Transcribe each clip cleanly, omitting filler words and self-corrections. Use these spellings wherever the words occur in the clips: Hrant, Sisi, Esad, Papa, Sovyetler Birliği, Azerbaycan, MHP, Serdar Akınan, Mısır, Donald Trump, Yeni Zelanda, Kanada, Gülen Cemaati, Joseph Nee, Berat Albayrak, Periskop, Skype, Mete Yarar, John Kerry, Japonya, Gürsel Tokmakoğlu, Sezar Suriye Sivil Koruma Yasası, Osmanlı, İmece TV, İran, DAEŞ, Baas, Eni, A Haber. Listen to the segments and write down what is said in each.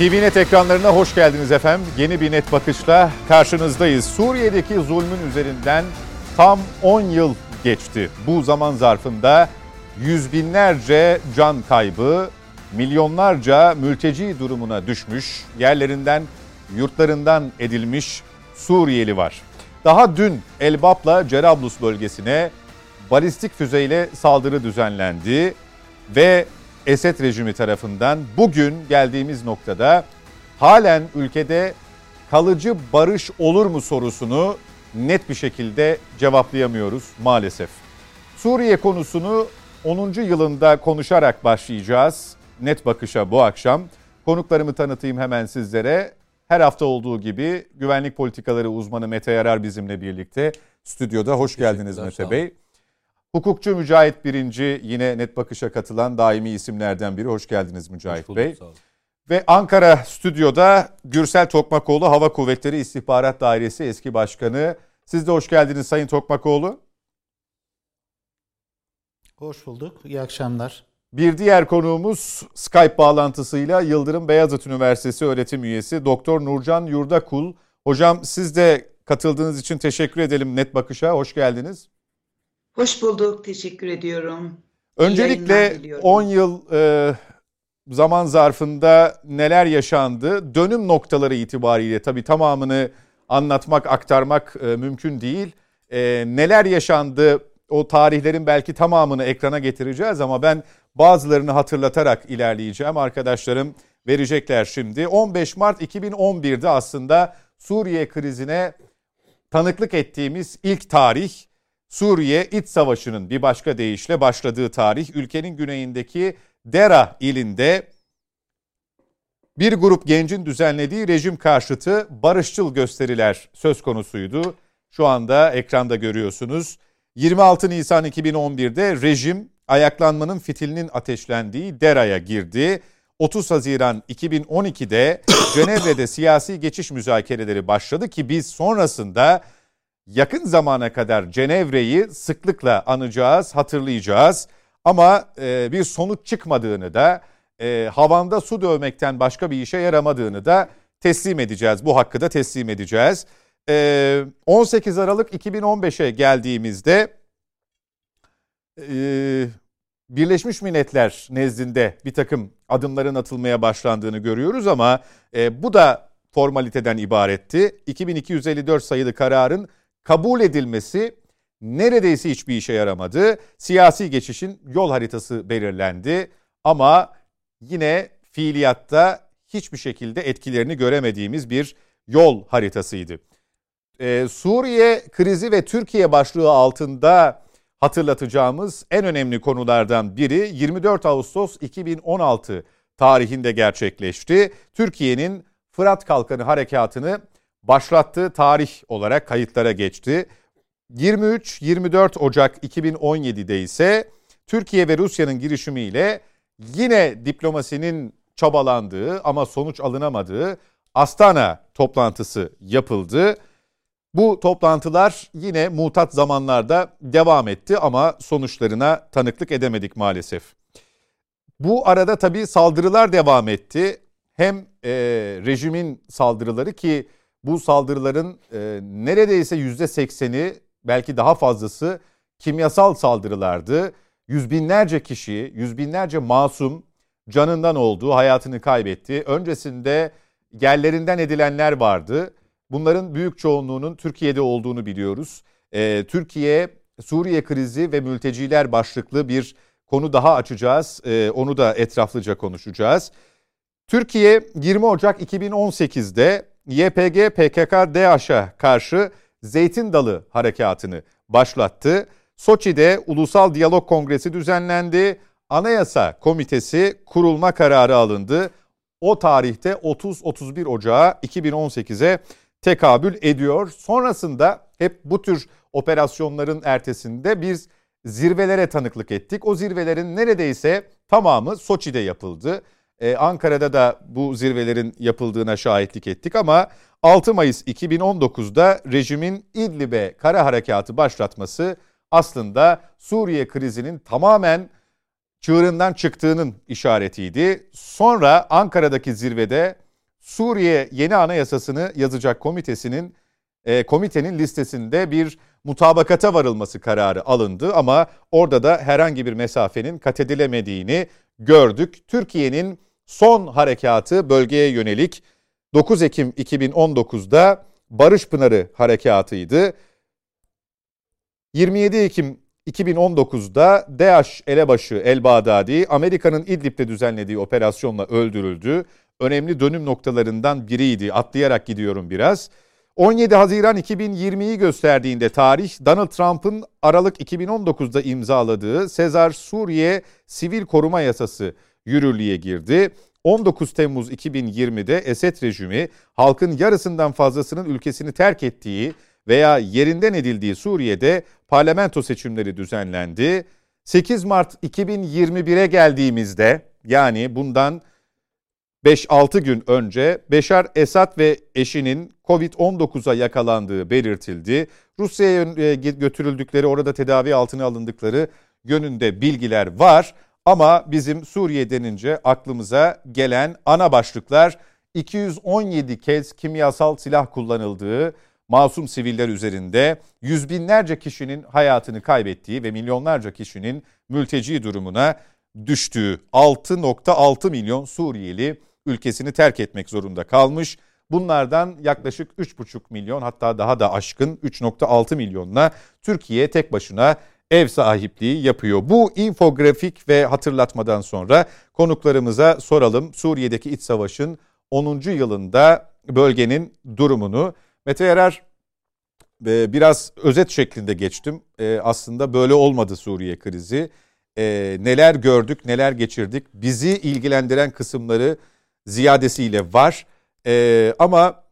TVNet ekranlarına hoş geldiniz efendim. Yeni bir net bakışla karşınızdayız. Suriye'deki zulmün üzerinden tam 10 yıl geçti. Bu zaman zarfında yüz binlerce can kaybı, milyonlarca mülteci durumuna düşmüş, yerlerinden, yurtlarından edilmiş Suriyeli var. Daha dün Elbap'la Cerablus bölgesine balistik füzeyle saldırı düzenlendi ve Esed rejimi tarafından bugün geldiğimiz noktada halen ülkede kalıcı barış olur mu sorusunu net bir şekilde cevaplayamıyoruz maalesef. Suriye konusunu 10. yılında konuşarak başlayacağız net bakışa bu akşam. Konuklarımı tanıtayım hemen sizlere. Her hafta olduğu gibi güvenlik politikaları uzmanı Mete Yarar bizimle birlikte stüdyoda. Hoş geldiniz Mete Bey. Hukukçu Mücahit Birinci yine net bakışa katılan daimi isimlerden biri. Hoş geldiniz Mücahit Bey. Ve Ankara stüdyoda Gürsel Tokmakoğlu, Hava Kuvvetleri İstihbarat Dairesi eski başkanı. Siz de hoş geldiniz Sayın Tokmakoğlu. Hoş bulduk. İyi akşamlar. Bir diğer konuğumuz Skype bağlantısıyla Yıldırım Beyazıt Üniversitesi öğretim üyesi Doktor Nurcan Yurdakul. Hocam siz de katıldığınız için teşekkür edelim net bakışa. Hoş geldiniz. Hoş bulduk. Teşekkür ediyorum. Öncelikle 10 yıl zaman zarfında neler yaşandı? Dönüm noktaları itibariyle tabii tamamını anlatmak, aktarmak mümkün değil. Neler yaşandı? O tarihlerin belki tamamını ekrana getireceğiz ama ben bazılarını hatırlatarak ilerleyeceğim. Arkadaşlarım verecekler şimdi. 15 Mart 2011'de aslında Suriye krizine tanıklık ettiğimiz ilk tarih. Suriye İç Savaşı'nın bir başka deyişle başladığı tarih. Ülkenin güneyindeki Dera ilinde bir grup gencin düzenlediği rejim karşıtı barışçıl gösteriler söz konusuydu. Şu anda ekranda görüyorsunuz. 26 Nisan 2011'de rejim ayaklanmanın fitilinin ateşlendiği Dera'ya girdi. 30 Haziran 2012'de Cenevre'de siyasi geçiş müzakereleri başladı ki biz sonrasında yakın zamana kadar Cenevre'yi sıklıkla anacağız, hatırlayacağız. Ama bir sonuç çıkmadığını da, havanda su dövmekten başka bir işe yaramadığını da teslim edeceğiz. Bu hakkı da teslim edeceğiz. 18 Aralık 2015'e geldiğimizde Birleşmiş Milletler nezdinde bir takım adımların atılmaya başlandığını görüyoruz ama bu da formaliteden ibaretti. 2254 sayılı kararın kabul edilmesi neredeyse hiçbir işe yaramadı. Siyasi geçişin yol haritası belirlendi ama yine fiiliyatta hiçbir şekilde etkilerini göremediğimiz bir yol haritasıydı. Suriye krizi ve Türkiye başlığı altında hatırlatacağımız en önemli konulardan biri 24 Ağustos 2016 tarihinde gerçekleşti. Türkiye'nin Fırat Kalkanı harekatını başlattığı tarih olarak kayıtlara geçti. 23-24 Ocak 2017'de ise Türkiye ve Rusya'nın girişimiyle yine diplomasinin çabalandığı ama sonuç alınamadığı Astana toplantısı yapıldı. Bu toplantılar yine mutat zamanlarda devam etti ama sonuçlarına tanıklık edemedik maalesef. Bu arada tabii saldırılar devam etti. Hem rejimin saldırıları ki bu saldırıların neredeyse %80'i belki daha fazlası kimyasal saldırılardı. Yüz binlerce kişi, yüz binlerce masum canından oldu, hayatını kaybetti. Öncesinde yerlerinden edilenler vardı. Bunların büyük çoğunluğunun Türkiye'de olduğunu biliyoruz. Türkiye, Suriye krizi ve mülteciler başlıklı bir konu daha açacağız. Onu da etraflıca konuşacağız. Türkiye 20 Ocak 2018'de YPG, PKK, DAEŞ'e karşı Zeytin Dalı harekatını başlattı. Soçi'de Ulusal Diyalog Kongresi düzenlendi. Anayasa Komitesi kurulma kararı alındı. O tarihte 30-31 Ocağı 2018'e tekabül ediyor. Sonrasında hep bu tür operasyonların ertesinde biz zirvelere tanıklık ettik. O zirvelerin neredeyse tamamı Soçi'de yapıldı. Ankara'da da bu zirvelerin yapıldığına şahitlik ettik ama 6 Mayıs 2019'da rejimin İdlib'e kara harekatı başlatması aslında Suriye krizinin tamamen çığırından çıktığının işaretiydi. Sonra Ankara'daki zirvede Suriye Yeni Anayasasını yazacak komitenin listesinde bir mutabakata varılması kararı alındı ama orada da herhangi bir mesafenin kat edilemediğini gördük. Türkiye'nin son harekatı bölgeye yönelik 9 Ekim 2019'da Barış Pınarı harekatıydı. 27 Ekim 2019'da DAEŞ elebaşı El-Bağdadi Amerika'nın İdlib'de düzenlediği operasyonla öldürüldü. Önemli dönüm noktalarından biriydi. Atlayarak gidiyorum biraz. 17 Haziran 2020'yi gösterdiğinde tarih, Donald Trump'ın Aralık 2019'da imzaladığı Sezar Suriye Sivil Koruma Yasası yürürlüğe girdi. 19 Temmuz 2020'de Esed rejimi halkın yarısından fazlasının ülkesini terk ettiği veya yerinden edildiği Suriye'de parlamento seçimleri düzenlendi. 8 Mart 2021'e geldiğimizde, yani bundan 5-6 gün önce, Beşar Esad ve eşinin Covid-19'a yakalandığı belirtildi. Rusya'ya götürüldükleri, orada tedavi altına alındıkları yönünde bilgiler var. Ama bizim Suriye denince aklımıza gelen ana başlıklar 217 kez kimyasal silah kullanıldığı, masum siviller üzerinde yüz binlerce kişinin hayatını kaybettiği ve milyonlarca kişinin mülteci durumuna düştüğü, 6.6 milyon Suriyeli ülkesini terk etmek zorunda kalmış. Bunlardan yaklaşık 3.5 milyon, hatta daha da aşkın 3.6 milyonla Türkiye tek başına ev sahipliği yapıyor. Bu infografik ve hatırlatmadan sonra konuklarımıza soralım Suriye'deki iç savaşın 10. yılında bölgenin durumunu. Mete Yarar, biraz özet şeklinde geçtim. Aslında böyle olmadı Suriye krizi. Neler gördük, neler geçirdik. Bizi ilgilendiren kısımları ziyadesiyle var. Ama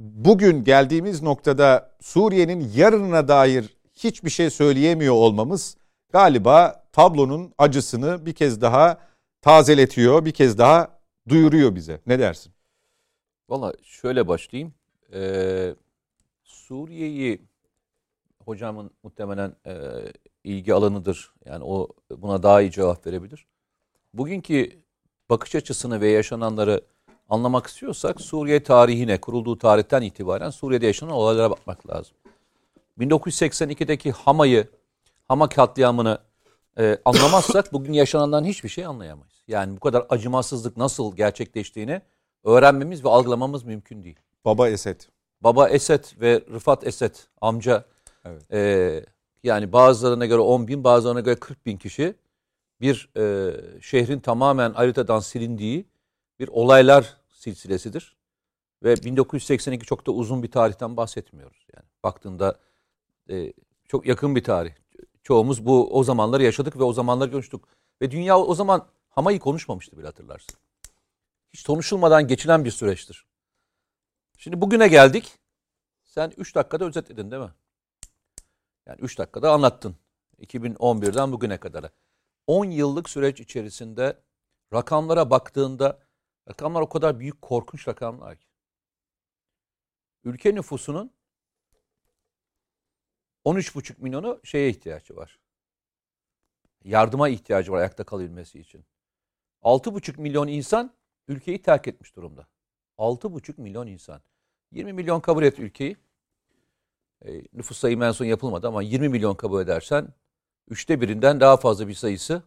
bugün geldiğimiz noktada Suriye'nin yarınına dair hiçbir şey söyleyemiyor olmamız galiba tablonun acısını bir kez daha tazeletiyor, bir kez daha duyuruyor bize. Ne dersin? Valla şöyle başlayayım. Suriye'yi hocamın muhtemelen ilgi alanıdır. Yani o buna daha iyi cevap verebilir. Bugünkü bakış açısını ve yaşananları anlamak istiyorsak Suriye tarihine, kurulduğu tarihten itibaren Suriye'de yaşanan olaylara bakmak lazım. 1982'deki Hama katliamını anlamazsak bugün yaşanandan hiçbir şey anlayamayız. Yani bu kadar acımasızlık nasıl gerçekleştiğini öğrenmemiz ve algılamamız mümkün değil. Baba Esed ve Rıfat Esed amca, evet. Yani bazılarına göre 10 bin, bazılarına göre 40 bin kişi bir şehrin tamamen haritadan silindiği bir olaylar silsilesidir. Ve 1982 çok da uzun bir tarihten bahsetmiyoruz. Yani baktığında çok yakın bir tarih. Çoğumuz o zamanları yaşadık ve o zamanları konuştuk. Ve dünya o zaman Hama'yı konuşmamıştı bile, hatırlarsın. Hiç konuşulmadan geçilen bir süreçtir. Şimdi bugüne geldik. Sen 3 dakikada özetledin değil mi? Yani 3 dakikada anlattın. 2011'den bugüne kadar. 10 yıllık süreç içerisinde rakamlara baktığında rakamlar o kadar büyük, korkunç rakamlar ki. Ülke nüfusunun 13,5 milyonu şeye ihtiyacı var. Yardıma ihtiyacı var ayakta kalabilmesi için. 6,5 milyon insan ülkeyi terk etmiş durumda. 6,5 milyon insan. 20 milyon kabul et ülkeyi. Nüfus sayımı en son yapılmadı ama 20 milyon kabul edersen 3'te birinden daha fazla bir sayısı,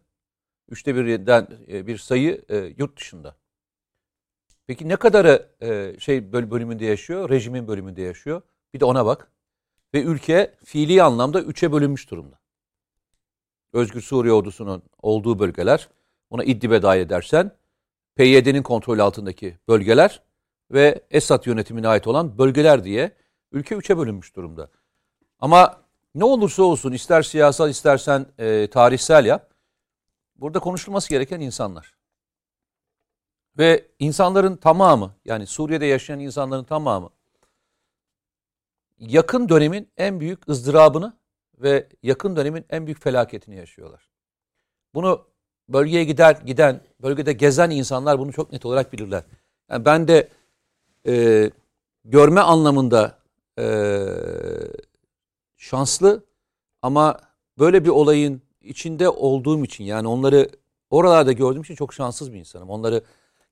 3'te birinden bir sayı yurt dışında. Peki ne kadarı bölümünde yaşıyor? Rejimin bölümünde yaşıyor. Bir de ona bak. Ve ülke fiili anlamda 3'e bölünmüş durumda. Özgür Suriye ordusunun olduğu bölgeler, ona İdlib'e dahil edersen, PYD'nin kontrolü altındaki bölgeler ve Esad yönetimine ait olan bölgeler diye ülke 3'e bölünmüş durumda. Ama ne olursa olsun, ister siyasal istersen tarihsel yap, burada konuşulması gereken insanlar. Ve insanların tamamı, yani Suriye'de yaşayan insanların tamamı yakın dönemin en büyük ızdırabını ve yakın dönemin en büyük felaketini yaşıyorlar. Bunu bölgeye giden, bölgede gezen insanlar bunu çok net olarak bilirler. Yani ben de görme anlamında şanslı ama böyle bir olayın içinde olduğum için, yani onları oralarda gördüğüm için çok şanssız bir insanım. Onları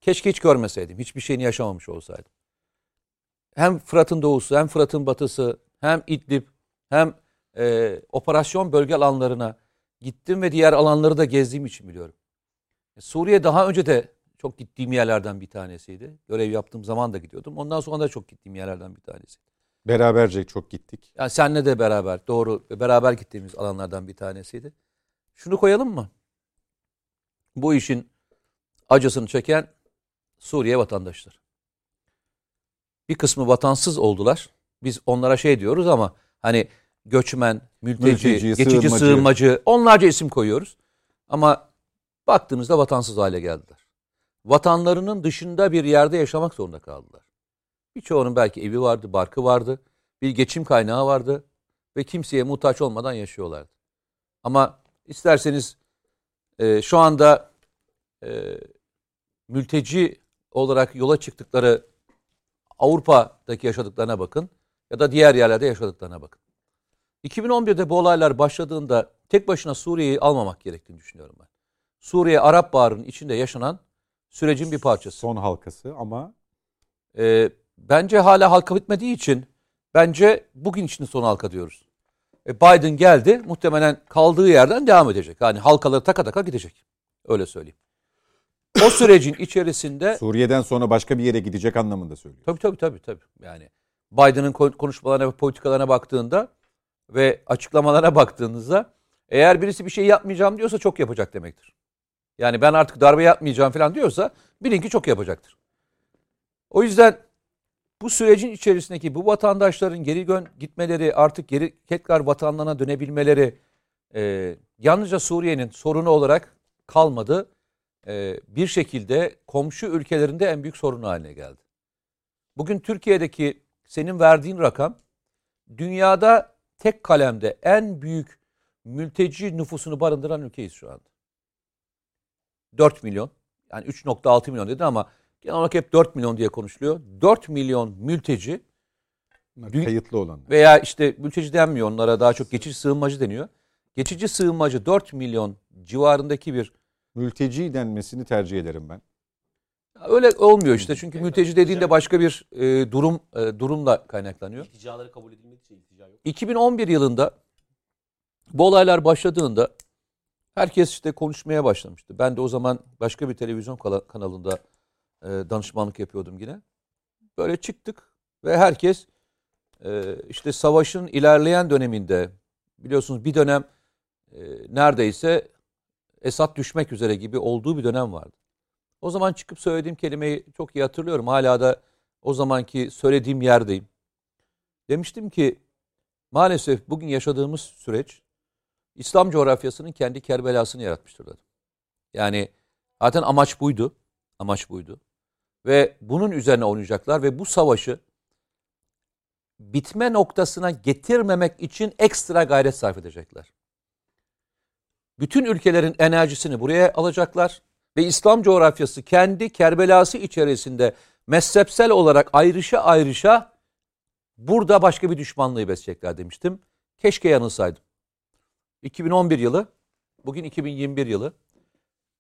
Keşke hiç görmeseydim. Hiçbir şeyini yaşamamış olsaydım. Hem Fırat'ın doğusu, hem Fırat'ın batısı, hem İdlib, hem operasyon bölge alanlarına gittim ve diğer alanları da gezdiğim için biliyorum. Suriye daha önce de çok gittiğim yerlerden bir tanesiydi. Görev yaptığım zaman da gidiyordum. Ondan sonra da çok gittiğim yerlerden bir tanesiydi. Beraberce çok gittik. Yani seninle de beraber, doğru, beraber gittiğimiz alanlardan bir tanesiydi. Şunu koyalım mı? Bu işin acısını çeken Suriye vatandaşları. Bir kısmı vatansız oldular. Biz onlara şey diyoruz ama hani göçmen, mülteci, geçici, sığınmacı, onlarca isim koyuyoruz. Ama baktığınızda vatansız hale geldiler. Vatanlarının dışında bir yerde yaşamak zorunda kaldılar. Birçoğunun belki evi vardı, barkı vardı, bir geçim kaynağı vardı ve kimseye muhtaç olmadan yaşıyorlardı. Ama isterseniz şu anda mülteci olarak yola çıktıkları Avrupa'daki yaşadıklarına bakın ya da diğer yerlerde yaşadıklarına bakın. 2011'de bu olaylar başladığında tek başına Suriye'yi almamak gerektiğini düşünüyorum ben. Suriye, Arap Baharı'nın içinde yaşanan sürecin bir parçası. Son halkası ama... bence hala halka bitmediği için bence bugün için son halka diyoruz. Biden geldi, muhtemelen kaldığı yerden devam edecek. Yani halkaları taka taka gidecek. Öyle söyleyeyim. O sürecin içerisinde... Suriye'den sonra başka bir yere gidecek anlamında söylüyor. Tabii. Yani Biden'ın konuşmalarına ve politikalarına baktığında ve açıklamalara baktığınızda eğer birisi bir şey yapmayacağım diyorsa çok yapacak demektir. Yani ben artık darbe yapmayacağım falan diyorsa bilin ki çok yapacaktır. O yüzden bu sürecin içerisindeki bu vatandaşların geri gitmeleri, artık geri tekrar vatanlarına dönebilmeleri yalnızca Suriye'nin sorunu olarak kalmadı. Bir şekilde komşu ülkelerinde en büyük sorun haline geldi. Bugün Türkiye'deki senin verdiğin rakam dünyada tek kalemde en büyük mülteci nüfusunu barındıran ülkeyiz şu anda. 4 milyon yani 3.6 milyon dedi ama genel olarak hep 4 milyon diye konuşuluyor. 4 milyon mülteci kayıtlı olan veya işte mülteci denmiyor onlara, daha çok geçici sığınmacı deniyor. Geçici sığınmacı 4 milyon civarındaki bir mülteci denmesini tercih ederim ben. Öyle olmuyor işte çünkü mülteci dediğinde başka bir durumla kaynaklanıyor. İlticaları kabul edilmek için iltica yok. 2011 yılında bu olaylar başladığında herkes işte konuşmaya başlamıştı. Ben de o zaman başka bir televizyon kanalında danışmanlık yapıyordum yine. Böyle çıktık ve herkes işte savaşın ilerleyen döneminde biliyorsunuz bir dönem neredeyse Esad düşmek üzere gibi olduğu bir dönem vardı. O zaman çıkıp söylediğim kelimeyi çok iyi hatırlıyorum. Hala da o zamanki söylediğim yerdeyim. Demiştim ki maalesef bugün yaşadığımız süreç İslam coğrafyasının kendi Kerbela'sını yaratmıştır dedim. Yani zaten amaç buydu. Amaç buydu. Ve bunun üzerine oynayacaklar ve bu savaşı bitme noktasına getirmemek için ekstra gayret sarf edecekler. Bütün ülkelerin enerjisini buraya alacaklar ve İslam coğrafyası kendi Kerbela'sı içerisinde mezhepsel olarak ayrışa burada başka bir düşmanlığı besleyecekler demiştim. Keşke yanılsaydım. 2011 yılı, bugün 2021 yılı.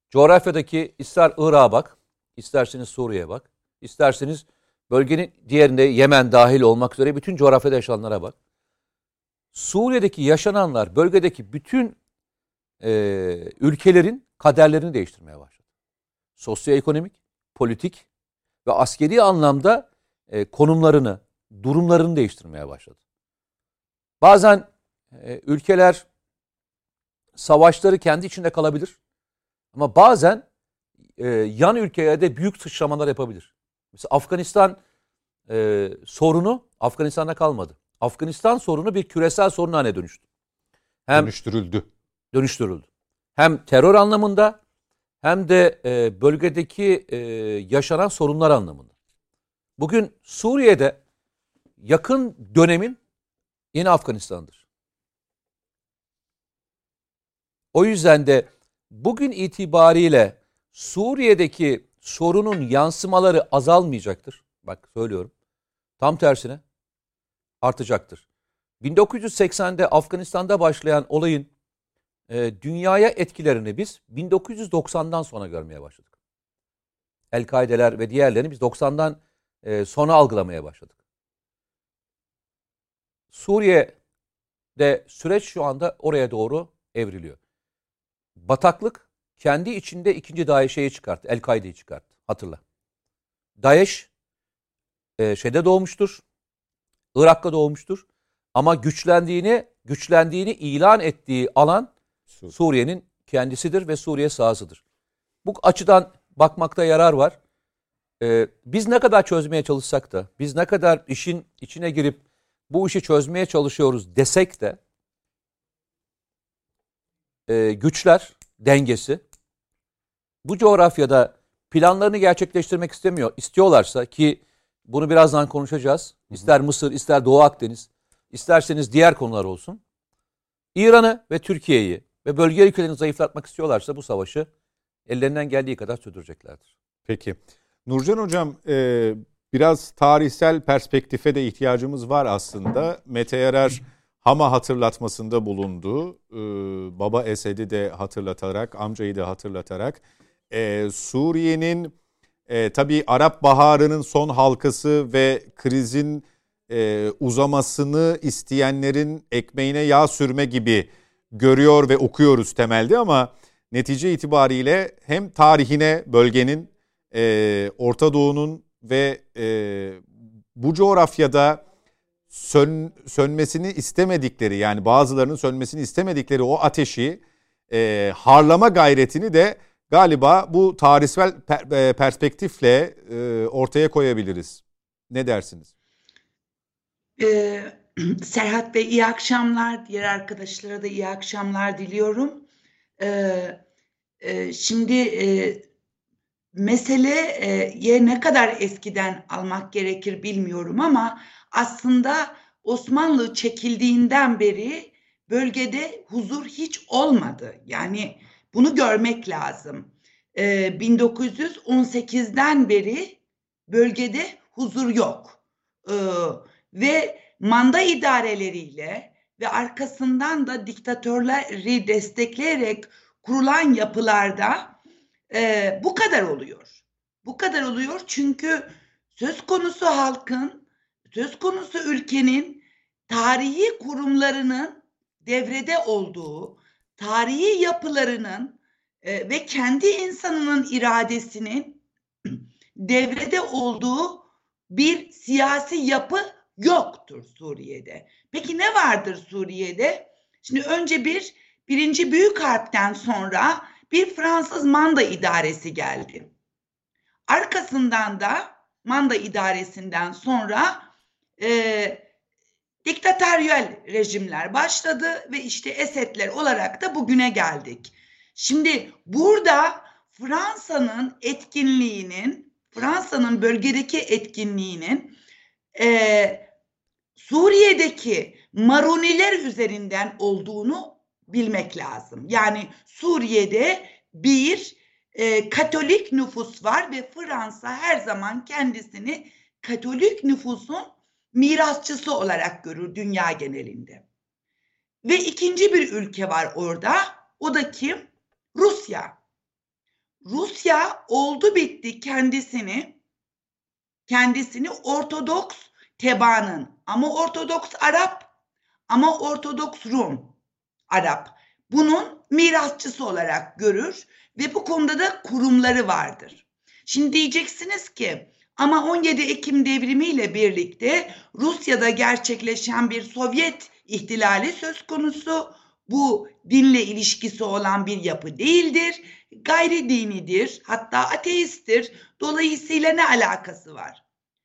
Coğrafyadaki ister Irak'a bak, isterseniz Suriye'ye bak, isterseniz bölgenin diğerinde Yemen dahil olmak üzere bütün coğrafyada yaşananlara bak. Suriye'deki yaşananlar bölgedeki bütün ülkelerin kaderlerini değiştirmeye başladı. Sosyoekonomik, politik ve askeri anlamda konumlarını, durumlarını değiştirmeye başladı. Bazen ülkeler savaşları kendi içinde kalabilir. Ama bazen yan ülkelerde büyük sıçramalar yapabilir. Mesela Afganistan sorunu Afganistan'da kalmadı. Afganistan sorunu bir küresel sorun haline dönüştü. Dönüştürüldü. Hem terör anlamında hem de bölgedeki yaşanan sorunlar anlamında. Bugün Suriye'de yakın dönemin yeni Afganistan'dır. O yüzden de bugün itibariyle Suriye'deki sorunun yansımaları azalmayacaktır. Bak söylüyorum. Tam tersine artacaktır. 1980'de Afganistan'da başlayan olayın dünyaya etkilerini biz 1990'dan sonra görmeye başladık. El-Kaide'ler ve diğerlerini biz 90'dan sonra algılamaya başladık. Suriye'de süreç şu anda oraya doğru evriliyor. Bataklık kendi içinde ikinci DAEŞ'i çıkarttı, El-Kaide'yi çıkarttı. Hatırla. DAEŞ şeyde doğmuştur, Irak'ta doğmuştur. Ama güçlendiğini ilan ettiği alan Suriye'nin kendisidir ve Suriye sahasıdır. Bu açıdan bakmakta yarar var. Biz ne kadar çözmeye çalışsak da, biz ne kadar işin içine girip bu işi çözmeye çalışıyoruz desek de güçler dengesi bu coğrafyada planlarını gerçekleştirmek istemiyor. İstiyorlarsa ki bunu birazdan konuşacağız. İster Mısır, ister Doğu Akdeniz, isterseniz diğer konular olsun. İran'ı ve Türkiye'yi ve bölge ülkelerini zayıflatmak istiyorlarsa bu savaşı ellerinden geldiği kadar sürdüreceklerdir. Peki. Nurcan Hocam, biraz tarihsel perspektife de ihtiyacımız var aslında. Mete Yarar Hama hatırlatmasında bulundu. Baba Esed'i de hatırlatarak, amcayı da hatırlatarak. Suriye'nin tabii Arap Baharı'nın son halkası ve krizin uzamasını isteyenlerin ekmeğine yağ sürme gibi görüyor ve okuyoruz temelde, ama netice itibariyle hem tarihine, bölgenin, Orta Doğu'nun ve bu coğrafyada sönmesini istemedikleri, yani bazılarının sönmesini istemedikleri o ateşi harlama gayretini de galiba bu tarihsel perspektifle ortaya koyabiliriz. Ne dersiniz? Serhat Bey, iyi akşamlar. Diğer arkadaşlara da iyi akşamlar diliyorum. Şimdi meseleye ne kadar eskiden almak gerekir bilmiyorum, ama aslında Osmanlı çekildiğinden beri bölgede huzur hiç olmadı. Yani bunu görmek lazım. 1918'den beri bölgede huzur yok. Ve manda idareleriyle ve arkasından da diktatörleri destekleyerek kurulan yapılarda bu kadar oluyor. Bu kadar oluyor çünkü söz konusu halkın, söz konusu ülkenin tarihi kurumlarının devrede olduğu, tarihi yapılarının ve kendi insanının iradesinin devrede olduğu bir siyasi yapı yoktur Suriye'de. Peki ne vardır Suriye'de? Şimdi önce birinci Büyük Harp'ten sonra bir Fransız manda idaresi geldi. Arkasından da manda idaresinden sonra diktatöryel rejimler başladı ve işte Esedler olarak da bugüne geldik. Şimdi burada Fransa'nın bölgedeki etkinliğinin Suriye'deki Maruniler üzerinden olduğunu bilmek lazım. Yani Suriye'de bir Katolik nüfus var ve Fransa her zaman kendisini Katolik nüfusun mirasçısı olarak görür dünya genelinde. Ve ikinci bir ülke var orada. O da kim? Rusya. Rusya oldu bitti kendisini Ortodoks tebaanın, ama Ortodoks Arap, ama Ortodoks Rum Arap, bunun mirasçısı olarak görür ve bu konuda da kurumları vardır. Şimdi diyeceksiniz ki ama 17 Ekim devrimiyle birlikte Rusya'da gerçekleşen bir Sovyet ihtilali söz konusu. Bu dinle ilişkisi olan bir yapı değildir. Gayri dinidir, hatta ateisttir. Dolayısıyla ne alakası var?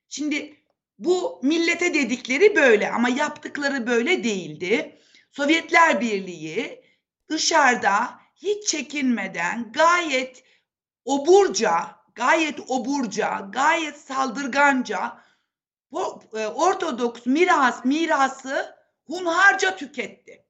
Şimdi bu millete dedikleri böyle, ama yaptıkları böyle değildi. Sovyetler Birliği dışarıda hiç çekinmeden gayet oburca, gayet saldırganca Ortodoks mirası hunharca tüketti.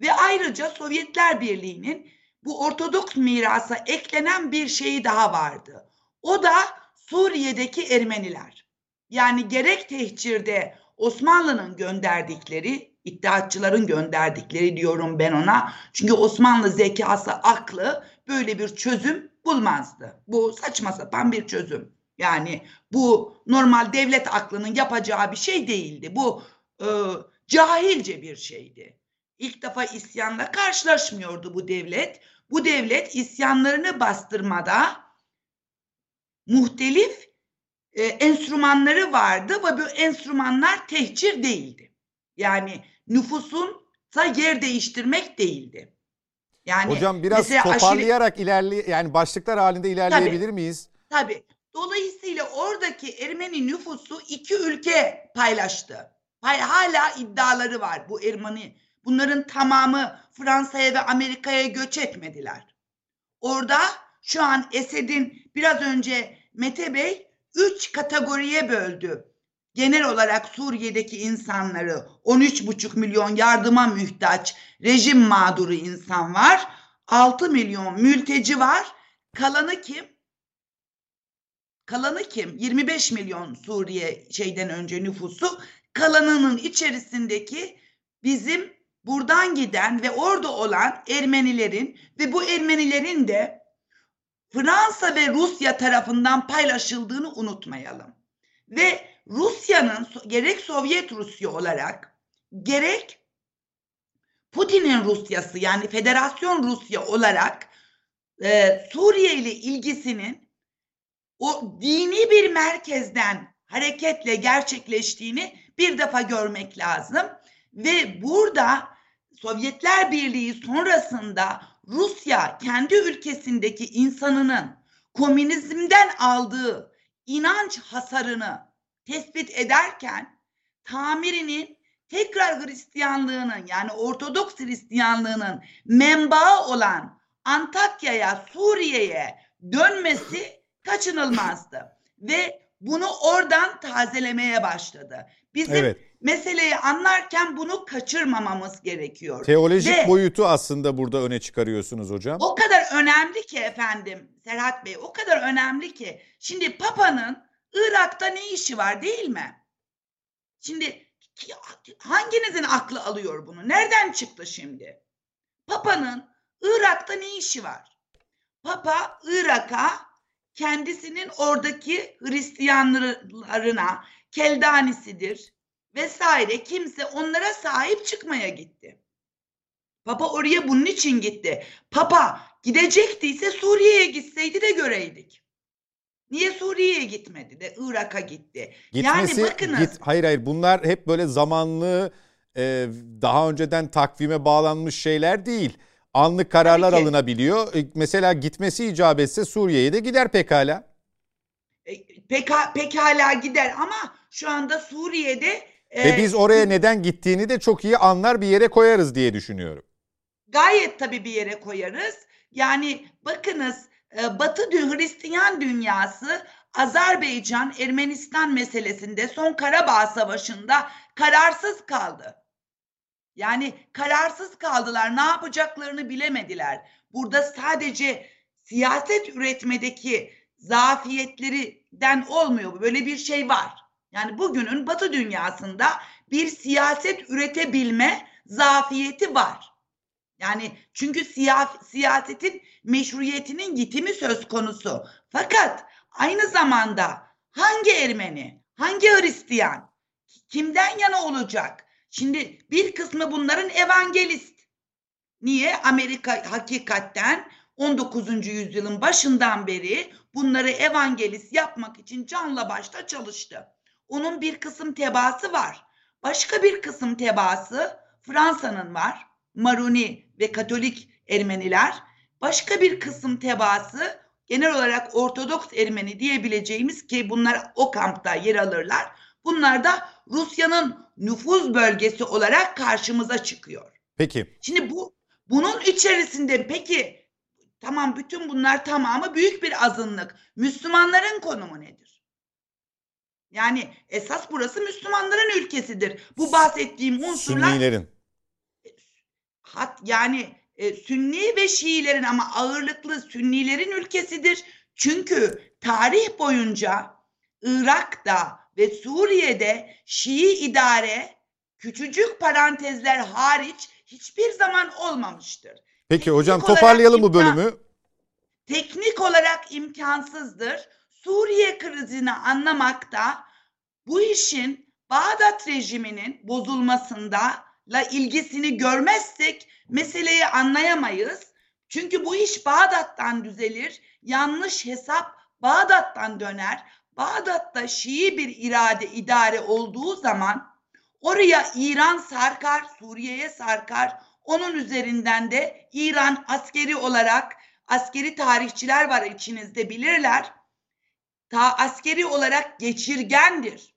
Ve ayrıca Sovyetler Birliği'nin bu Ortodoks mirasa eklenen bir şeyi daha vardı. O da Suriye'deki Ermeniler. Yani gerek tehcirde Osmanlı'nın gönderdikleri, iddiatçıların gönderdikleri diyorum ben ona. Çünkü Osmanlı zekası, aklı böyle bir çözüm bulmazdı. Bu saçma sapan bir çözüm. Yani bu normal devlet aklının yapacağı bir şey değildi. Bu cahilce bir şeydi. İlk defa isyanla karşılaşmıyordu bu devlet. Bu devlet isyanlarını bastırmada muhtelif enstrümanları vardı ve bu enstrümanlar tehcir değildi. Yani nüfusunsa yer değiştirmek değildi. Yani hocam biraz toparlayarak yani başlıklar halinde ilerleyebilir miyiz? Tabii. Dolayısıyla oradaki Ermeni nüfusu iki ülke paylaştı. Hala iddiaları var bu Ermeni. Bunların tamamı Fransa'ya ve Amerika'ya göç etmediler. Orada şu an Esed'in biraz önce Mete Bey 3 kategoriye böldü. Genel olarak Suriye'deki insanları 13,5 milyon yardıma muhtaç rejim mağduru insan var. 6 milyon mülteci var. Kalanı kim? 25 milyon Suriye şeyden önce nüfusu. Kalanının içerisindeki bizim buradan giden ve orada olan Ermenilerin ve bu Ermenilerin de Fransa ve Rusya tarafından paylaşıldığını unutmayalım. Ve Rusya'nın gerek Sovyet Rusya olarak gerek Putin'in Rusyası yani Federasyon Rusya olarak Suriye ile ilgisinin o dini bir merkezden hareketle gerçekleştiğini bir defa görmek lazım. Ve burada Sovyetler Birliği sonrasında Rusya kendi ülkesindeki insanının komünizmden aldığı inanç hasarını tespit ederken tamirinin tekrar Hristiyanlığının yani Ortodoks Hristiyanlığının menbaı olan Antakya'ya, Suriye'ye dönmesi kaçınılmazdı. Ve bunu oradan tazelemeye başladı. Bizim meseleyi anlarken bunu kaçırmamamız gerekiyor. Teolojik boyutu aslında burada öne çıkarıyorsunuz hocam. O kadar önemli ki efendim Serhat Bey, o kadar önemli ki. Şimdi Papa'nın Irak'ta ne işi var değil mi? Şimdi hanginizin aklı alıyor bunu? Nereden çıktı şimdi? Papa'nın Irak'ta ne işi var? Papa Irak'a kendisinin oradaki Hristiyanlarına keldanisidir vesaire kimse onlara sahip çıkmaya gitti. Papa oraya bunun için gitti. Papa gidecektiyse Suriye'ye gitseydi de göreydik. Niye Suriye'ye gitmedi de Irak'a gitti? Gitmesi, yani bakınız. Hayır bunlar hep böyle zamanlı daha önceden takvime bağlanmış şeyler değil. Anlık kararlar alınabiliyor. Mesela gitmesi icap etse Suriye'ye de gider pekala. Pekala gider ama şu anda Suriye'de... Ve biz oraya neden gittiğini de çok iyi anlar bir yere koyarız diye düşünüyorum. Gayet tabii bir yere koyarız. Yani bakınız Batı Hristiyan dünyası Azerbaycan, Ermenistan meselesinde son Karabağ Savaşı'nda kararsız kaldı. Yani kararsız kaldılar, ne yapacaklarını bilemediler. Burada sadece siyaset üretmedeki zafiyetlerden olmuyor. Böyle bir şey var. Yani bugünün Batı dünyasında bir siyaset üretebilme zafiyeti var. Yani çünkü siyasetin meşruiyetinin gitimi söz konusu. Fakat aynı zamanda hangi Ermeni, hangi Hristiyan, kimden yana olacak? Şimdi bir kısmı bunların Evangelist. Niye? Amerika hakikaten 19. yüzyılın başından beri bunları Evangelist yapmak için canla başla çalıştı. Onun bir kısım tebaası var. Başka bir kısım tebaası Fransa'nın var. Maruni ve Katolik Ermeniler. Başka bir kısım tebaası genel olarak Ortodoks Ermeni diyebileceğimiz ki bunlar o kampta yer alırlar. Bunlar da Rusya'nın nüfuz bölgesi olarak karşımıza çıkıyor. Peki. Şimdi bunun içerisinde peki tamam bütün bunlar tamamı büyük bir azınlık. Müslümanların konumu nedir? Yani esas burası Müslümanların ülkesidir. Bu bahsettiğim unsurlar Sünnilerin. Yani Sünni ve Şiilerin ama ağırlıklı Sünnilerin ülkesidir. Çünkü tarih boyunca Irak'ta ve Suriye'de Şii idare küçücük parantezler hariç hiçbir zaman olmamıştır. Peki hocam toparlayalım bu bölümü. teknik olarak imkansızdır. Suriye krizini anlamakta bu işin Bağdat rejiminin bozulmasıyla ilgisini görmezsek meseleyi anlayamayız. Çünkü bu iş Bağdat'tan düzelir, yanlış hesap Bağdat'tan döner. Bağdat'ta Şii bir idare olduğu zaman oraya İran sarkar, Suriye'ye sarkar. Onun üzerinden de İran askeri olarak, askeri tarihçiler var içinizde bilirler, askeri olarak geçirgendir.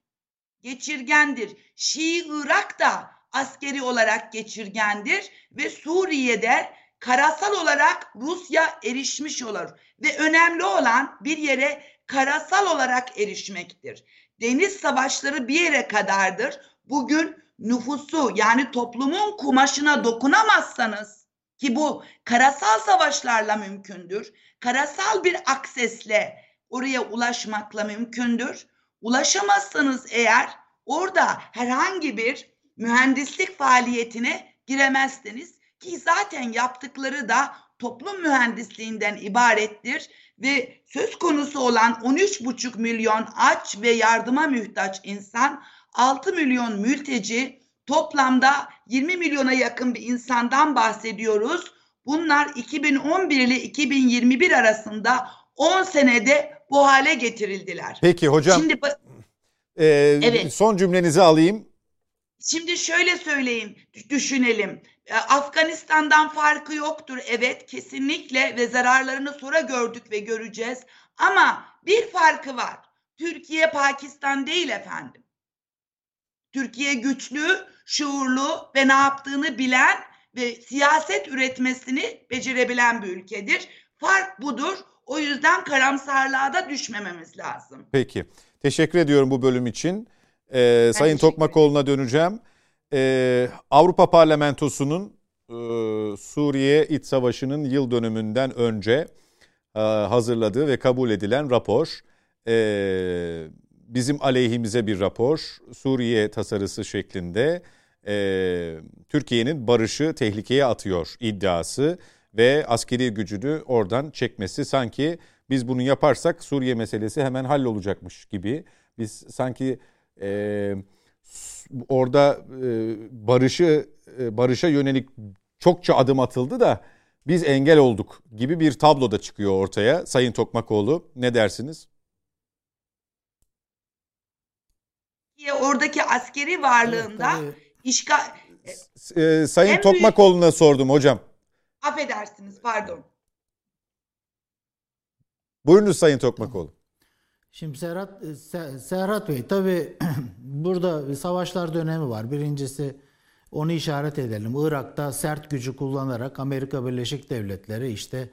Geçirgendir. Şii Irak da askeri olarak geçirgendir ve Suriye'de karasal olarak Rusya erişmiş olur ve önemli olan bir yere karasal olarak erişmektir. Deniz savaşları bir yere kadardır. Bugün nüfusu, yani toplumun kumaşına dokunamazsanız, ki bu karasal savaşlarla mümkündür, karasal bir aksesle oraya ulaşmakla mümkündür. Ulaşamazsanız eğer orada herhangi bir mühendislik faaliyetine giremezsiniz ki zaten yaptıkları da toplum mühendisliğinden ibarettir ve söz konusu olan 13,5 milyon aç ve yardıma muhtaç insan, 6 milyon mülteci, toplamda 20 milyona yakın bir insandan bahsediyoruz. Bunlar 2011 ile 2021 arasında 10 senede bu hale getirildiler. Peki hocam, şimdi, evet, son cümlenizi alayım. Şimdi şöyle söyleyeyim, düşünelim. Afganistan'dan farkı yoktur, evet, kesinlikle, ve zararlarını sonra gördük ve göreceğiz. Ama bir farkı var. Türkiye Pakistan değil efendim. Türkiye güçlü, şuurlu ve ne yaptığını bilen ve siyaset üretmesini becerebilen bir ülkedir. Fark budur. O yüzden karamsarlığa da düşmememiz lazım. Peki. Teşekkür ediyorum bu bölüm için. Sayın Tokmakoğlu'na döneceğim. Avrupa Parlamentosu'nun Suriye İç Savaşı'nın yıl dönümünden önce hazırladığı ve kabul edilen rapor, bizim aleyhimize bir rapor, Suriye tasarısı şeklinde Türkiye'nin barışı tehlikeye atıyor iddiası ve askeri gücünü oradan çekmesi, sanki biz bunu yaparsak Suriye meselesi hemen hallolacakmış gibi. Biz sanki orada barışa yönelik çokça adım atıldı da biz engel olduk gibi bir tablo da çıkıyor ortaya. Sayın Tokmakoğlu, ne dersiniz? Oradaki askeri varlığında işgal... Sayın Tokmakoğlu'na sordum hocam. Affedersiniz, pardon. Buyurunuz Sayın Tokmakoğlu. Şimdi Serhat Bey, tabii burada savaşlar dönemi var. Birincisi, onu işaret edelim. Irak'ta sert gücü kullanarak Amerika Birleşik Devletleri, işte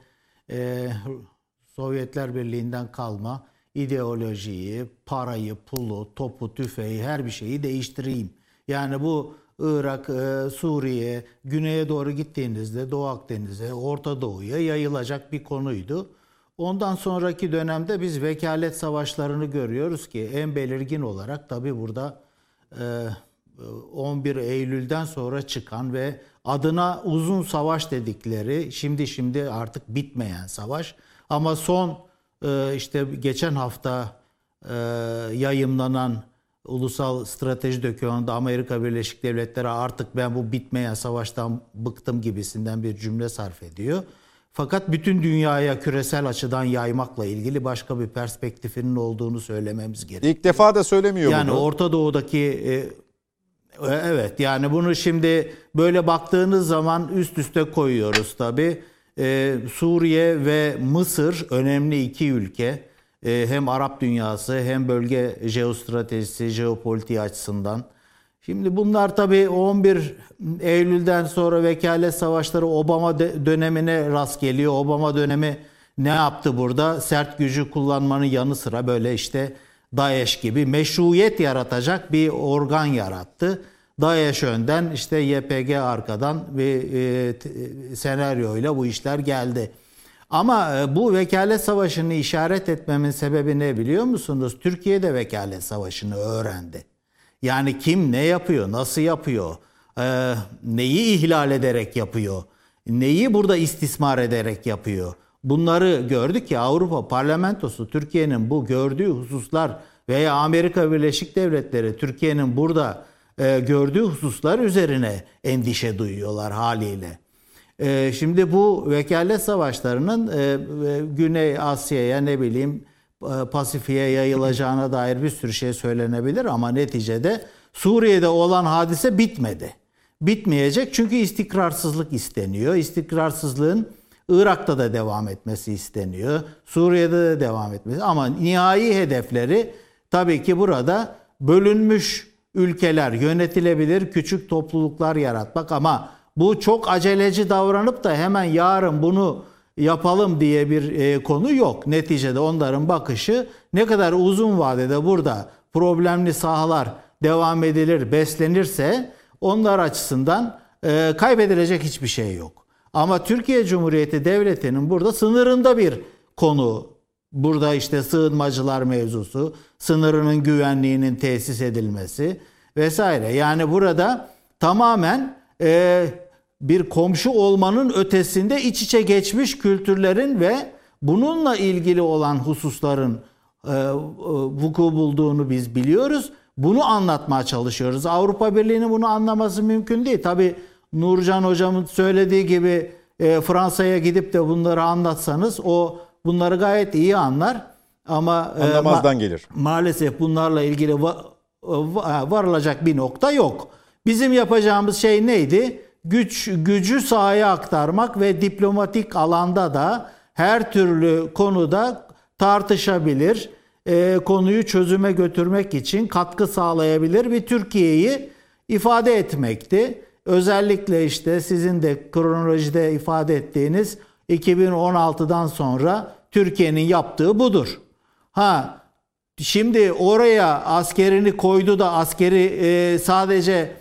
Sovyetler Birliği'nden kalma ideolojiyi, parayı, pulu, topu, tüfeği, her bir şeyi değiştireyim. Yani bu Irak, Suriye, güneye doğru gittiğinizde Doğu Akdeniz'e, Orta Doğu'ya yayılacak bir konuydu. Ondan sonraki dönemde biz vekalet savaşlarını görüyoruz ki en belirgin olarak tabii burada 11 Eylül'den sonra çıkan ve adına uzun savaş dedikleri, şimdi artık bitmeyen savaş, ama son işte geçen hafta yayımlanan ulusal strateji dokümanında Amerika Birleşik Devletleri artık ben bu bitmeyen savaştan bıktım gibisinden bir cümle sarf ediyor. Fakat bütün dünyaya küresel açıdan yaymakla ilgili başka bir perspektifinin olduğunu söylememiz gerekiyor. İlk defa da söylemiyor yani bunu. Yani Orta Doğu'daki evet, yani bunu şimdi böyle baktığınız zaman üst üste koyuyoruz tabii. Suriye ve Mısır önemli iki ülke. Hem Arap dünyası hem bölge jeostratejisi, jeopolitiği açısından. Şimdi bunlar tabii 11 Eylül'den sonra vekalet savaşları Obama dönemine rast geliyor. Obama dönemi ne yaptı burada? Sert gücü kullanmanın yanı sıra böyle işte DAEŞ gibi meşruiyet yaratacak bir organ yarattı. DAEŞ önden, işte YPG arkadan bir senaryoyla bu işler geldi. Ama bu vekalet savaşını işaret etmemin sebebi ne biliyor musunuz? Türkiye de vekalet savaşını öğrendi. Yani kim ne yapıyor, nasıl yapıyor, neyi ihlal ederek yapıyor, neyi burada istismar ederek yapıyor. Bunları gördük ya, Avrupa Parlamentosu Türkiye'nin bu gördüğü hususlar veya Amerika Birleşik Devletleri Türkiye'nin burada gördüğü hususlar üzerine endişe duyuyorlar haliyle. Şimdi bu vekalet savaşlarının Güney Asya'ya, ne bileyim Pasifik'e yayılacağına dair bir sürü şey söylenebilir ama neticede Suriye'de olan hadise bitmedi. Bitmeyecek çünkü istikrarsızlık isteniyor. İstikrarsızlığın Irak'ta da devam etmesi isteniyor. Suriye'de de devam etmesi. Ama nihai hedefleri tabii ki burada bölünmüş ülkeler, yönetilebilir küçük topluluklar yaratmak. Ama bu çok aceleci davranıp da hemen yarın bunu yapalım diye bir konu yok. Neticede onların bakışı ne kadar uzun vadede burada problemli sahalar devam edilir, beslenirse onlar açısından kaybedilecek hiçbir şey yok. Ama Türkiye Cumhuriyeti Devleti'nin burada sınırında bir konu. Burada işte sığınmacılar mevzusu, sınırının güvenliğinin tesis edilmesi vesaire. Yani burada tamamen bir komşu olmanın ötesinde iç içe geçmiş kültürlerin ve bununla ilgili olan hususların vuku bulduğunu biz biliyoruz. Bunu anlatmaya çalışıyoruz. Avrupa Birliği'nin bunu anlaması mümkün değil. Tabii Nurcan Hocam'ın söylediği gibi Fransa'ya gidip de bunları anlatsanız o bunları gayet iyi anlar. Ama anlamazdan gelir. Maalesef bunlarla ilgili varılacak bir nokta yok. Bizim yapacağımız şey neydi? Gücü sahaya aktarmak ve diplomatik alanda da her türlü konuda tartışabilir, konuyu çözüme götürmek için katkı sağlayabilir bir Türkiye'yi ifade etmekti. Özellikle işte sizin de kronolojide ifade ettiğiniz 2016'dan sonra Türkiye'nin yaptığı budur. Şimdi oraya askerini koydu da askeri sadece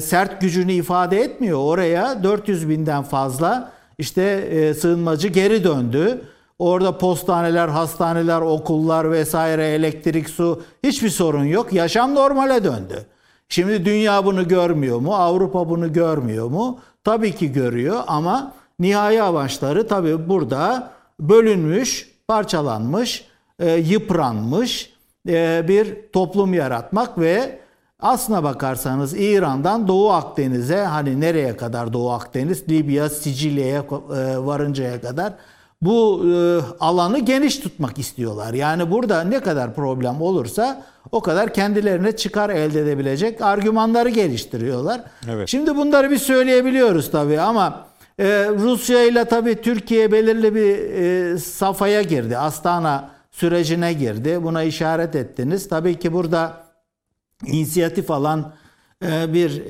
sert gücünü ifade etmiyor. Oraya 400 binden fazla işte sığınmacı geri döndü. Orada postaneler, hastaneler, okullar vesaire, elektrik, su, hiçbir sorun yok. Yaşam normale döndü. Şimdi dünya bunu görmüyor mu? Avrupa bunu görmüyor mu? Tabii ki görüyor ama nihai amaçları tabii burada bölünmüş, parçalanmış, yıpranmış bir toplum yaratmak ve aslına bakarsanız İran'dan Doğu Akdeniz'e, hani nereye kadar Doğu Akdeniz? Libya, Sicilya'ya varıncaya kadar bu alanı geniş tutmak istiyorlar. Yani burada ne kadar problem olursa o kadar kendilerine çıkar elde edebilecek argümanları geliştiriyorlar. Evet. Şimdi bunları bir söyleyebiliyoruz tabii ama Rusya ile tabii Türkiye belirli bir safhaya girdi. Astana sürecine girdi. Buna işaret ettiniz. Tabii ki burada inisiyatif alan bir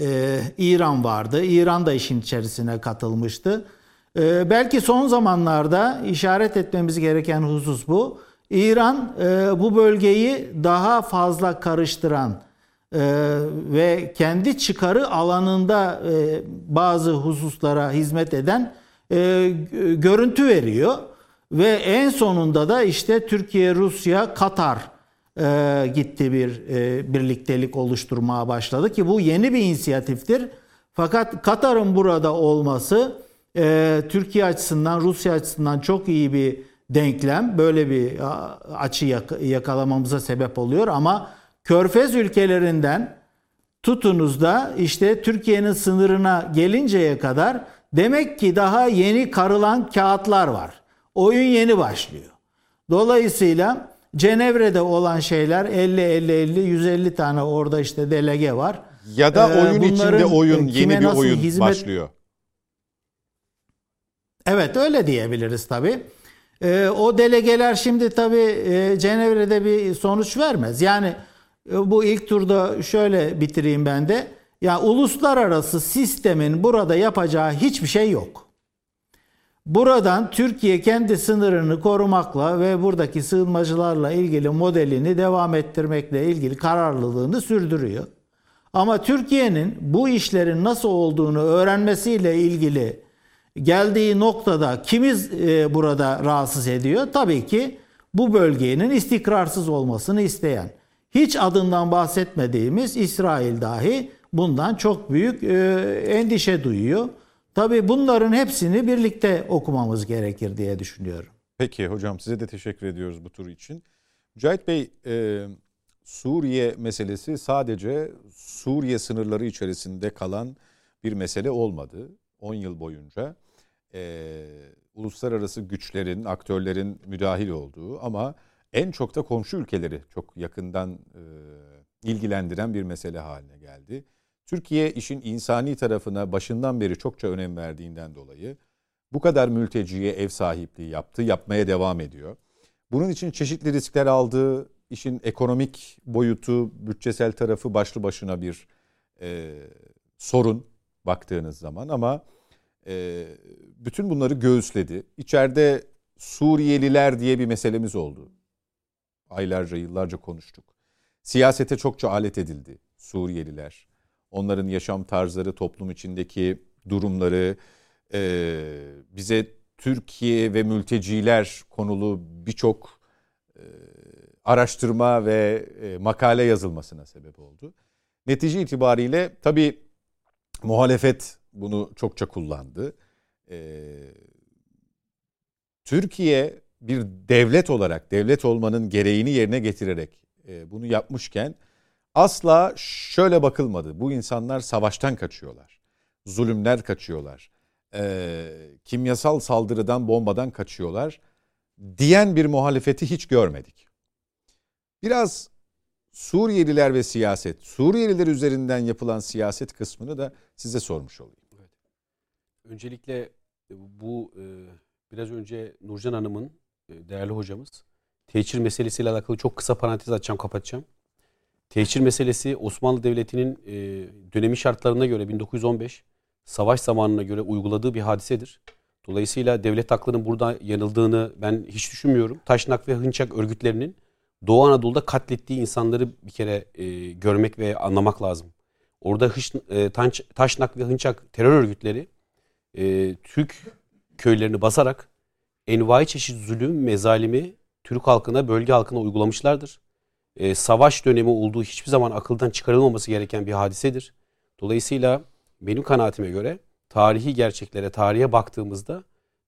İran vardı. İran da işin içerisine katılmıştı. Belki son zamanlarda işaret etmemiz gereken husus bu. İran bu bölgeyi daha fazla karıştıran ve kendi çıkarı alanında bazı hususlara hizmet eden görüntü veriyor. Ve en sonunda da işte Türkiye, Rusya, Katar gitti bir birliktelik oluşturmaya başladı ki bu yeni bir inisiyatiftir. Fakat Katar'ın burada olması Türkiye açısından, Rusya açısından çok iyi bir denklem. Böyle bir açı yakalamamıza sebep oluyor ama Körfez ülkelerinden tutunuz da işte Türkiye'nin sınırına gelinceye kadar demek ki daha yeni karılan kağıtlar var. Oyun yeni başlıyor. Dolayısıyla Cenevre'de olan şeyler 50-50-50-150 tane orada işte delege var. Ya da oyun içinde oyun, yeni bir oyun başlıyor. Evet, öyle diyebiliriz tabii. O delegeler şimdi tabii Cenevre'de bir sonuç vermez. Yani bu ilk turda şöyle bitireyim ben de. Ya yani uluslararası sistemin burada yapacağı hiçbir şey yok. Buradan Türkiye kendi sınırını korumakla ve buradaki sığınmacılarla ilgili modelini devam ettirmekle ilgili kararlılığını sürdürüyor. Ama Türkiye'nin bu işlerin nasıl olduğunu öğrenmesiyle ilgili geldiği noktada kimi burada rahatsız ediyor? Tabii ki bu bölgenin istikrarsız olmasını isteyen, hiç adından bahsetmediğimiz İsrail dahi bundan çok büyük endişe duyuyor. Tabii bunların hepsini birlikte okumamız gerekir diye düşünüyorum. Peki hocam, size de teşekkür ediyoruz bu tur için. Mücahit Bey, Suriye meselesi sadece Suriye sınırları içerisinde kalan bir mesele olmadı. 10 yıl boyunca uluslararası güçlerin, aktörlerin müdahil olduğu ama en çok da komşu ülkeleri çok yakından ilgilendiren bir mesele haline geldi. Türkiye işin insani tarafına başından beri çokça önem verdiğinden dolayı bu kadar mülteciye ev sahipliği yaptı, yapmaya devam ediyor. Bunun için çeşitli riskler aldı. İşin ekonomik boyutu, bütçesel tarafı başlı başına bir sorun baktığınız zaman ama bütün bunları göğüsledi. İçeride Suriyeliler diye bir meselemiz oldu. Aylarca, yıllarca konuştuk. Siyasete çokça alet edildi Suriyeliler. Onların yaşam tarzları, toplum içindeki durumları, bize Türkiye ve mülteciler konulu birçok araştırma ve makale yazılmasına sebep oldu. Netice itibariyle tabii muhalefet bunu çokça kullandı. Türkiye bir devlet olarak, devlet olmanın gereğini yerine getirerek bunu yapmışken asla şöyle bakılmadı. Bu insanlar savaştan kaçıyorlar, zulümler kaçıyorlar, kimyasal saldırıdan, bombadan kaçıyorlar diyen bir muhalefeti hiç görmedik. Biraz Suriyeliler ve siyaset, Suriyeliler üzerinden yapılan siyaset kısmını da size sormuş olayım. Evet. Öncelikle bu biraz önce Nurcan Hanım'ın, değerli hocamız, tehcir meselesiyle alakalı çok kısa parantez açacağım, kapatacağım. Tehcir meselesi Osmanlı Devleti'nin dönemi şartlarına göre 1915 savaş zamanına göre uyguladığı bir hadisedir. Dolayısıyla devlet aklının burada yanıldığını ben hiç düşünmüyorum. Taşnak ve Hınçak örgütlerinin Doğu Anadolu'da katlettiği insanları bir kere görmek ve anlamak lazım. Orada Taşnak ve Hınçak terör örgütleri Türk köylerini basarak envai çeşit zulüm, mezalimi Türk halkına, bölge halkına uygulamışlardır. Savaş dönemi olduğu hiçbir zaman akıldan çıkarılmaması gereken bir hadisedir. Dolayısıyla benim kanaatime göre tarihi gerçeklere, tarihe baktığımızda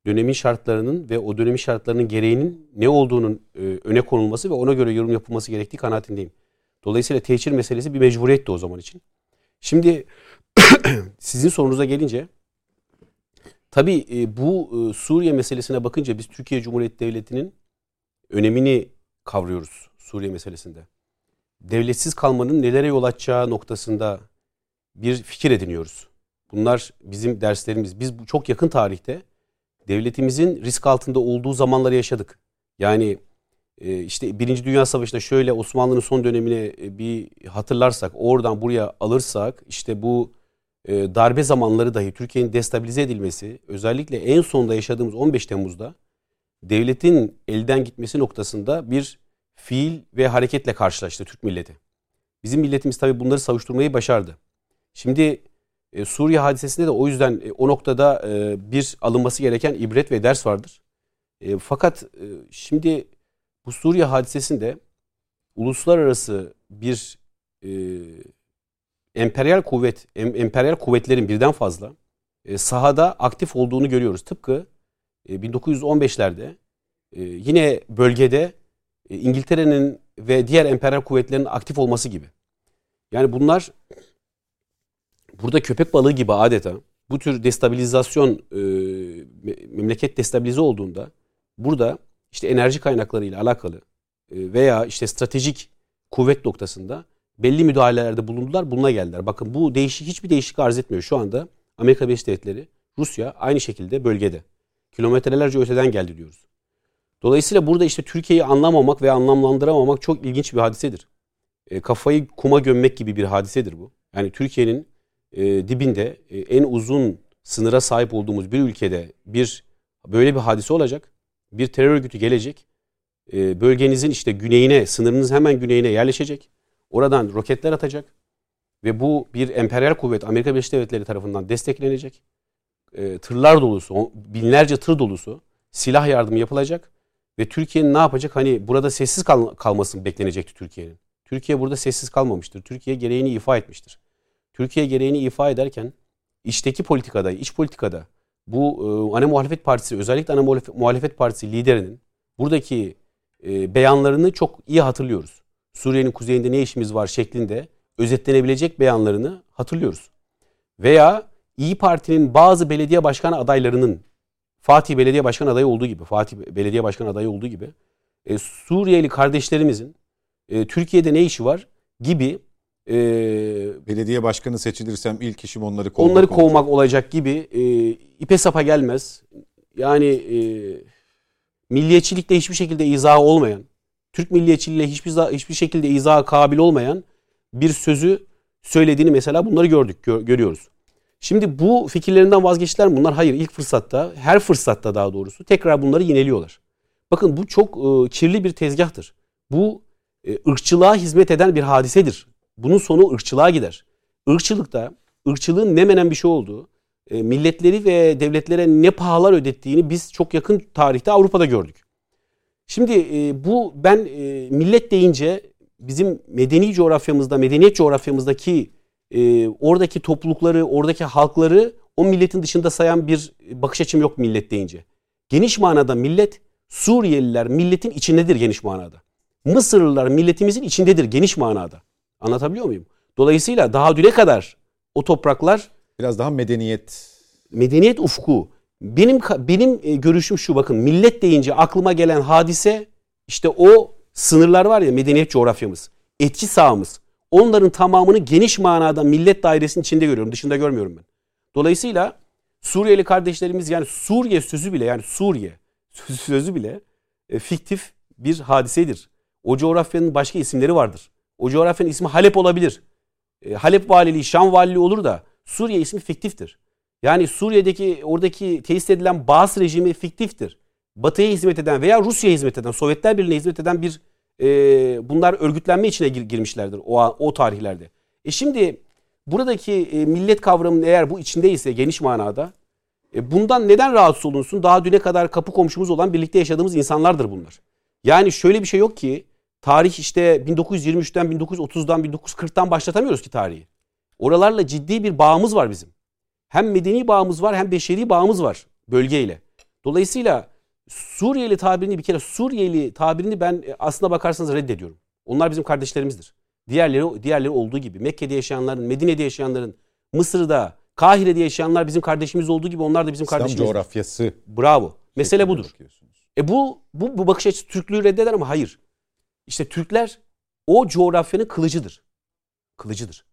dönemin şartlarının ve o dönemin şartlarının gereğinin ne olduğunun öne konulması ve ona göre yorum yapılması gerektiği kanaatindeyim. Dolayısıyla tehcir meselesi bir mecburiyetti o zaman için. Şimdi sizin sorunuza gelince, tabii bu Suriye meselesine bakınca biz Türkiye Cumhuriyeti Devleti'nin önemini kavruyoruz Suriye meselesinde. Devletsiz kalmanın nelere yol açacağı noktasında bir fikir ediniyoruz. Bunlar bizim derslerimiz. Biz çok yakın tarihte devletimizin risk altında olduğu zamanları yaşadık. Yani işte Birinci Dünya Savaşı'nda şöyle Osmanlı'nın son dönemine bir hatırlarsak, oradan buraya alırsak, işte bu darbe zamanları dahi Türkiye'nin destabilize edilmesi, özellikle en sonda yaşadığımız 15 Temmuz'da devletin elden gitmesi noktasında bir fiil ve hareketle karşılaştı Türk milleti. Bizim milletimiz tabii bunları savuşturmayı başardı. Şimdi Suriye hadisesinde de o yüzden o noktada bir alınması gereken ibret ve ders vardır. Fakat şimdi bu Suriye hadisesinde uluslararası bir emperyal kuvvet, emperyal kuvvetlerin birden fazla sahada aktif olduğunu görüyoruz. Tıpkı 1915'lerde yine bölgede İngiltere'nin ve diğer emperyal kuvvetlerin aktif olması gibi. Yani bunlar burada köpek balığı gibi adeta bu tür destabilizasyon, memleket destabilize olduğunda burada işte enerji kaynaklarıyla alakalı veya işte stratejik kuvvet noktasında belli müdahalelerde bulundular, bununla geldiler. Bakın bu hiçbir değişiklik arz etmiyor şu anda. Amerika Birleşik Devletleri, Rusya aynı şekilde bölgede. Kilometrelerce öteden geldi diyoruz. Dolayısıyla burada işte Türkiye'yi anlamamak ve anlamlandıramamak çok ilginç bir hadisedir. Kafayı kuma gömmek gibi bir hadisedir bu. Yani Türkiye'nin dibinde en uzun sınıra sahip olduğumuz bir ülkede bir böyle bir hadise olacak. Bir terör örgütü gelecek. Bölgenizin işte güneyine, sınırınız hemen güneyine yerleşecek. Oradan roketler atacak. Ve bu bir emperyal kuvvet Amerika Birleşik Devletleri tarafından desteklenecek. Tırlar dolusu, binlerce tır dolusu silah yardımı yapılacak. Ve Türkiye'nin ne yapacak? Hani burada sessiz kalmasını beklenecekti Türkiye'nin. Türkiye burada sessiz kalmamıştır. Türkiye gereğini ifa etmiştir. Türkiye gereğini ifa ederken içteki politikada, iç politikada bu ana muhalefet partisi, özellikle ana muhalefet partisi liderinin buradaki beyanlarını çok iyi hatırlıyoruz. Suriye'nin kuzeyinde ne işimiz var şeklinde özetlenebilecek beyanlarını hatırlıyoruz. Veya İYİ Parti'nin bazı belediye başkan adaylarının Fatih Belediye Başkan adayı olduğu gibi, Suriyeli kardeşlerimizin Türkiye'de ne işi var gibi belediye başkanı seçilirsem ilk işim onları kovmak. Onları kovmak olacak gibi ipe sapa gelmez. Yani milliyetçilikle hiçbir şekilde izahı olmayan, Türk milliyetçiliğiyle hiçbir şekilde izaha kabil olmayan bir sözü söylediğini mesela bunları gördük, görüyoruz. Şimdi bu fikirlerinden vazgeçtiler mi? Bunlar hayır. İlk fırsatta, her fırsatta daha doğrusu tekrar bunları yineliyorlar. Bakın bu çok kirli bir tezgahtır. Bu ırkçılığa hizmet eden bir hadisedir. Bunun sonu ırkçılığa gider. Irkçılıkta, ırkçılığın ne menen bir şey olduğu, milletleri ve devletlere ne pahalar ödettiğini biz çok yakın tarihte Avrupa'da gördük. Şimdi bu millet deyince bizim medeni coğrafyamızda, medeniyet coğrafyamızdaki oradaki toplulukları, oradaki halkları o milletin dışında sayan bir bakış açım yok millet deyince. Geniş manada millet, Suriyeliler milletin içindedir geniş manada. Mısırlılar milletimizin içindedir geniş manada. Anlatabiliyor muyum? Dolayısıyla daha düne kadar o topraklar biraz daha medeniyet ufku. Benim görüşüm şu, bakın millet deyince aklıma gelen hadise işte o sınırlar var ya, medeniyet coğrafyamız, etki sahamız. Onların tamamını geniş manada millet dairesinin içinde görüyorum. Dışında görmüyorum ben. Dolayısıyla Suriyeli kardeşlerimiz, yani Suriye sözü bile fiktif bir hadisedir. O coğrafyanın başka isimleri vardır. O coğrafyanın ismi Halep olabilir. Halep valiliği, Şam valiliği olur da Suriye ismi fiktiftir. Yani Suriye'deki oradaki tesis edilen Baas rejimi fiktiftir. Batı'ya hizmet eden veya Rusya'ya hizmet eden, Sovyetler Birliği'ne hizmet eden bir bunlar örgütlenme içine girmişlerdir o tarihlerde. Şimdi buradaki millet kavramının eğer bu içindeyse geniş manada bundan neden rahatsız olunsun? Daha düne kadar kapı komşumuz olan, birlikte yaşadığımız insanlardır bunlar. Yani şöyle bir şey yok ki tarih işte 1923'ten, 1930'dan, 1940'tan başlatamıyoruz ki tarihi. Oralarla ciddi bir bağımız var bizim. Hem medeni bağımız var hem beşeri bağımız var bölgeyle. Dolayısıyla Suriyeli tabirini ben aslına bakarsanız reddediyorum. Onlar bizim kardeşlerimizdir. Diğerleri olduğu gibi Mekke'de yaşayanların, Medine'de yaşayanların, Mısır'da, Kahire'de yaşayanlar bizim kardeşimiz olduğu gibi onlar da bizim kardeşimizdir. İslam coğrafyası. Bravo. Mesele budur. Bu bakış açısı Türklüğü reddeder ama hayır. İşte Türkler o coğrafyanın kılıcıdır.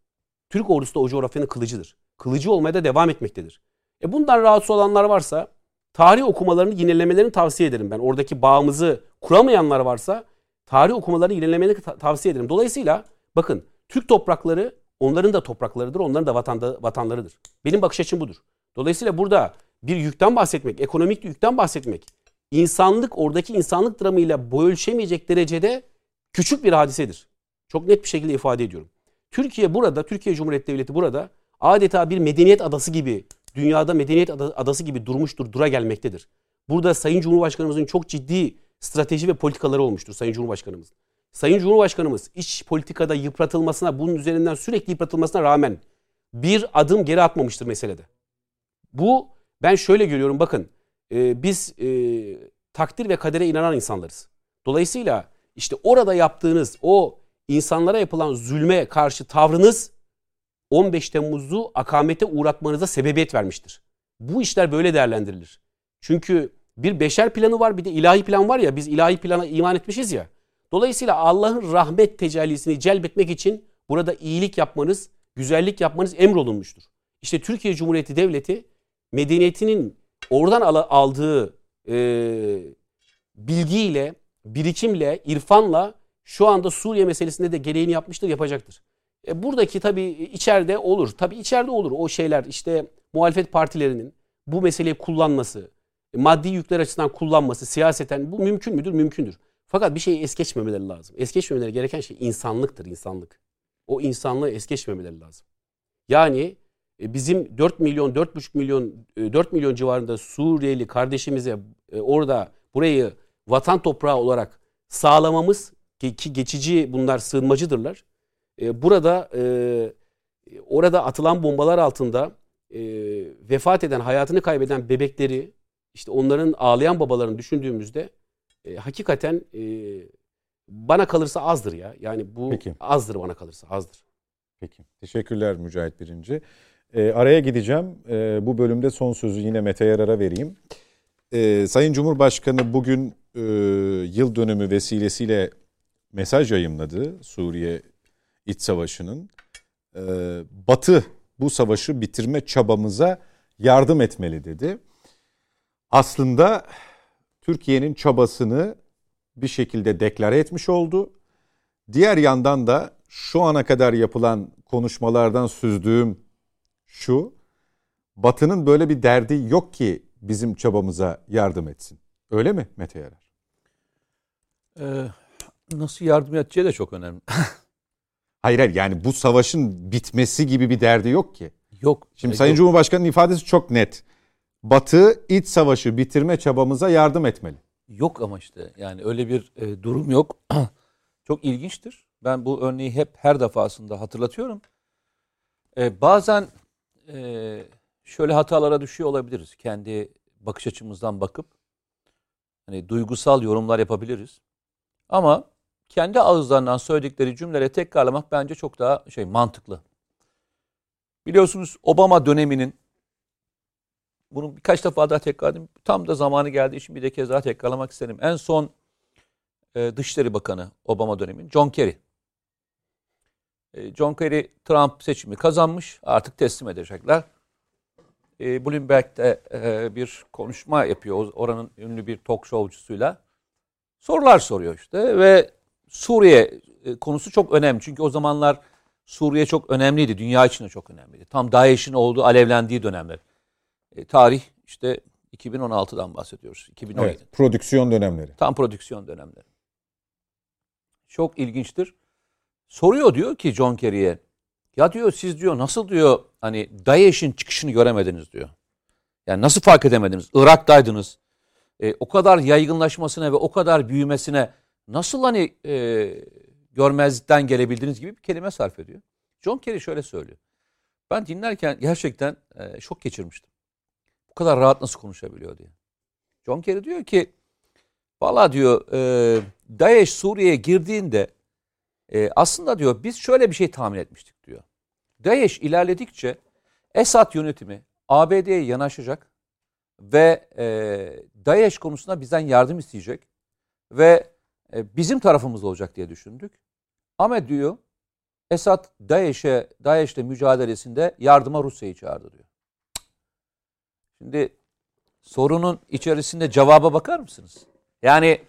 Türk ordusu da o coğrafyanın kılıcıdır. Kılıcı olmaya da devam etmektedir. Bundan rahatsız olanlar varsa tarih okumalarını, yenilemelerini tavsiye ederim ben. Oradaki bağımızı kuramayanlar varsa tarih okumalarını, yenilemelerini tavsiye ederim. Dolayısıyla bakın Türk toprakları onların da topraklarıdır, onların da vatanlarıdır. Benim bakış açım budur. Dolayısıyla burada bir yükten bahsetmek, ekonomik yükten bahsetmek, insanlık, oradaki insanlık dramıyla boy ölçemeyecek derecede küçük bir hadisedir. Çok net bir şekilde ifade ediyorum. Türkiye Cumhuriyeti Devleti burada adeta bir medeniyet adası gibi, dünyada medeniyet adası gibi dura gelmektedir. Burada Sayın Cumhurbaşkanımızın çok ciddi strateji ve politikaları olmuştur Sayın Cumhurbaşkanımız iç politikada yıpratılmasına, bunun üzerinden sürekli yıpratılmasına rağmen bir adım geri atmamıştır meselede. Bu ben şöyle görüyorum, bakın biz takdir ve kadere inanan insanlarız. Dolayısıyla işte orada yaptığınız o insanlara yapılan zulme karşı tavrınız 15 Temmuz'u akamete uğratmanıza sebebiyet vermiştir. Bu işler böyle değerlendirilir. Çünkü bir beşer planı var, bir de ilahi plan var ya, biz ilahi plana iman etmişiz ya. Dolayısıyla Allah'ın rahmet tecellisini celbetmek için burada iyilik yapmanız, güzellik yapmanız emrolunmuştur. İşte Türkiye Cumhuriyeti Devleti medeniyetinin oradan aldığı bilgiyle, birikimle, irfanla şu anda Suriye meselesinde de gereğini yapmıştır, yapacaktır. Buradaki tabii içeride olur. O şeyler işte muhalefet partilerinin bu meseleyi kullanması, maddi yükler açısından kullanması, siyaseten bu mümkün müdür? Mümkündür. Fakat bir şeyi es geçmemeleri lazım. Es geçmemeleri gereken şey insanlıktır, insanlık. O insanlığı es geçmemeleri lazım. Yani bizim 4 milyon civarında Suriyeli kardeşimize orada burayı vatan toprağı olarak sağlamamız, ki geçici bunlar sığınmacıdırlar. Orada atılan bombalar altında vefat eden, hayatını kaybeden bebekleri, işte onların ağlayan babalarını düşündüğümüzde hakikaten bana kalırsa azdır ya. Yani bu Peki. azdır bana kalırsa azdır. Peki. Teşekkürler Mücahit Birinci. Araya gideceğim. Bu bölümde son sözü yine Mete Yarar'a vereyim. Sayın Cumhurbaşkanı bugün yıl dönümü vesilesiyle mesaj yayımladı Suriye İç Savaşı'nın. Batı bu savaşı bitirme çabamıza yardım etmeli dedi. Aslında Türkiye'nin çabasını bir şekilde deklare etmiş oldu. Diğer yandan da şu ana kadar yapılan konuşmalardan süzdüğüm şu, Batı'nın böyle bir derdi yok ki bizim çabamıza yardım etsin. Öyle mi Mete Yarar? Nasıl yardım edeceği de çok önemli. Hayır yani bu savaşın bitmesi gibi bir derdi yok ki. Yok. Şimdi Sayın yok. Cumhurbaşkanı'nın ifadesi çok net. Batı iç savaşı bitirme çabamıza yardım etmeli. Yok ama işte yani öyle bir durum yok. Çok ilginçtir. Ben bu örneği hep her defasında hatırlatıyorum. Bazen şöyle hatalara düşüyor olabiliriz. Kendi bakış açımızdan bakıp hani duygusal yorumlar yapabiliriz. Ama kendi ağızlarından söyledikleri cümleleri tekrarlamak bence çok daha mantıklı. Biliyorsunuz Obama döneminin, bunu birkaç defa daha tekrarladım. Tam da zamanı geldiği için bir de kez daha tekrarlamak isterim. En son Dışişleri Bakanı Obama dönemin John Kerry. John Kerry Trump seçimi kazanmış. Artık teslim edecekler. Bloomberg'de bir konuşma yapıyor. Oranın ünlü bir talk show'cusuyla. Sorular soruyor işte ve Suriye konusu çok önemli. Çünkü o zamanlar Suriye çok önemliydi. Dünya için de çok önemliydi. Tam DAEŞ'in olduğu, alevlendiği dönemler. Tarih işte 2016'dan bahsediyoruz. 2017. Evet, prodüksiyon dönemleri. Tam prodüksiyon dönemleri. Çok ilginçtir. Soruyor diyor ki John Kerry'e. Ya diyor siz diyor nasıl diyor hani DAEŞ'in çıkışını göremediniz diyor. Yani nasıl fark edemediniz? Irak'taydınız. O kadar yaygınlaşmasına ve o kadar büyümesine nasıl hani görmezlikten gelebildiğiniz gibi bir kelime sarf ediyor. John Kerry şöyle söylüyor. Ben dinlerken gerçekten şok geçirmiştim. Bu kadar rahat nasıl konuşabiliyor diye. John Kerry diyor ki valla diyor DAEŞ Suriye'ye girdiğinde aslında diyor biz şöyle bir şey tahmin etmiştik diyor. DAEŞ ilerledikçe Esad yönetimi ABD'ye yanaşacak ve DAEŞ konusunda bizden yardım isteyecek ve bizim tarafımız olacak diye düşündük. Ama diyor Esad DAEŞ'le mücadelesinde yardıma Rusya'yı çağırdı diyor. Şimdi sorunun içerisinde cevaba bakar mısınız? Yani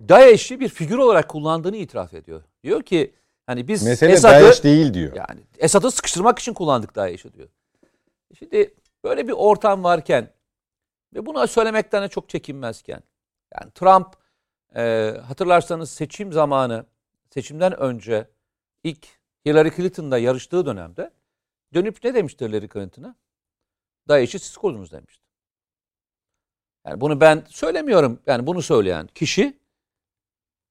DAEŞ'i bir figür olarak kullandığını itiraf ediyor. Diyor ki hani biz mesele DAEŞ değil diyor. Yani Esad'ı sıkıştırmak için kullandık DAEŞ'i diyor. Şimdi böyle bir ortam varken ve bunu söylemekten de çok çekinmezken, yani Trump hatırlarsanız seçim zamanı, seçimden önce ilk Hillary Clinton'la yarıştığı dönemde dönüp ne demişti Hillary Clinton'a? DAEŞ'i siz kurdunuz demişti. Yani bunu ben söylemiyorum. Yani bunu söyleyen kişi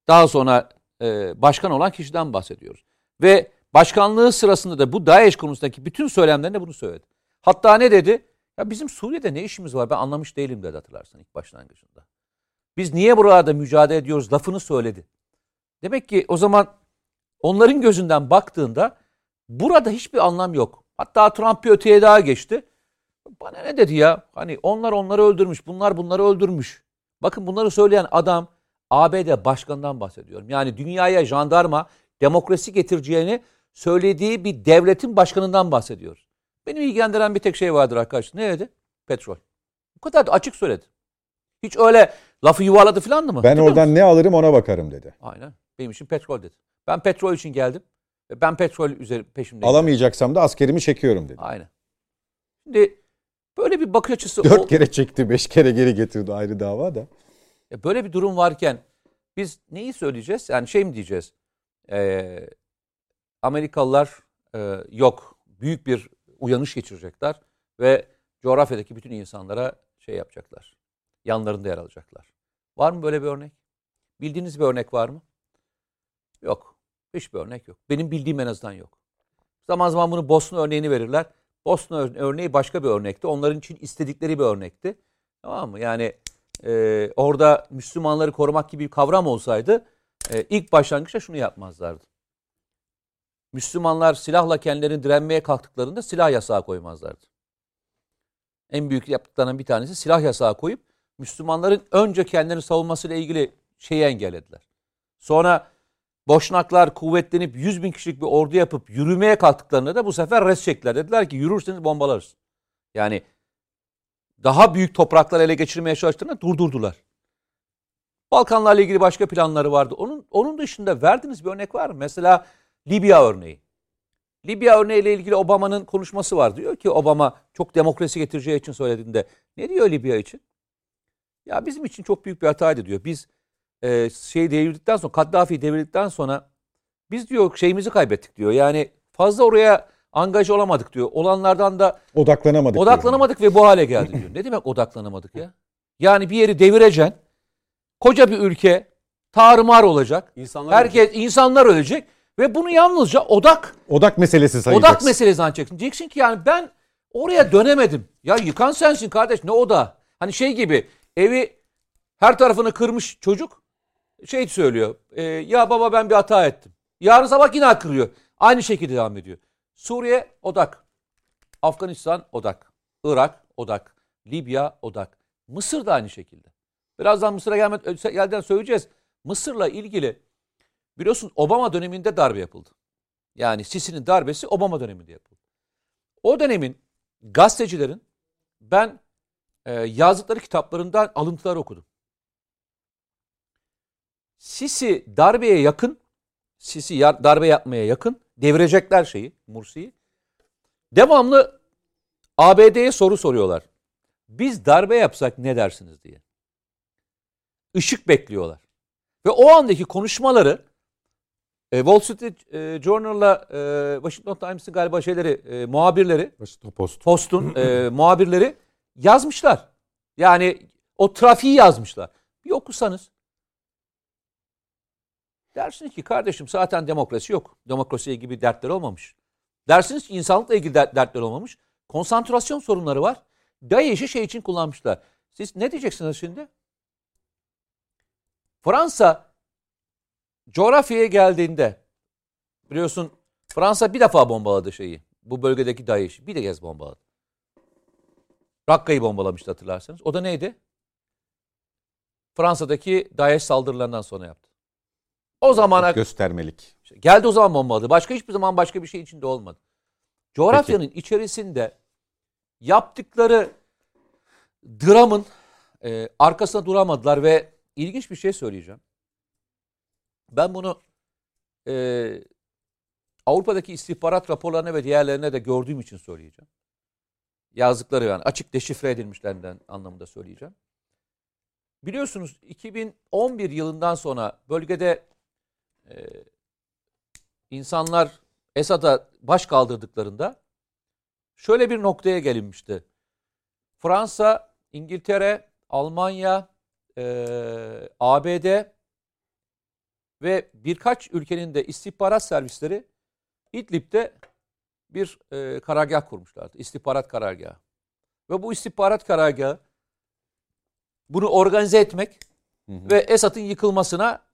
daha sonra başkan olan kişiden bahsediyoruz. Ve başkanlığı sırasında da bu DAEŞ konusundaki bütün söylemlerinde bunu söyledi. Hatta ne dedi? Ya bizim Suriye'de ne işimiz var ben anlamış değilim dedi hatırlarsan ilk başlangıcında. Biz niye burada mücadele ediyoruz lafını söyledi. Demek ki o zaman onların gözünden baktığında burada hiçbir anlam yok. Hatta Trump bir öteye daha geçti. Bana ne dedi ya? Hani onlar onları öldürmüş, bunlar bunları öldürmüş. Bakın bunları söyleyen adam ABD başkanından bahsediyorum. Yani dünyaya jandarma, demokrasi getireceğini söylediği bir devletin başkanından bahsediyoruz. Beni ilgilendiren bir tek şey vardır arkadaşlar. Ne dedi? Petrol. Bu kadar da açık söyledi. Hiç öyle lafı yuvarladı falan da mı? Ben oradan ne alırım ona bakarım dedi. Aynen. Benim için petrol dedi. Ben petrol için geldim. Ben petrol üzeri peşimdeyim. Alamayacaksam da askerimi çekiyorum dedi. Aynen. Şimdi böyle bir bakış açısı... 4 kere çekti, 5 kere geri getirdi ayrı dava da. Ya böyle bir durum varken biz neyi söyleyeceğiz? Yani mi diyeceğiz? Amerikalılar yok. Büyük bir uyanış geçirecekler ve coğrafyadaki bütün insanlara yapacaklar. Yanlarında yer alacaklar. Var mı böyle bir örnek? Bildiğiniz bir örnek var mı? Yok. Hiçbir örnek yok. Benim bildiğim en azından yok. Zaman zaman bunu Bosna örneğini verirler. Bosna örneği başka bir örnekti. Onların için istedikleri bir örnekti. Tamam mı? Yani orada Müslümanları korumak gibi bir kavram olsaydı ilk başlangıçta şunu yapmazlardı. Müslümanlar silahla kendilerini direnmeye kalktıklarında silah yasağı koymazlardı. En büyük yaptıklarından bir tanesi silah yasağı koyup Müslümanların önce kendilerini savunmasıyla ilgili şeyi engellediler. Sonra Boşnaklar kuvvetlenip 100 bin kişilik bir ordu yapıp yürümeye kalktıklarında da bu sefer res çektiler. Dediler ki yürürseniz bombalarız. Yani daha büyük topraklar ele geçirmeye çalıştığında durdurdular. Balkanlarla ilgili başka planları vardı. Onun dışında verdiğiniz bir örnek var mı? Mesela Libya örneği. Libya örneğiyle ilgili Obama'nın konuşması var. Diyor ki Obama çok demokrasi getireceği için söylediğinde. Ne diyor Libya için? Ya bizim için çok büyük bir hataydı diyor. Biz devirdikten sonra, Kaddafi'yi devirdikten sonra biz diyor şeyimizi kaybettik diyor. Yani fazla oraya angaje olamadık diyor. Olanlardan da odaklanamadık ve bu hale geldi diyor. Ne demek odaklanamadık ya? Yani bir yeri devireceksin. Koca bir ülke tarumar olacak. İnsanlar ölecek ve bunu yalnızca odak meselesi sayacaksın. Odak meselesi anlayacaksın. Diyeceksin ki yani ben oraya dönemedim. Ya yıkan sensin kardeş, ne oda? Hani şey gibi, evi her tarafını kırmış çocuk şey söylüyor. Ya baba ben bir hata ettim. Yarın sabah yine kırıyor. Aynı şekilde devam ediyor. Suriye odak. Afganistan odak. Irak odak. Libya odak. Mısır da aynı şekilde. Birazdan Mısır'a gelmeden söyleyeceğiz. Mısır'la ilgili biliyorsun Obama döneminde darbe yapıldı. Yani Sisi'nin darbesi Obama döneminde yapıldı. O dönemin gazetecilerin ben yazdıkları kitaplarından alıntılar okudum. Sisi darbeye yakın, Sisi darbe yapmaya yakın, devirecekler şeyi, Mursi'yi. Devamlı ABD'ye soru soruyorlar. Biz darbe yapsak ne dersiniz diye. Işık bekliyorlar. Ve o andaki konuşmaları Wall Street Journal'la Washington Times'ın galiba muhabirleri, Washington Post'un muhabirleri yazmışlar. Yani o trafiği yazmışlar. Bir okusanız dersiniz ki kardeşim zaten demokrasi yok. Demokrasiyle ilgili dertler olmamış. Dersiniz ki insanlıkla ilgili dertler olmamış. Konsantrasyon sorunları var. DAEŞ'i şey için kullanmışlar. Siz ne diyeceksiniz şimdi? Fransa coğrafyaya geldiğinde biliyorsun Fransa bir defa bombaladı şeyi. Bu bölgedeki DAEŞ'i bir de kez bombaladı. Rakka'yı bombalamıştı hatırlarsanız. O da neydi? Fransa'daki DAEŞ saldırılarından sonra yaptı. O zamana göstermelik. Geldi o zaman bombaladı. Başka hiçbir zaman başka bir şey içinde olmadı. Coğrafyanın peki içerisinde yaptıkları dramın arkasına duramadılar ve ilginç bir şey söyleyeceğim. Ben bunu Avrupa'daki istihbarat raporlarına ve diğerlerine de gördüğüm için söyleyeceğim. Yazdıkları yani açık deşifre edilmişlerinden anlamında söyleyeceğim. Biliyorsunuz 2011 yılından sonra bölgede insanlar Esad'a baş kaldırdıklarında şöyle bir noktaya gelinmişti. Fransa, İngiltere, Almanya, ABD ve birkaç ülkenin de istihbarat servisleri İdlib'de bir karargah kurmuşlardı. İstihbarat karargahı. Ve bu istihbarat karargahı bunu organize etmek ve Esad'ın yıkılmasına,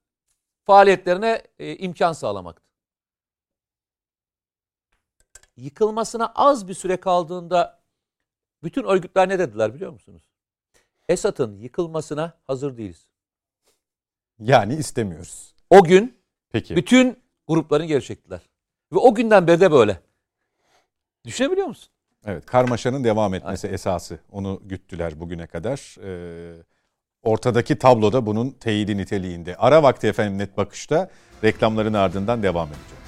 faaliyetlerine imkan sağlamaktı. Yıkılmasına az bir süre kaldığında bütün örgütler ne dediler biliyor musunuz? Esad'ın yıkılmasına hazır değiliz. Yani istemiyoruz. O gün peki bütün grupların geri çektiler. Ve o günden beri de böyle. Düşünebiliyor musun? Evet, karmaşanın devam etmesi esası. Onu güttüler bugüne kadar. Ortadaki tabloda bunun teyidi niteliğinde. Ara vakti efendim, Net Bakış'ta reklamların ardından devam edeceğiz.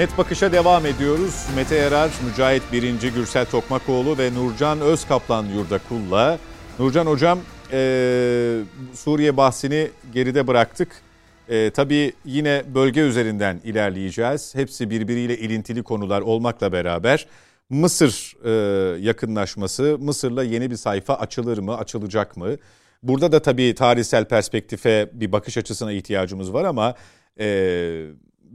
Net Bakış'a devam ediyoruz. Mete Yarar, Mücahit Birinci, Gürsel Tokmakoğlu ve Nurcan Özkaplan Yurdakul'la. Nurcan Hocam, Suriye bahsini geride bıraktık. Tabii yine bölge üzerinden ilerleyeceğiz. Hepsi birbiriyle ilintili konular olmakla beraber Mısır yakınlaşması, Mısır'la yeni bir sayfa açılır mı, açılacak mı? Burada da tabii tarihsel perspektife, bir bakış açısına ihtiyacımız var ama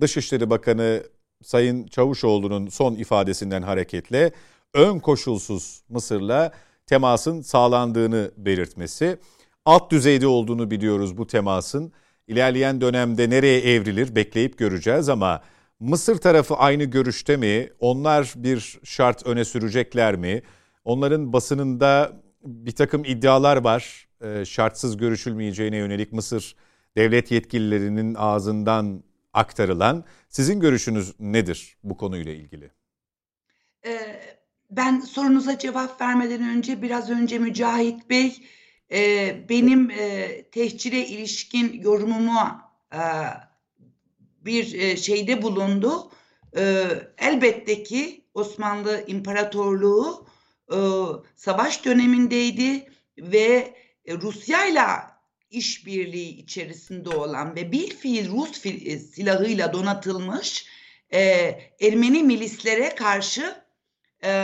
Dışişleri Bakanı Sayın Çavuşoğlu'nun son ifadesinden hareketle ön koşulsuz Mısır'la temasın sağlandığını belirtmesi. Alt düzeyde olduğunu biliyoruz bu temasın. İlerleyen dönemde nereye evrilir bekleyip göreceğiz ama Mısır tarafı aynı görüşte mi? Onlar bir şart öne sürecekler mi? Onların basınında bir takım iddialar var. Şartsız görüşülmeyeceğine yönelik Mısır devlet yetkililerinin ağzından aktarılan. Sizin görüşünüz nedir bu konuyla ilgili? Ben sorunuza cevap vermeden önce biraz önce Mücahit Bey benim tehcire ilişkin yorumuma bir şeyde bulundu. Elbette ki Osmanlı İmparatorluğu savaş dönemindeydi ve Rusya'yla işbirliği içerisinde olan ve bir fiil Rus silahıyla donatılmış Ermeni milislere karşı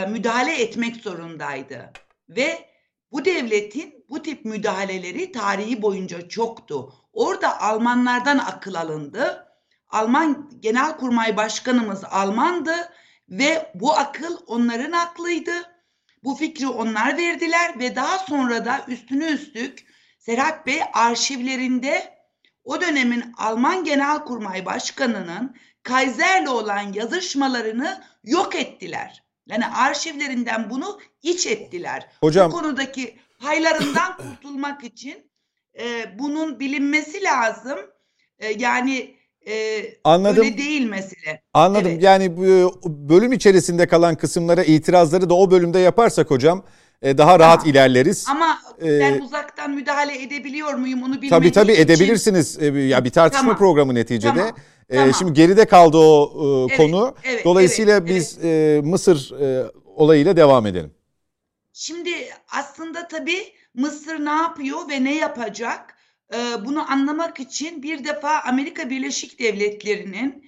müdahale etmek zorundaydı. Ve bu devletin bu tip müdahaleleri tarihi boyunca çoktu. Orada Almanlardan akıl alındı. Alman Genelkurmay Başkanımız Almandı ve bu akıl onların aklıydı. Bu fikri onlar verdiler ve daha sonra da üstüne üstlük Serhat Bey arşivlerinde o dönemin Alman Genelkurmay Başkanı'nın Kaiser'le olan yazışmalarını yok ettiler. Yani arşivlerinden bunu iç ettiler. Hocam, bu konudaki paylarından kurtulmak için bunun bilinmesi lazım. Yani anladım. Öyle değil mesele. Anladım. Evet. Yani bölüm içerisinde kalan kısımlara itirazları da o bölümde yaparsak hocam daha rahat ilerleriz. Ama ben uzaktan müdahale edebiliyor muyum onu bilmek için. Tabii edebilirsiniz. Ya bir tartışma programı neticede. Tamam. Şimdi geride kaldı o konu. Evet, dolayısıyla biz Mısır olayıyla devam edelim. Şimdi aslında tabii Mısır ne yapıyor ve ne yapacak? Bunu anlamak için bir defa Amerika Birleşik Devletleri'nin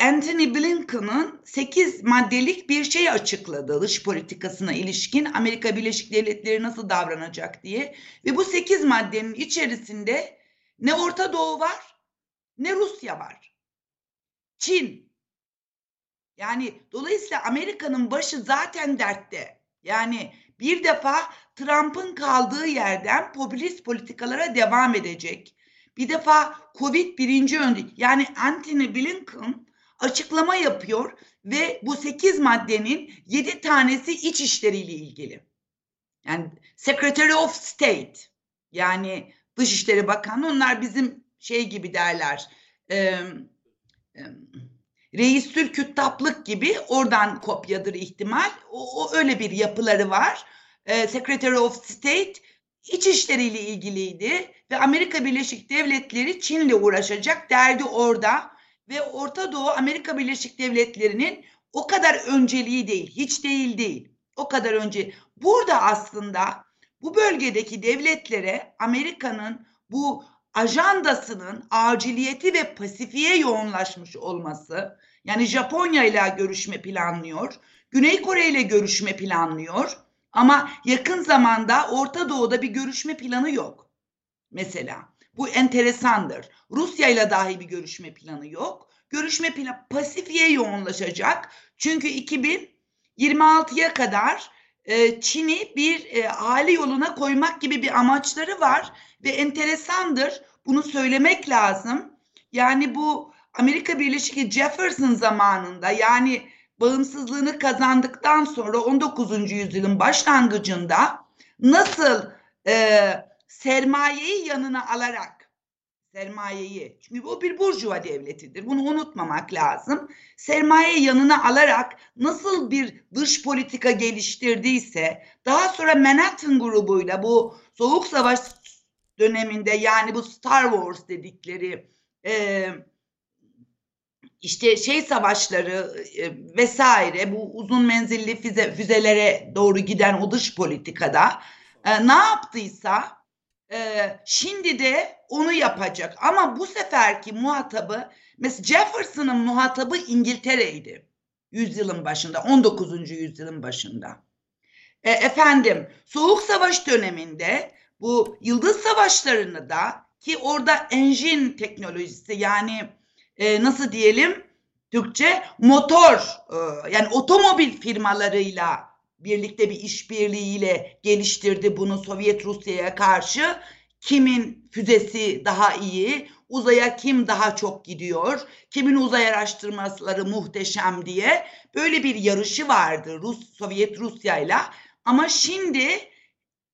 Anthony Blinken'ın 8 maddelik bir şey açıkladı dış politikasına ilişkin Amerika Birleşik Devletleri nasıl davranacak diye. Ve bu 8 maddenin içerisinde ne Orta Doğu var ne Rusya var. Çin. Yani dolayısıyla Amerika'nın başı zaten dertte. Yani bir defa Trump'ın kaldığı yerden popülist politikalara devam edecek. Bir defa Covid birinci öndeki yani Anthony Blinken açıklama yapıyor ve bu 8 maddenin 7 tanesi iç işleriyle ilgili. Yani Secretary of State yani Dışişleri Bakanı onlar bizim şey gibi derler reisül küttaplık gibi oradan kopyadır ihtimal. O öyle bir yapıları var. Secretary of State iç işleriyle ilgiliydi ve Amerika Birleşik Devletleri Çin'le uğraşacak derdi orada ve Orta Doğu Amerika Birleşik Devletleri'nin o kadar önceliği değil, hiç değil. O kadar önce burada aslında bu bölgedeki devletlere Amerika'nın bu ajandasının aciliyeti ve pasifiye yoğunlaşmış olması, yani Japonya ile görüşme planlıyor, Güney Kore ile görüşme planlıyor. Ama yakın zamanda Orta Doğu'da bir görüşme planı yok. Mesela bu enteresandır. Rusya ile dahi bir görüşme planı yok. Görüşme planı Pasifik'e yoğunlaşacak. Çünkü 2026'ya kadar Çin'i bir hali yoluna koymak gibi bir amaçları var. Ve enteresandır. Bunu söylemek lazım. Yani bu Amerika Birleşik Devletleri Jefferson zamanında yani bağımsızlığını kazandıktan sonra 19. yüzyılın başlangıcında nasıl sermayeyi yanına alarak çünkü o bir burjuva devletidir bunu unutmamak lazım sermayeyi yanına alarak nasıl bir dış politika geliştirdiyse daha sonra Manhattan grubuyla bu Soğuk Savaş döneminde yani bu Star Wars dedikleri İşte savaşları vesaire, bu uzun menzilli füzelere doğru giden o dış politikada ne yaptıysa şimdi de onu yapacak. Ama bu seferki muhatabı, mesela Jefferson'ın muhatabı İngiltere'ydi. Yüzyılın başında, 19. yüzyılın başında. Efendim, Soğuk Savaş döneminde bu Yıldız Savaşları'nı da, ki orada engine teknolojisi, yani nasıl diyelim Türkçe, motor, yani otomobil firmalarıyla birlikte bir işbirliğiyle geliştirdi bunu Sovyet Rusya'ya karşı. Kimin füzesi daha iyi, uzaya kim daha çok gidiyor, kimin uzay araştırmaları muhteşem diye böyle bir yarışı vardı Sovyet Rusya'yla. Ama şimdi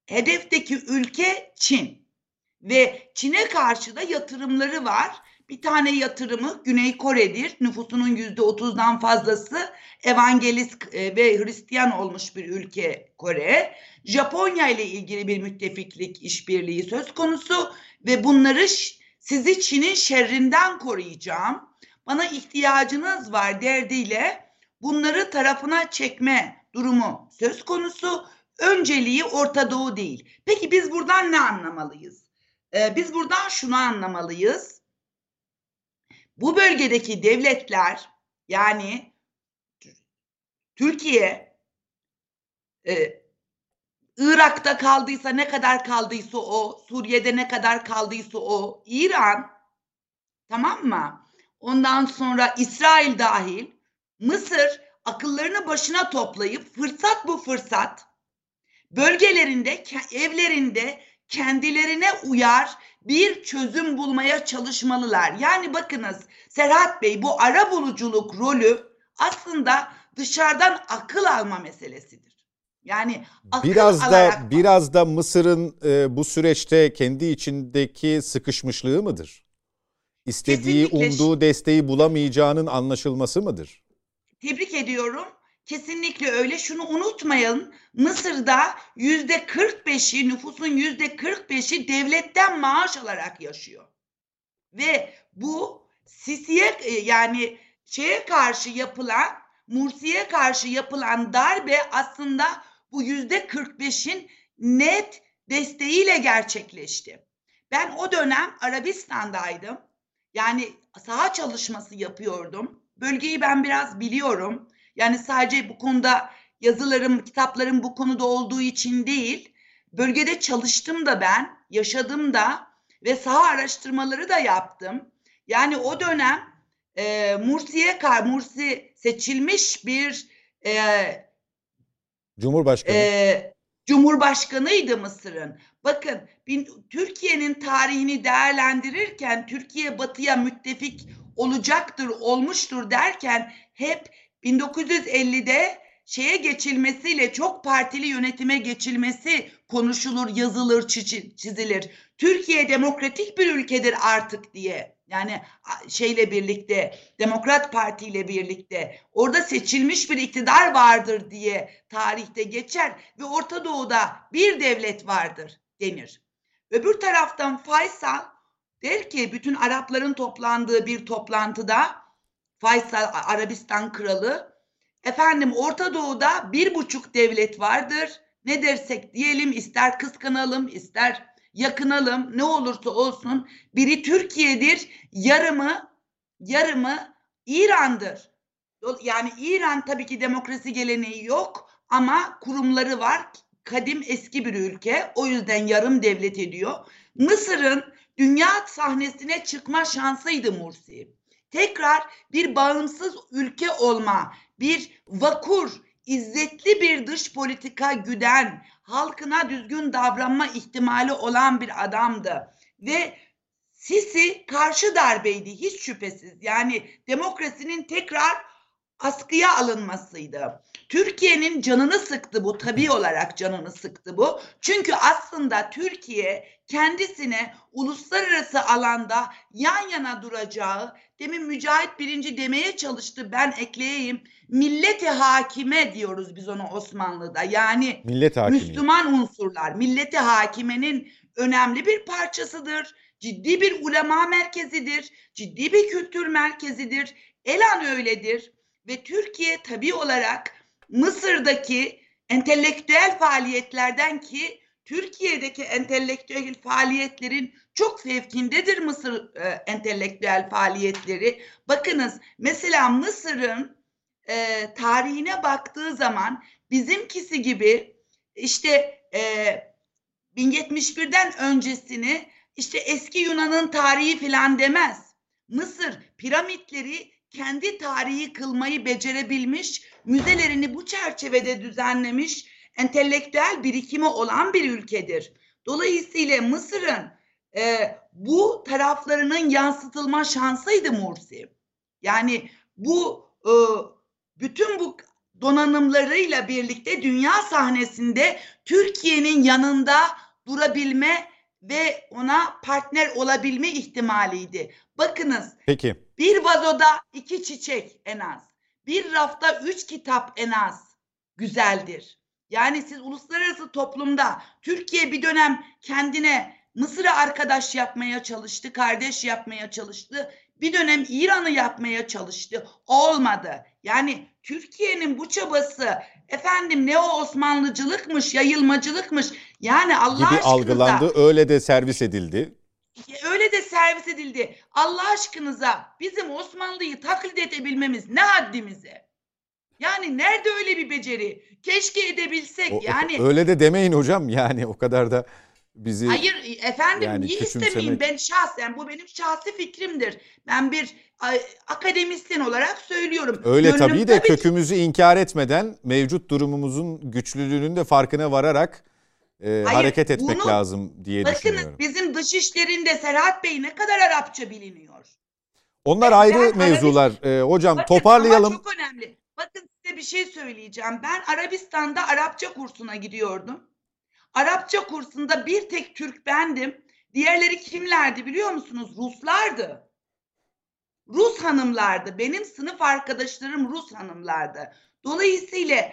hedefteki ülke Çin ve Çin'e karşı da yatırımları var. Bir tane yatırımı Güney Kore'dir. Nüfusunun %30'dan fazlası Evangelist ve Hristiyan olmuş bir ülke Kore. Japonya ile ilgili bir müttefiklik işbirliği söz konusu ve bunları sizi Çin'in şerrinden koruyacağım, bana ihtiyacınız var derdiyle bunları tarafına çekme durumu söz konusu. Önceliği Orta Doğu değil. Peki biz buradan ne anlamalıyız? Biz buradan şunu anlamalıyız. Bu bölgedeki devletler, yani Türkiye, Irak'ta kaldıysa ne kadar kaldıysa o, Suriye'de ne kadar kaldıysa o, İran, tamam mı? Ondan sonra İsrail dahil, Mısır akıllarını başına toplayıp fırsat bu fırsat bölgelerinde, evlerinde kendilerine uyar bir çözüm bulmaya çalışmalılar. Yani bakınız Serhat Bey, bu arabuluculuk rolü aslında dışarıdan akıl alma meselesidir. Yani biraz da Mısır'ın bu süreçte kendi içindeki sıkışmışlığı mıdır? İstediği, kesinlikle, umduğu desteği bulamayacağının anlaşılması mıdır? Tebrik ediyorum. Kesinlikle öyle. Şunu unutmayın. Mısır'da %45'i, nüfusun %45'i devletten maaş alarak yaşıyor. Ve bu Sisi'ye, yani şeye karşı yapılan, Mursi'ye karşı yapılan darbe aslında bu %45'in net desteğiyle gerçekleşti. Ben o dönem Arabistan'daydım. Yani saha çalışması yapıyordum. Bölgeyi ben biraz biliyorum. Yani sadece bu konuda yazılarım, kitaplarım bu konuda olduğu için değil, bölgede çalıştım da ben, yaşadım da ve saha araştırmaları da yaptım. Yani o dönem Mursi seçilmiş bir Cumhurbaşkanıydı Mısır'ın. Bakın, Türkiye'nin tarihini değerlendirirken Türkiye batıya müttefik olacaktır, olmuştur derken hep 1950'de şeye geçilmesiyle, çok partili yönetime geçilmesi konuşulur, yazılır, çizilir. Türkiye demokratik bir ülkedir artık diye. Yani şeyle birlikte, Demokrat Parti ile birlikte orada seçilmiş bir iktidar vardır diye tarihte geçer ve Orta Doğu'da bir devlet vardır denir. Öbür taraftan Faysal der ki, bütün Arapların toplandığı bir toplantıda, Faysal, Arabistan kralı, efendim Orta Doğu'da 1,5 devlet vardır. Ne dersek diyelim, ister kıskanalım, ister yakınalım, ne olursa olsun biri Türkiye'dir, yarımı İran'dır. Yani İran tabii ki demokrasi geleneği yok ama kurumları var. Kadim, eski bir ülke. O yüzden yarım devlet ediyor. Mısır'ın dünya sahnesine çıkma şansıydı Mursi. Tekrar bir bağımsız ülke olma, bir vakur, izzetli bir dış politika güden, halkına düzgün davranma ihtimali olan bir adamdı. Ve Sisi karşı darbeydi hiç şüphesiz. Yani demokrasinin tekrar askıya alınmasıydı. Türkiye'nin canını sıktı bu, tabii olarak canını sıktı bu. Çünkü aslında Türkiye kendisine uluslararası alanda yan yana duracağı, demin Mücahit Birinci demeye çalıştı, ben ekleyeyim. Milleti hakime diyoruz biz ona Osmanlı'da. Yani Müslüman unsurlar milleti hakimenin önemli bir parçasıdır. Ciddi bir ulema merkezidir. Ciddi bir kültür merkezidir. Elan öyledir ve Türkiye tabii olarak Mısır'daki entelektüel faaliyetlerden ki Türkiye'deki entelektüel faaliyetlerin çok fevkindedir Mısır entelektüel faaliyetleri. Bakınız mesela Mısır'ın tarihine baktığı zaman bizimkisi gibi işte 1071'den öncesini işte eski Yunan'ın tarihi filan demez. Mısır piramitleri kendi tarihi kılmayı becerebilmiş, müzelerini bu çerçevede düzenlemiş, entelektüel birikimi olan bir ülkedir. Dolayısıyla Mısır'ın bu taraflarının yansıtılma şansıydı Mursi. Yani bu bütün bu donanımlarıyla birlikte dünya sahnesinde Türkiye'nin yanında durabilme ve ona partner olabilme ihtimaliydi. Bakınız, peki, bir vazoda 2 çiçek en az, bir rafta 3 kitap en az güzeldir. Yani siz uluslararası toplumda, Türkiye bir dönem kendine Mısır'ı arkadaş yapmaya çalıştı, kardeş yapmaya çalıştı. Bir dönem İran'ı yapmaya çalıştı. Olmadı. Yani Türkiye'nin bu çabası efendim neo-Osmanlıcılıkmış, yayılmacılıkmış. Yani Allah aşkına algılandı, öyle de servis edildi. Öyle de servis edildi. Allah aşkınıza bizim Osmanlı'yı taklit edebilmemiz ne haddimize? Yani nerede öyle bir beceri? Keşke edebilsek yani. Öyle de demeyin hocam, yani o kadar da bizi. Hayır efendim, yani niye istemeyin? Ben şahsen, bu benim şahsi fikrimdir. Ben bir akademisyen olarak söylüyorum. Öyle tabii de kökümüzü inkar etmeden mevcut durumumuzun güçlülüğünün de farkına vararak hareket etmek lazım diye düşünüyorum. Bakınız bizim dışişlerinde Serhat Bey ne kadar Arapça biliniyor. Onlar ayrı mevzular. Hocam bakın, toparlayalım. Ama çok önemli. Bakın size bir şey söyleyeceğim. Ben Arabistan'da Arapça kursuna gidiyordum. Arapça kursunda bir tek Türk bendim. Diğerleri kimlerdi biliyor musunuz? Ruslardı. Rus hanımlardı. Benim sınıf arkadaşlarım Rus hanımlardı. Dolayısıyla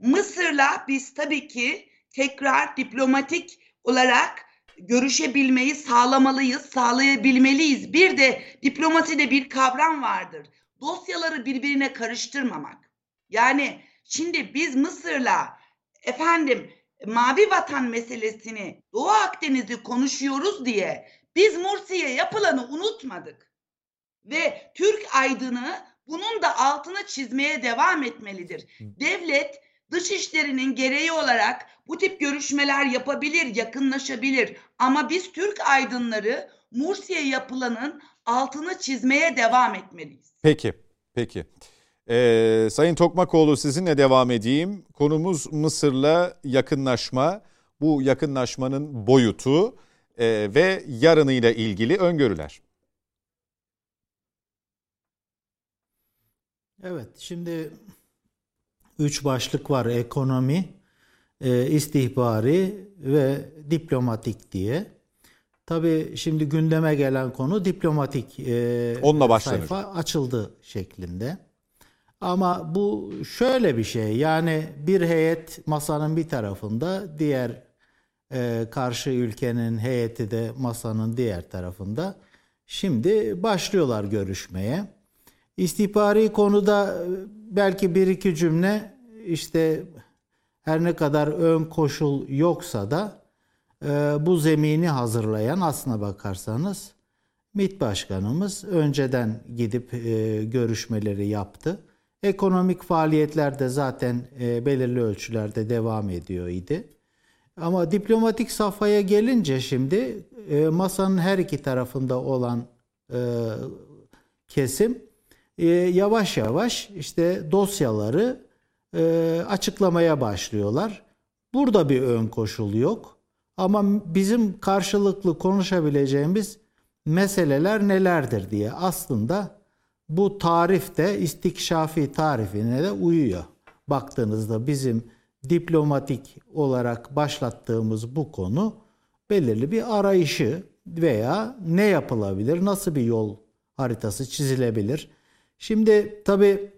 Mısır'la biz tabii ki tekrar diplomatik olarak görüşebilmeyi sağlamalıyız, sağlayabilmeliyiz. Bir de diplomaside bir kavram vardır. Dosyaları birbirine karıştırmamak. Yani şimdi biz Mısır'la efendim Mavi Vatan meselesini, Doğu Akdeniz'i konuşuyoruz diye biz Mursi'ye yapılanı unutmadık. Ve Türk aydını bunun da altını çizmeye devam etmelidir. Devlet dış işlerinin gereği olarak bu tip görüşmeler yapabilir, yakınlaşabilir. Ama biz Türk aydınları Mursi'ye yapılanın altını çizmeye devam etmeliyiz. Peki, peki. Sayın Tokmakoğlu, sizinle devam edeyim. Konumuz Mısır'la yakınlaşma, bu yakınlaşmanın boyutu ve yarınıyla ilgili öngörüler. Evet, şimdi 3 başlık var: ekonomi, istihbari ve diplomatik diye. Tabii şimdi gündeme gelen konu diplomatik, onunla sayfa açıldı şeklinde. Ama bu şöyle bir şey, yani bir heyet masanın bir tarafında, diğer karşı ülkenin heyeti de masanın diğer tarafında. Şimdi başlıyorlar görüşmeye. İstihbari konuda belki bir iki cümle, işte her ne kadar ön koşul yoksa da bu zemini hazırlayan, aslına bakarsanız MİT Başkanımız önceden gidip görüşmeleri yaptı. Ekonomik faaliyetler de zaten belirli ölçülerde devam ediyor idi. Ama diplomatik safhaya gelince şimdi masanın her iki tarafında olan kesim yavaş yavaş işte dosyaları açıklamaya başlıyorlar. Burada bir ön koşul yok. Ama bizim karşılıklı konuşabileceğimiz meseleler nelerdir diye aslında bu tarif de istikşafi tarifine de uyuyor. Baktığınızda bizim diplomatik olarak başlattığımız bu konu belirli bir arayışı veya ne yapılabilir, nasıl bir yol haritası çizilebilir. Şimdi tabii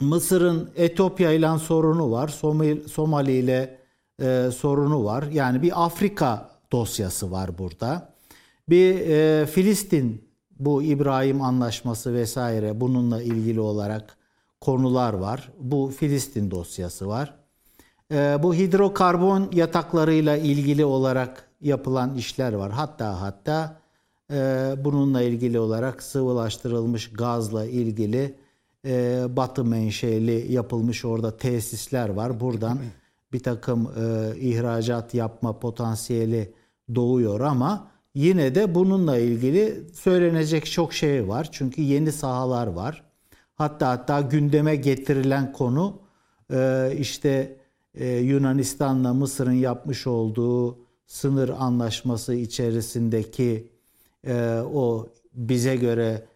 Mısır'ın Etiyopya ile sorunu var, Somali ile sorunu var. Yani bir Afrika dosyası var burada. Bir Filistin bu İbrahim Anlaşması vesaire, bununla ilgili olarak konular var. Bu Filistin dosyası var. Bu hidrokarbon yataklarıyla ilgili olarak yapılan işler var. Hatta bununla ilgili olarak sıvılaştırılmış gazla ilgili Batı menşeli yapılmış orada tesisler var. Buradan bir takım ihracat yapma potansiyeli doğuyor ama yine de bununla ilgili söylenecek çok şey var. Çünkü yeni sahalar var. Hatta gündeme getirilen konu işte Yunanistan'la Mısır'ın yapmış olduğu sınır anlaşması içerisindeki o bize göre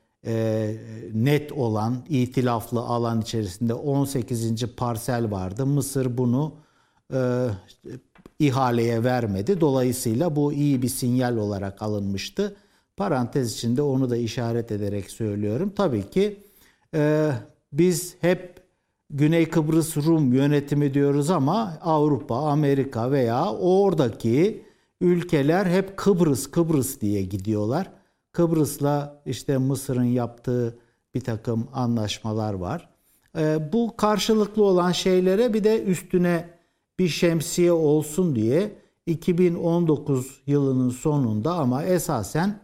net olan itilaflı alan içerisinde 18. parsel vardı. Mısır bunu ihaleye vermedi. Dolayısıyla bu iyi bir sinyal olarak alınmıştı. Parantez içinde onu da işaret ederek söylüyorum. Tabii ki biz hep Güney Kıbrıs Rum yönetimi diyoruz ama Avrupa, Amerika veya oradaki ülkeler hep Kıbrıs diye gidiyorlar. Kıbrıs'la işte Mısır'ın yaptığı bir takım anlaşmalar var. Bu karşılıklı olan şeylere bir de üstüne bir şemsiye olsun diye 2019 yılının sonunda ama esasen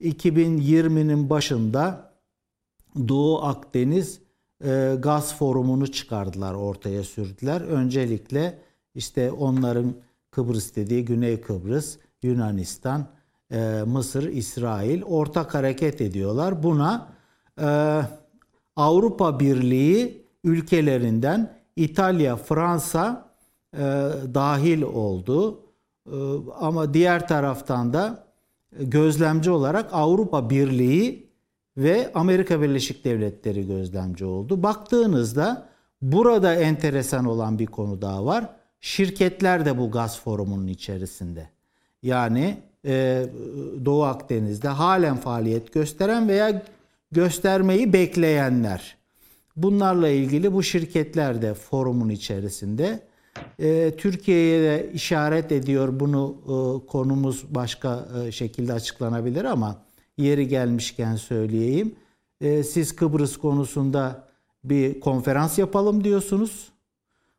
2020'nin başında Doğu Akdeniz Gaz Forumu'nu çıkardılar, ortaya sürdüler. Öncelikle işte onların Kıbrıs dediği Güney Kıbrıs, Yunanistan, Mısır, İsrail ortak hareket ediyorlar. Buna Avrupa Birliği ülkelerinden İtalya, Fransa dahil oldu. Ama diğer taraftan da gözlemci olarak Avrupa Birliği ve Amerika Birleşik Devletleri gözlemci oldu. Baktığınızda burada enteresan olan bir konu daha var. Şirketler de bu gaz forumunun içerisinde. Yani Doğu Akdeniz'de halen faaliyet gösteren veya göstermeyi bekleyenler. Bunlarla ilgili bu şirketler de forumun içerisinde. Türkiye'ye de işaret ediyor. Bunu konumuz başka şekilde açıklanabilir ama yeri gelmişken söyleyeyim. Siz Kıbrıs konusunda bir konferans yapalım diyorsunuz.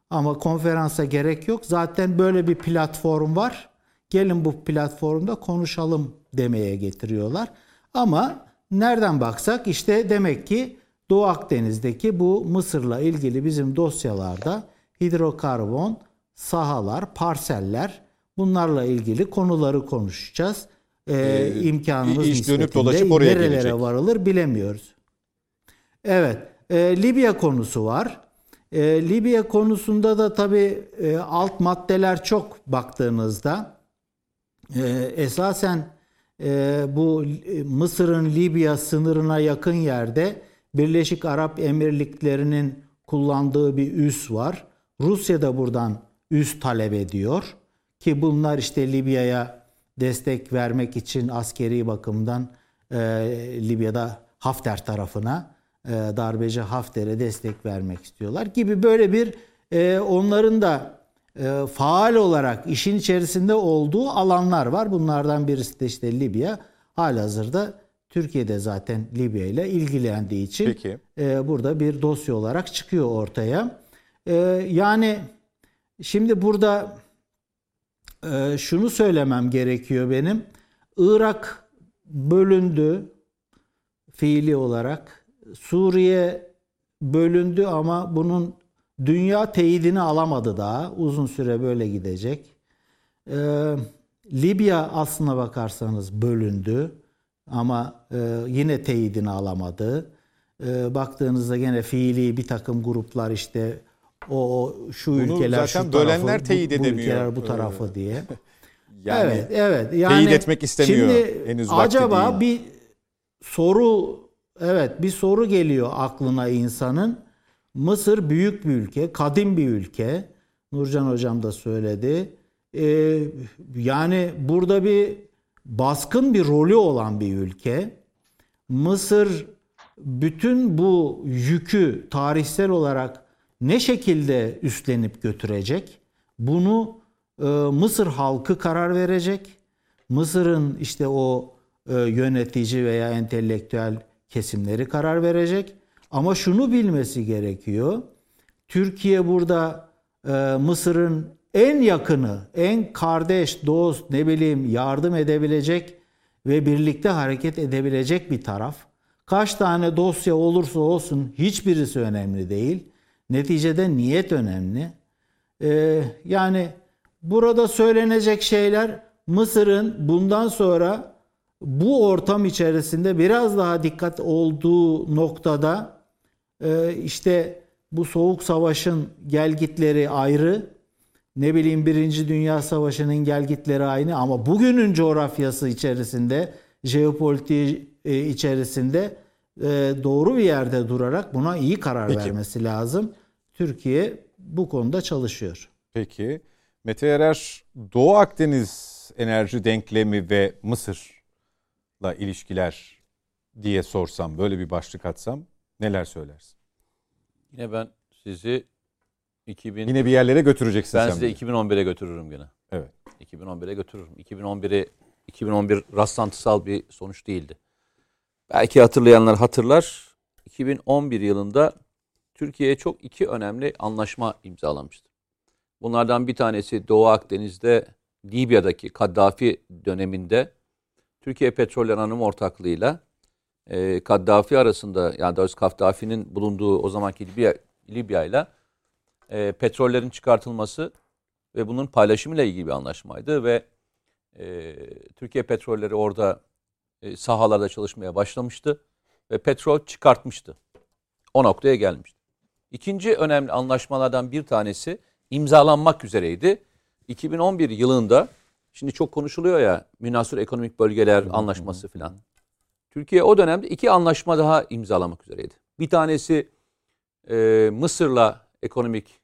Ama konferansa gerek yok. Zaten böyle bir platform var. Gelin bu platformda konuşalım demeye getiriyorlar. Ama nereden baksak işte demek ki Doğu Akdeniz'deki bu Mısır'la ilgili bizim dosyalarda hidrokarbon, sahalar, parseller, bunlarla ilgili konuları konuşacağız. İmkanımız nispetinde nerelere varılır bilemiyoruz. Evet, Libya konusu var. Libya konusunda da tabii alt maddeler çok baktığınızda. Esasen bu Mısır'ın Libya sınırına yakın yerde Birleşik Arap Emirlikleri'nin kullandığı bir üs var. Rusya da buradan üs talep ediyor ki bunlar işte Libya'ya destek vermek için askeri bakımdan Libya'da Hafter tarafına, darbeci Hafter'e destek vermek istiyorlar gibi böyle bir onların da faal olarak işin içerisinde olduğu alanlar var. Bunlardan birisi de işte Libya. Halihazırda Türkiye'de zaten Libya ile ilgilendiği için burada bir dosya olarak çıkıyor ortaya. Yani şimdi burada şunu söylemem gerekiyor benim. Irak bölündü fiili olarak. Suriye bölündü ama bunun dünya teyidini alamadı daha. Uzun süre böyle gidecek. Libya aslına bakarsanız bölündü. Ama yine teyidini alamadı. Baktığınızda yine fiili bir takım gruplar işte şu ülkeler şu tarafı, bu ülkeler bu tarafı diye. Yani, evet. Yani, teyit etmek istemiyor. Şimdi henüz acaba bir soru, bir soru geliyor aklına insanın. Mısır büyük bir ülke, kadim bir ülke. Nurcan Hocam da söyledi. Yani burada bir baskın bir rolü olan bir ülke. Mısır bütün bu yükü tarihsel olarak ne şekilde üstlenip götürecek? Bunu Mısır halkı karar verecek. Mısır'ın işte o yönetici veya entelektüel kesimleri karar verecek. Ama şunu bilmesi gerekiyor. Türkiye burada Mısır'ın en yakını, en kardeş, dost, yardım edebilecek ve birlikte hareket edebilecek bir taraf. Kaç tane dosya olursa olsun hiçbirisi önemli değil. Neticede niyet önemli. Yani burada söylenecek şeyler Mısır'ın bundan sonra bu ortam içerisinde biraz daha dikkat olduğu noktada işte bu Soğuk Savaş'ın gelgitleri ayrı, Birinci Dünya Savaşı'nın gelgitleri aynı ama bugünün coğrafyası içerisinde, jeopolitiği içerisinde doğru bir yerde durarak buna iyi karar vermesi lazım. Türkiye bu konuda çalışıyor. Peki. Mete Yarar, Doğu Akdeniz enerji denklemi ve Mısır'la ilişkiler diye sorsam, böyle bir başlık atsam neler söylersin? Yine ben sizi yine bir yerlere götüreceksin. Ben size 2011'e götürürüm gene. Evet. 2011'e götürürüm. 2011 rastlantısal bir sonuç değildi. Belki hatırlayanlar hatırlar. 2011 yılında Türkiye çok iki önemli anlaşma imzalamıştı. Bunlardan bir tanesi Doğu Akdeniz'de Libya'daki Kaddafi döneminde Türkiye Petrol Anonim Ortaklığı'yla Kaddafi arasında, yani daha doğrusu Kaddafi'nin bulunduğu o zamanki Libya'yla petrollerin çıkartılması ve bunun paylaşımıyla ilgili bir anlaşmaydı ve Türkiye Petrolleri orada sahalarda çalışmaya başlamıştı ve petrol çıkartmıştı. O noktaya gelmişti. İkinci önemli anlaşmalardan bir tanesi imzalanmak üzereydi. 2011 yılında, şimdi çok konuşuluyor ya, münhasır ekonomik bölgeler anlaşması filan. Türkiye o dönemde iki anlaşma daha imzalamak üzereydi. Bir tanesi Mısır'la ekonomik,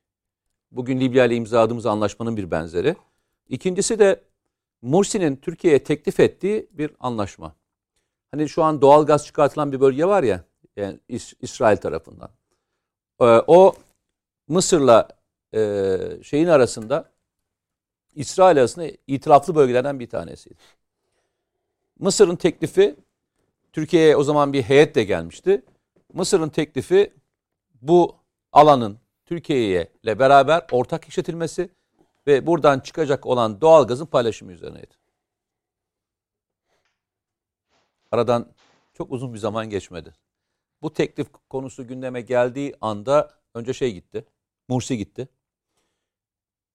bugün Libya ile imzaladığımız anlaşmanın bir benzeri. İkincisi de Mursi'nin Türkiye'ye teklif ettiği bir anlaşma. Hani şu an doğal gaz çıkartılan bir bölge var ya, yani İsrail tarafından. O Mısır'la şeyin arasında, İsrail arasında itiraflı bölgelerden bir tanesiydi. Mısır'ın teklifi, Türkiye'ye o zaman bir heyet de gelmişti. Mısır'ın teklifi bu alanın Türkiye ile beraber ortak işletilmesi ve buradan çıkacak olan doğalgazın paylaşımı üzerineydi. Aradan çok uzun bir zaman geçmedi. Bu teklif konusu gündeme geldiği anda önce gitti, Mursi gitti.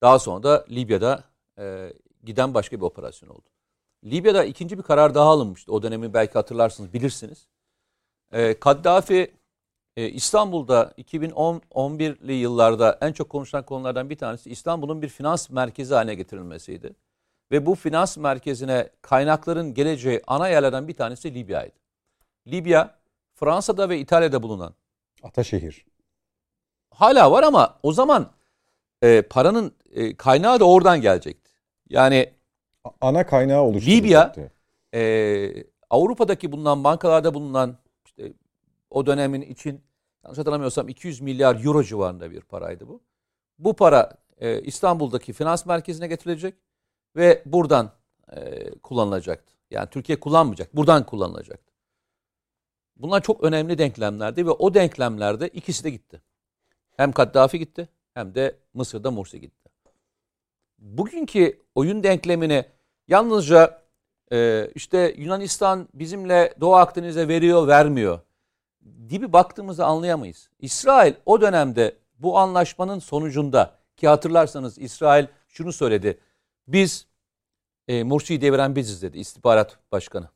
Daha sonra da Libya'da giden başka bir operasyon oldu. Libya'da ikinci bir karar daha alınmıştı. O dönemi belki hatırlarsınız, bilirsiniz. Kaddafi İstanbul'da 2011'li yıllarda en çok konuşulan konulardan bir tanesi İstanbul'un bir finans merkezi haline getirilmesiydi. Ve bu finans merkezine kaynakların geleceği ana yerlerden bir tanesi Libya'ydı. Libya, Fransa'da ve İtalya'da bulunan ataşehir. Hala var ama o zaman paranın kaynağı da oradan gelecekti. Yani ana kaynağı oluşturacaktı. Libya, Avrupa'daki bulunan bankalarda bulunan o dönemin için, yanlış hatırlamıyorsam 200 milyar euro civarında bir paraydı bu. Bu para İstanbul'daki finans merkezine getirilecek ve buradan kullanılacaktı. Yani Türkiye kullanmayacak, buradan kullanılacaktı. Bunlar çok önemli denklemlerdi ve o denklemlerde ikisi de gitti. Hem Kaddafi gitti hem de Mısır'da Mursi gitti. Bugünkü oyun denklemini yalnızca işte Yunanistan bizimle Doğu Akdeniz'e veriyor, vermiyor gibi baktığımızda anlayamayız. İsrail o dönemde bu anlaşmanın sonucunda, ki hatırlarsanız İsrail şunu söyledi. Biz Mursi'yi deviren biziz dedi, istihbarat başkanı.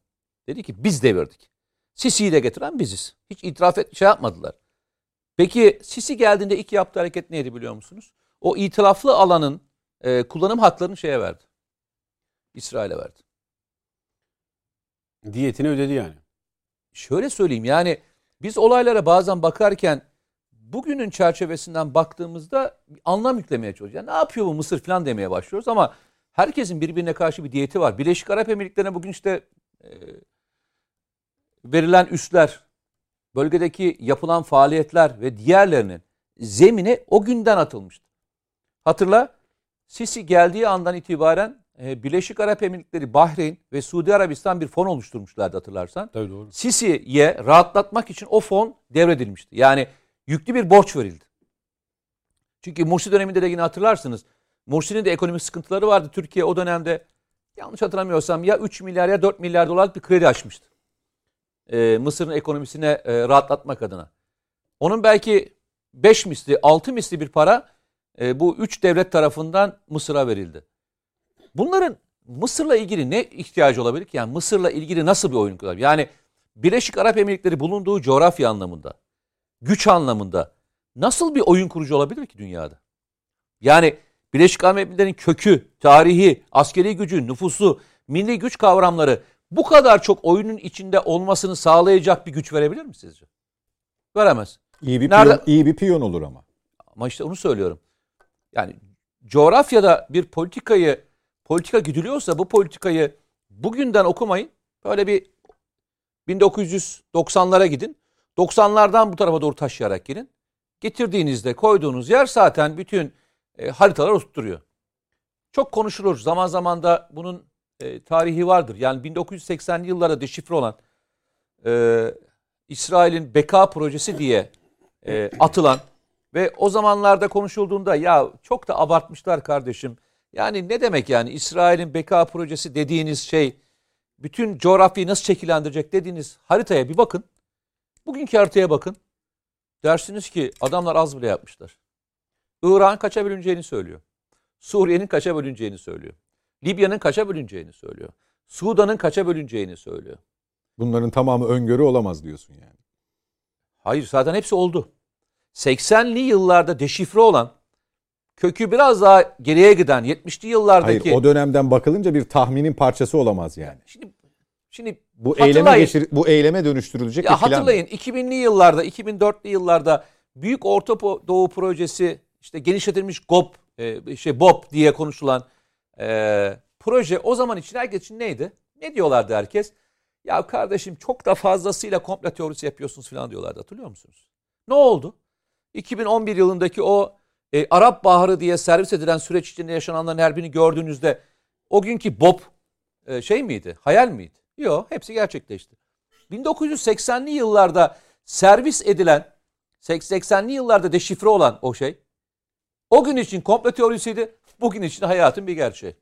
Dedi ki biz devirdik. Sisi'yi de getiren biziz. Hiç itiraf yapmadılar. Peki Sisi geldiğinde ilk yaptığı hareket neydi biliyor musunuz? O itiraflı alanın kullanım haklarını verdi. İsrail'e verdi. Diyetini ödedi yani. Şöyle söyleyeyim, yani biz olaylara bazen bakarken bugünün çerçevesinden baktığımızda anlam yüklemeye çalışıyoruz. Yani ne yapıyor bu Mısır falan demeye başlıyoruz ama herkesin birbirine karşı bir diyeti var. Birleşik Arap Emirlikleri'ne bugün verilen üstler, bölgedeki yapılan faaliyetler ve diğerlerinin zemini o günden atılmıştı. Hatırla, Sisi geldiği andan itibaren Birleşik Arap Emirlikleri, Bahreyn ve Suudi Arabistan bir fon oluşturmuşlardı hatırlarsan. Tabii doğru. Sisi'ye rahatlatmak için o fon devredilmişti. Yani yüklü bir borç verildi. Çünkü Mursi döneminde de yine hatırlarsınız. Mursi'nin de ekonomik sıkıntıları vardı. Türkiye o dönemde yanlış hatırlamıyorsam ya 3 milyar ya 4 milyar dolarlık bir kredi açmıştı. Mısır'ın ekonomisine rahatlatmak adına. Onun belki 5 misli, 6 misli bir para bu 3 devlet tarafından Mısır'a verildi. Bunların Mısır'la ilgili ne ihtiyacı olabilir ki? Yani Mısır'la ilgili nasıl bir oyun kurabilir? Yani Birleşik Arap Emirlikleri bulunduğu coğrafya anlamında, güç anlamında nasıl bir oyun kurucu olabilir ki dünyada? Yani Birleşik Arap Emirlikleri'nin kökü, tarihi, askeri gücü, nüfusu, milli güç kavramları bu kadar çok oyunun içinde olmasını sağlayacak bir güç verebilir mi sizce? Veremez. İyi bir piyon olur ama. Ama işte onu söylüyorum. Yani coğrafyada bir politika güdülüyorsa bu politikayı bugünden okumayın. Böyle bir 1990'lara gidin. 90'lardan bu tarafa doğru taşıyarak gelin. Getirdiğinizde koyduğunuz yer zaten bütün haritalar oturtturuyor. Çok konuşulur. Zaman zaman da bunun tarihi vardır. Yani 1980'li yıllara deşifre olan İsrail'in Beka projesi diye atılan ve o zamanlarda konuşulduğunda ya çok da abartmışlar kardeşim. Yani ne demek yani İsrail'in Beka projesi dediğiniz şey bütün coğrafyayı nasıl şekillendirecek dediğiniz haritaya bir bakın. Bugünkü haritaya bakın. Dersiniz ki adamlar az bile yapmışlar. İran kaça bölüneceğini söylüyor. Suriye'nin kaça bölüneceğini söylüyor. Libya'nın kaça bölüneceğini söylüyor. Sudan'ın kaça bölüneceğini söylüyor. Bunların tamamı öngörü olamaz diyorsun yani. Hayır zaten hepsi oldu. 80'li yıllarda deşifre olan kökü biraz daha geriye giden 70'li yıllardaki... Hayır o dönemden bakılınca bir tahminin parçası olamaz yani. Şimdi bu eyleme dönüştürülecek. Ya hatırlayın 2000'li yıllarda 2004'lü yıllarda Büyük Orta Doğu Projesi işte genişletilmiş BOP diye konuşulan proje o zaman için herkes için neydi? Ne diyorlardı herkes? Ya kardeşim çok da fazlasıyla komplo teorisi yapıyorsunuz falan diyorlardı hatırlıyor musunuz? Ne oldu? 2011 yılındaki o Arap Baharı diye servis edilen süreç içinde yaşananların her birini gördüğünüzde o günkü BOP şey miydi? Hayal miydi? Yok hepsi gerçekleşti. 1980'li yıllarda servis edilen 80'li yıllarda deşifre olan o şey o gün için komplo teorisiydi. Bugün için hayatın bir gerçeği.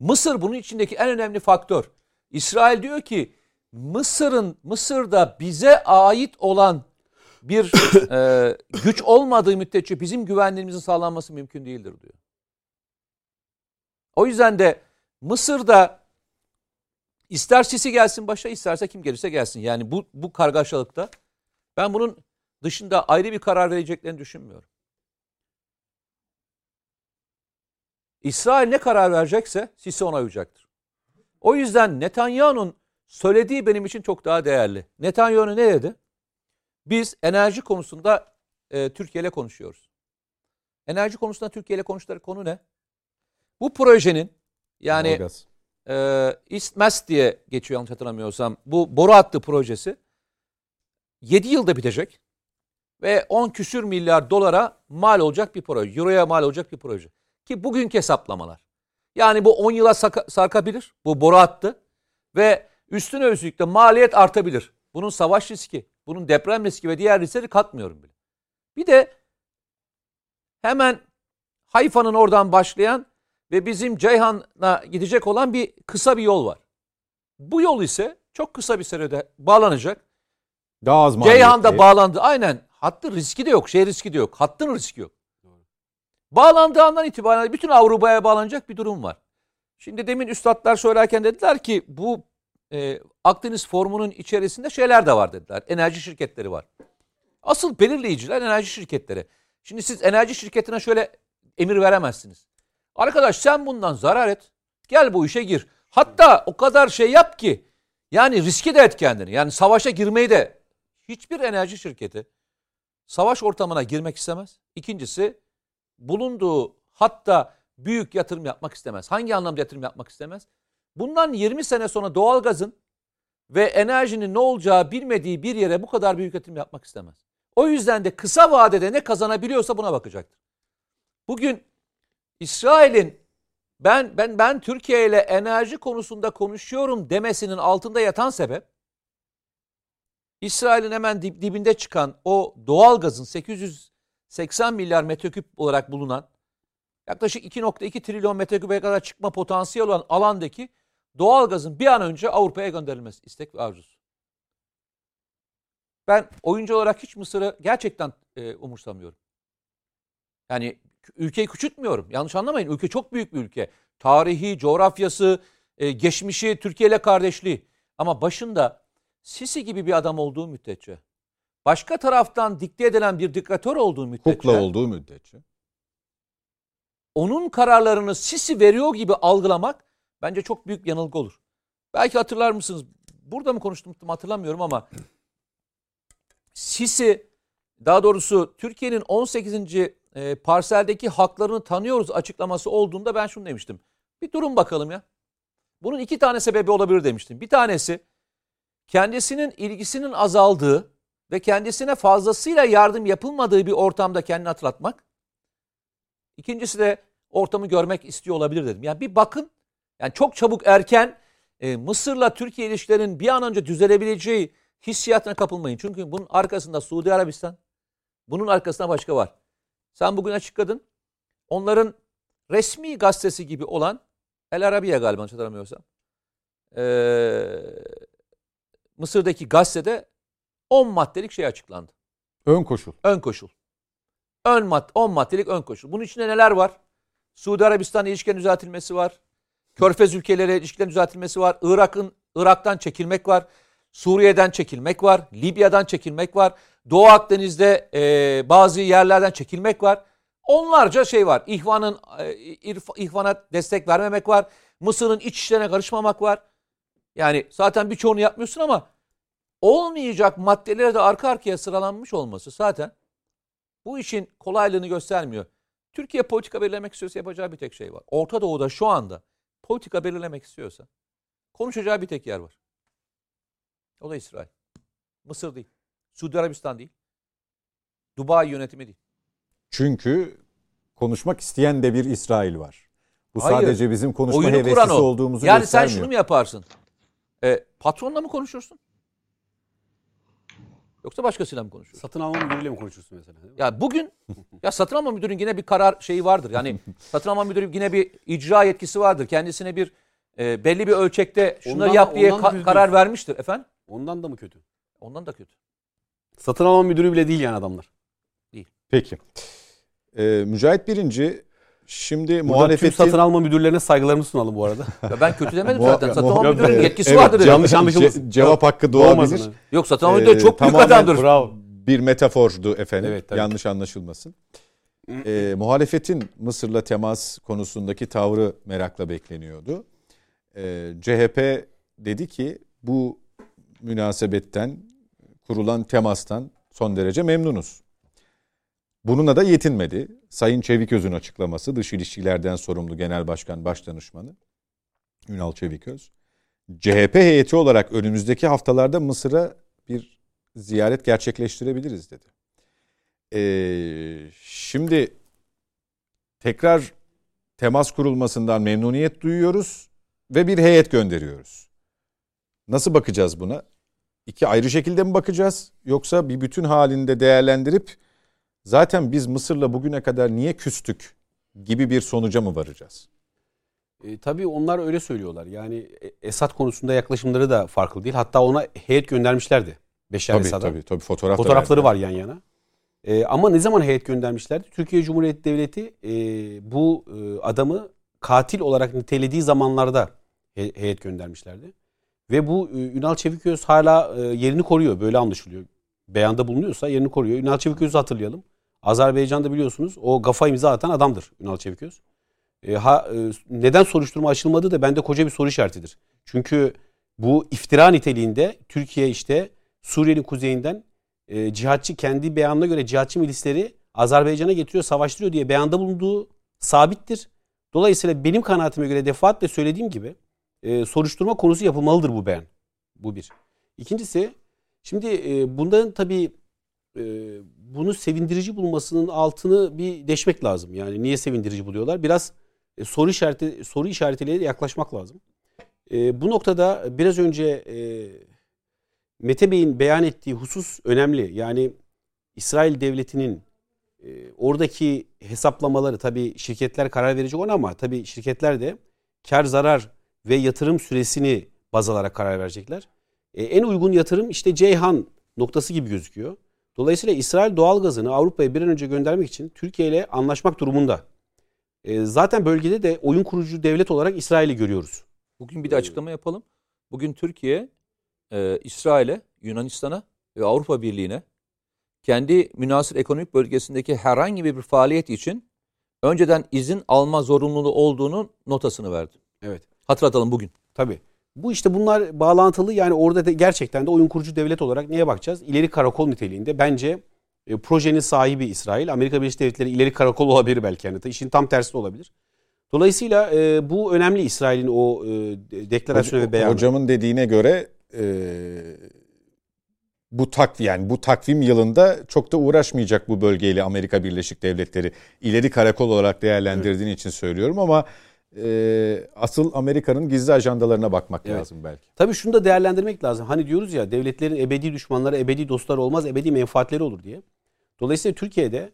Mısır bunun içindeki en önemli faktör. İsrail diyor ki Mısır'da bize ait olan bir güç olmadığı müddetçe bizim güvenliğimizin sağlanması mümkün değildir diyor. O yüzden de Mısır'da ister Sisi gelsin başa isterse kim gelirse gelsin. Yani bu kargaşalıkta ben bunun dışında ayrı bir karar vereceklerini düşünmüyorum. İsrail ne karar verecekse Sisi ona uyacaktır. O yüzden Netanyahu'nun söylediği benim için çok daha değerli. Netanyahu ne dedi? Biz enerji konusunda Türkiye ile konuşuyoruz. Enerji konusunda Türkiye ile konuştukları konu ne? Bu projenin yani East Mass diye geçiyor yanlış hatırlamıyorsam bu boru hattı projesi 7 yılda bitecek ve 10 küsür milyar dolara mal olacak bir proje. Euroya mal olacak bir proje. Ki bugünkü hesaplamalar. Yani bu 10 yıla sarkabilir. Bu boru hattı ve üstüne üstlük de maliyet artabilir. Bunun savaş riski, bunun deprem riski ve diğer riskleri katmıyorum bile. Bir de hemen Hayfa'nın oradan başlayan ve bizim Ceyhan'a gidecek olan bir kısa bir yol var. Bu yol ise çok kısa bir sürede bağlanacak. Daha az maliyetli. Ceyhan'da bağlandı. Aynen. Hattın riski de yok. Riski de yok. Hattın riski yok. Bağlandığı andan itibaren bütün Avrupa'ya bağlanacak bir durum var. Şimdi demin üstadlar söylerken dediler ki bu Akdeniz formunun içerisinde şeyler de var dediler. Enerji şirketleri var. Asıl belirleyiciler enerji şirketleri. Şimdi siz enerji şirketine şöyle emir veremezsiniz. Arkadaş sen bundan zarar et. Gel bu işe gir. Hatta o kadar şey yap ki yani riske de et kendini. Yani savaşa girmeyi de hiçbir enerji şirketi savaş ortamına girmek istemez. İkincisi bulunduğu hatta büyük yatırım yapmak istemez. Hangi anlamda yatırım yapmak istemez? Bundan 20 sene sonra doğalgazın ve enerjinin ne olacağı bilmediği bir yere bu kadar büyük yatırım yapmak istemez. O yüzden de kısa vadede ne kazanabiliyorsa buna bakacaktır. Bugün İsrail'in ben Türkiye ile enerji konusunda konuşuyorum demesinin altında yatan sebep, İsrail'in hemen dibinde çıkan o doğalgazın 880 milyar metreküp olarak bulunan, yaklaşık 2.2 trilyon metreküp'e kadar çıkma potansiyeli olan alandaki doğalgazın bir an önce Avrupa'ya gönderilmesi istek ve arzusu. Ben oyuncu olarak hiç Mısır'ı gerçekten umursamıyorum. Yani ülkeyi küçültmüyorum. Yanlış anlamayın. Ülke çok büyük bir ülke. Tarihi, coğrafyası, geçmişi, Türkiye ile kardeşliği. Ama başında Sisi gibi bir adam olduğu müddetçe, başka taraftan dikte edilen bir diktatör olduğu müddetçe, kukla olduğu müddetçe, onun kararlarını Sisi veriyor gibi algılamak bence çok büyük yanılgı olur. Belki hatırlar mısınız? Burada mı konuştum hatırlamıyorum ama Sisi, daha doğrusu Türkiye'nin 18. parseldeki haklarını tanıyoruz açıklaması olduğunda ben şunu demiştim. Bir durun bakalım ya. Bunun iki tane sebebi olabilir demiştim. Bir tanesi kendisinin ilgisinin azaldığı ve kendisine fazlasıyla yardım yapılmadığı bir ortamda kendini hatırlatmak. İkincisi de ortamı görmek istiyor olabilir dedim. Yani bir bakın, yani çok çabuk erken Mısır'la Türkiye ilişkilerinin bir an önce düzelebileceği hissiyatına kapılmayın. Çünkü bunun arkasında Suudi Arabistan, bunun arkasında başka var. Sen bugün açıkladın. Onların resmi gazetesi gibi olan El Arabiya galiba hatırlamıyorsam. Mısır'daki gazetede 10 maddelik şey açıklandı. Ön koşul. Ön koşul. 10 maddelik ön koşul. Bunun içinde neler var? Suudi Arabistan'la ilişkilerin düzeltilmesi var. Körfez ülkeleriyle ilişkilerin düzeltilmesi var. Irak'tan çekilmek var. Suriye'den çekilmek var. Libya'dan çekilmek var. Doğu Akdeniz'de bazı yerlerden çekilmek var. Onlarca şey var. İhvana destek vermemek var. Mısır'ın iç işlerine karışmamak var. Yani zaten birçoğunu yapmıyorsun ama olmayacak maddelere de arka arkaya sıralanmış olması zaten bu işin kolaylığını göstermiyor. Türkiye politika belirlemek istiyorsa yapacağı bir tek şey var. Orta Doğu'da şu anda politika belirlemek istiyorsa konuşacağı bir tek yer var. O da İsrail. Mısır değil. Suudi Arabistan değil. Dubai yönetimi değil. Çünkü konuşmak isteyen de bir İsrail var. Bu hayır, sadece bizim konuşma heveslisi olduğumuzu yani göstermiyor. Yani sen şunu mu yaparsın? Patronla mı konuşursun? Yoksa başkasıyla mı konuşuyorsun? Satın alma müdürüyle mi konuşursun mesela? Ya bugün ya satın alma müdürün yine bir karar şeyi vardır. Yani satın alma müdürü yine bir icra yetkisi vardır. Kendisine bir belli bir ölçekte şunları yap diye karar vermiştir efendim. Ondan da mı kötü? Ondan da kötü. Satın alma müdürü bile değil yani adamlar. Değil. Peki. Mücahit Birinci şimdi burada muhalefetin... Tüm satın alma müdürlerine saygılarımızı sunalım bu arada. Ya ben kötü demedim zaten. Satın alma müdürünün yetkisi vardır. Evet, yanlış anlaşılmasın. Cevap hakkı doğabilir. Yok satın alma müdürü çok büyük adamdır. Bravo. Bir metafordu efendim. Evet, yanlış anlaşılmasın. Muhalefetin Mısır'la temas konusundaki tavrı merakla bekleniyordu. CHP dedi ki bu münasebetten, kurulan temastan son derece memnunuz. Bununla da yetinmedi. Sayın Çeviköz'ün açıklaması, dış ilişkilerden sorumlu Genel Başkan Başdanışmanı Ünal Çeviköz, CHP heyeti olarak önümüzdeki haftalarda Mısır'a bir ziyaret gerçekleştirebiliriz dedi. Şimdi tekrar temas kurulmasından memnuniyet duyuyoruz ve bir heyet gönderiyoruz. Nasıl bakacağız buna? İki ayrı şekilde mi bakacağız? Yoksa bir bütün halinde değerlendirip zaten biz Mısır'la bugüne kadar niye küstük gibi bir sonuca mı varacağız? Tabii onlar öyle söylüyorlar. Yani Esad konusunda yaklaşımları da farklı değil. Hatta ona heyet göndermişlerdi. Beşer Esad'a. Tabii fotoğrafları var yan yana. Ama ne zaman heyet göndermişlerdi? Türkiye Cumhuriyeti Devleti bu adamı katil olarak nitelediği zamanlarda heyet göndermişlerdi. Ve bu Ünal Çeviköz hala yerini koruyor. Böyle anlaşılıyor. Beyanda bulunuyorsa yerini koruyor. Ünal Çeviköz'ü hatırlayalım. Azerbaycan'da biliyorsunuz o GAF'a imza atan adamdır Ünal Çeviköz. Neden soruşturma açılmadı da bende koca bir soru işaretidir. Çünkü bu iftira niteliğinde Türkiye işte Suriye'nin kuzeyinden cihatçı, kendi beyanına göre cihatçı milisleri Azerbaycan'a getiriyor, savaştırıyor diye beyanda bulunduğu sabittir. Dolayısıyla benim kanaatime göre defaatle söylediğim gibi soruşturma konusu yapılmalıdır bu beyan. Bu bir. İkincisi, şimdi bunların tabii bunu sevindirici bulmasının altını bir deşmek lazım. Yani niye sevindirici buluyorlar? Biraz soru işaretiyle yaklaşmak lazım. Bu noktada biraz önce Mete Bey'in beyan ettiği husus önemli. Yani İsrail Devleti'nin oradaki hesaplamaları, tabii şirketler karar verecek ona ama tabii şirketler de kar zarar ve yatırım süresini baz alarak karar verecekler. En uygun yatırım işte Ceyhan noktası gibi gözüküyor. Dolayısıyla İsrail doğalgazını Avrupa'ya bir an önce göndermek için Türkiye ile anlaşmak durumunda. Zaten bölgede de oyun kurucu devlet olarak İsrail'i görüyoruz. Bugün bir de açıklama yapalım. Bugün Türkiye, İsrail'e, Yunanistan'a ve Avrupa Birliği'ne kendi münasır ekonomik bölgesindeki herhangi bir faaliyet için önceden izin alma zorunluluğu olduğunun notasını verdi. Evet. Hatırlatalım bugün. Tabii. Bu işte bunlar bağlantılı, yani orada gerçekten de oyun kurucu devlet olarak neye bakacağız? İleri karakol niteliğinde bence projenin sahibi İsrail, Amerika Birleşik Devletleri ileri karakol olabilir belki, yani işin tam tersi olabilir. Dolayısıyla bu önemli, İsrail'in o deklarasyonu ve beyanı. Hocamın dediğine göre bu takvim yılında çok da uğraşmayacak bu bölgeyle Amerika Birleşik Devletleri, ileri karakol olarak değerlendirdiğin için söylüyorum ama asıl Amerika'nın gizli ajandalarına bakmak lazım belki. Tabii şunu da değerlendirmek lazım. Hani diyoruz ya, devletlerin ebedi düşmanları ebedi dostlar olmaz, ebedi menfaatleri olur diye. Dolayısıyla Türkiye'de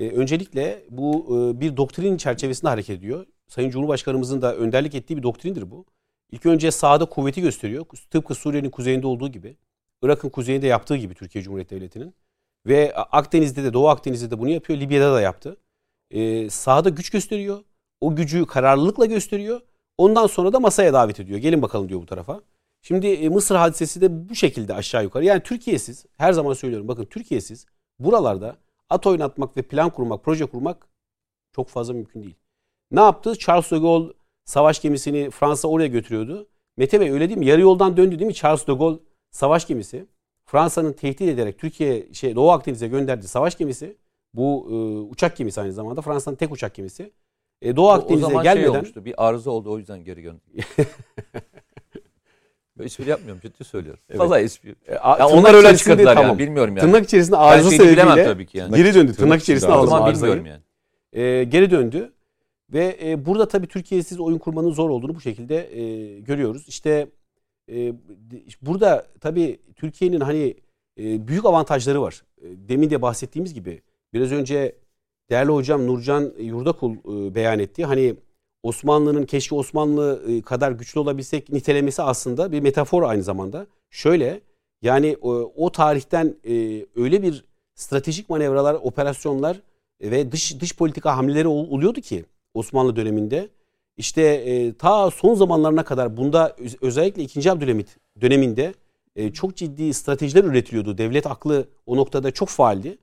öncelikle bu bir doktrin çerçevesinde hareket ediyor. Sayın Cumhurbaşkanımızın da önderlik ettiği bir doktrindir bu. İlk önce sahada kuvveti gösteriyor. Tıpkı Suriye'nin kuzeyinde olduğu gibi, Irak'ın kuzeyinde yaptığı gibi Türkiye Cumhuriyeti Devleti'nin. Ve Akdeniz'de de, Doğu Akdeniz'de de bunu yapıyor. Libya'da da yaptı. Sahada güç gösteriyor. O gücü kararlılıkla gösteriyor. Ondan sonra da masaya davet ediyor. Gelin bakalım diyor bu tarafa. Şimdi Mısır hadisesi de bu şekilde aşağı yukarı. Yani Türkiye'siz, her zaman söylüyorum bakın, Türkiye'siz buralarda at oynatmak ve plan kurmak, proje kurmak çok fazla mümkün değil. Ne yaptı? Charles de Gaulle savaş gemisini Fransa oraya götürüyordu. Mete Bey öyle değil mi? Yarı yoldan döndü değil mi? Charles de Gaulle savaş gemisi, Fransa'nın tehdit ederek Türkiye Doğu Akdeniz'e gönderdiği savaş gemisi, bu uçak gemisi aynı zamanda Fransa'nın tek uçak gemisi. Doğu Akdeniz'e gelmeden... O zaman olmuştu, bir arıza oldu, o yüzden geri gönderdim. İspil yapmıyorum, ciddi söylüyorum. Evet. Vallahi ispil. Yani onlar öyle çıkardılar tamam. Yani bilmiyorum yani. Tırnak içerisinde arıza sebebiyle yani. Geri döndü. Tırnak içerisinde arızayı. Yani. Geri döndü ve burada tabii Türkiye'siz oyun kurmanın zor olduğunu bu şekilde görüyoruz. İşte burada tabii Türkiye'nin hani büyük avantajları var. Demin de bahsettiğimiz gibi biraz önce değerli hocam Nurcan Yurdakul beyan etti. Hani Osmanlı'nın keşke Osmanlı kadar güçlü olabilsek nitelemesi aslında bir metafor aynı zamanda. Şöyle yani o tarihten öyle bir stratejik manevralar, operasyonlar ve dış politika hamleleri oluyordu ki Osmanlı döneminde. İşte ta son zamanlarına kadar bunda özellikle 2. Abdülhamit döneminde çok ciddi stratejiler üretiliyordu. Devlet aklı o noktada çok faaldi.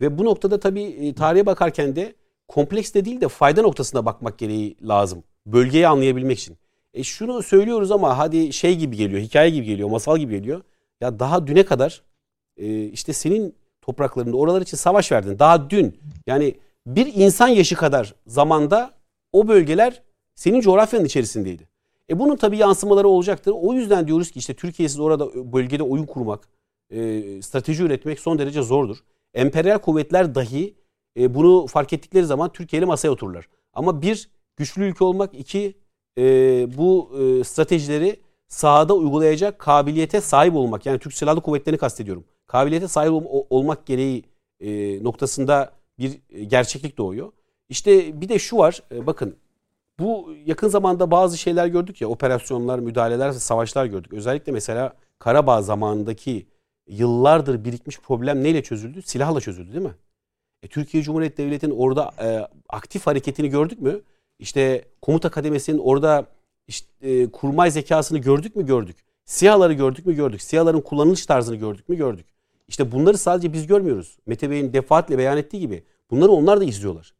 Ve bu noktada tabii tarihe bakarken de kompleks de değil de fayda noktasına bakmak gereği lazım. Bölgeyi anlayabilmek için. Şunu söylüyoruz ama hadi gibi geliyor, hikaye gibi geliyor, masal gibi geliyor. Ya daha düne kadar işte senin topraklarında oralar için savaş verdin. Daha dün yani bir insan yaşı kadar zamanda o bölgeler senin coğrafyanın içerisindeydi. Bunun tabii yansımaları olacaktır. O yüzden diyoruz ki işte Türkiye'siz orada bölgede oyun kurmak, strateji üretmek son derece zordur. Emperyal kuvvetler dahi bunu fark ettikleri zaman Türkiye ile masaya otururlar. Ama bir, güçlü ülke olmak. İki, bu stratejileri sahada uygulayacak kabiliyete sahip olmak. Yani Türk Silahlı Kuvvetleri'ni kastediyorum. Kabiliyete sahip olmak gereği noktasında bir gerçeklik doğuyor. İşte bir de şu var. Bakın bu yakın zamanda bazı şeyler gördük ya. Operasyonlar, müdahaleler, savaşlar gördük. Özellikle mesela Karabağ zamanındaki yıllardır birikmiş problem neyle çözüldü? Silahla çözüldü değil mi? Türkiye Cumhuriyeti Devleti'nin orada aktif hareketini gördük mü? İşte komuta kademesinin orada işte, kurmay zekasını gördük mü? Gördük. SİHA'ları gördük mü? Gördük. SİHA'ların kullanılış tarzını gördük mü? Gördük. İşte bunları sadece biz görmüyoruz. Mete Bey'in defaatle beyan ettiği gibi bunları onlar da izliyorlar.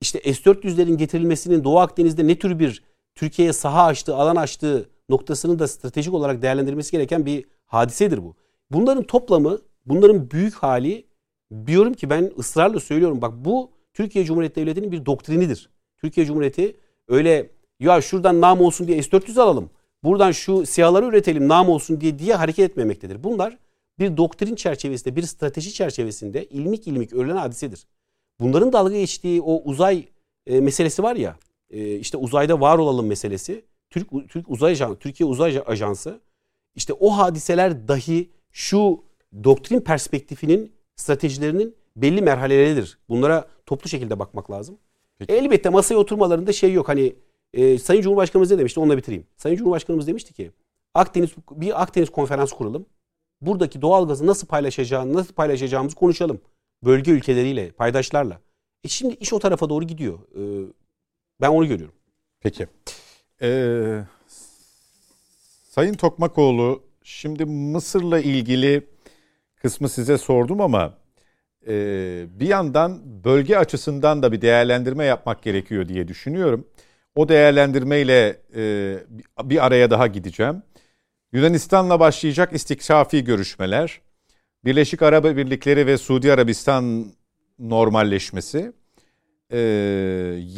İşte S-400'lerin getirilmesinin Doğu Akdeniz'de ne tür bir Türkiye'ye saha açtığı, alan açtığı noktasını da stratejik olarak değerlendirmesi gereken bir hadisedir bu. Bunların toplamı, bunların büyük hali, diyorum ki ben ısrarla söylüyorum. Bak bu Türkiye Cumhuriyeti Devleti'nin bir doktrinidir. Türkiye Cumhuriyeti öyle ya şuradan nam olsun diye S-400 alalım, buradan şu SİHA'ları üretelim nam olsun diye hareket etmemektedir. Bunlar bir doktrin çerçevesinde, bir strateji çerçevesinde ilmik ilmik örülen hadisedir. Bunların dalga geçtiği o uzay meselesi var ya, işte uzayda var olalım meselesi, Türkiye Uzay Ajansı, işte o hadiseler dahi şu doktrin perspektifinin, stratejilerinin belli merhaleleridir. Bunlara toplu şekilde bakmak lazım. Peki. Elbette masaya oturmalarında şey yok. Hani Sayın Cumhurbaşkanımız ne demişti? Onunla bitireyim. Sayın Cumhurbaşkanımız demişti ki bir Akdeniz konferans kuralım. Buradaki doğalgazı nasıl paylaşacağımızı konuşalım. Bölge ülkeleriyle, paydaşlarla. Şimdi iş o tarafa doğru gidiyor. Ben onu görüyorum. Peki. Sayın Tokmakoğlu, şimdi Mısır'la ilgili kısmı size sordum ama bir yandan bölge açısından da bir değerlendirme yapmak gerekiyor diye düşünüyorum. O değerlendirmeyle bir araya daha gideceğim. Yunanistan'la başlayacak istiksafi görüşmeler, Birleşik Arap Emirlikleri ve Suudi Arabistan normalleşmesi,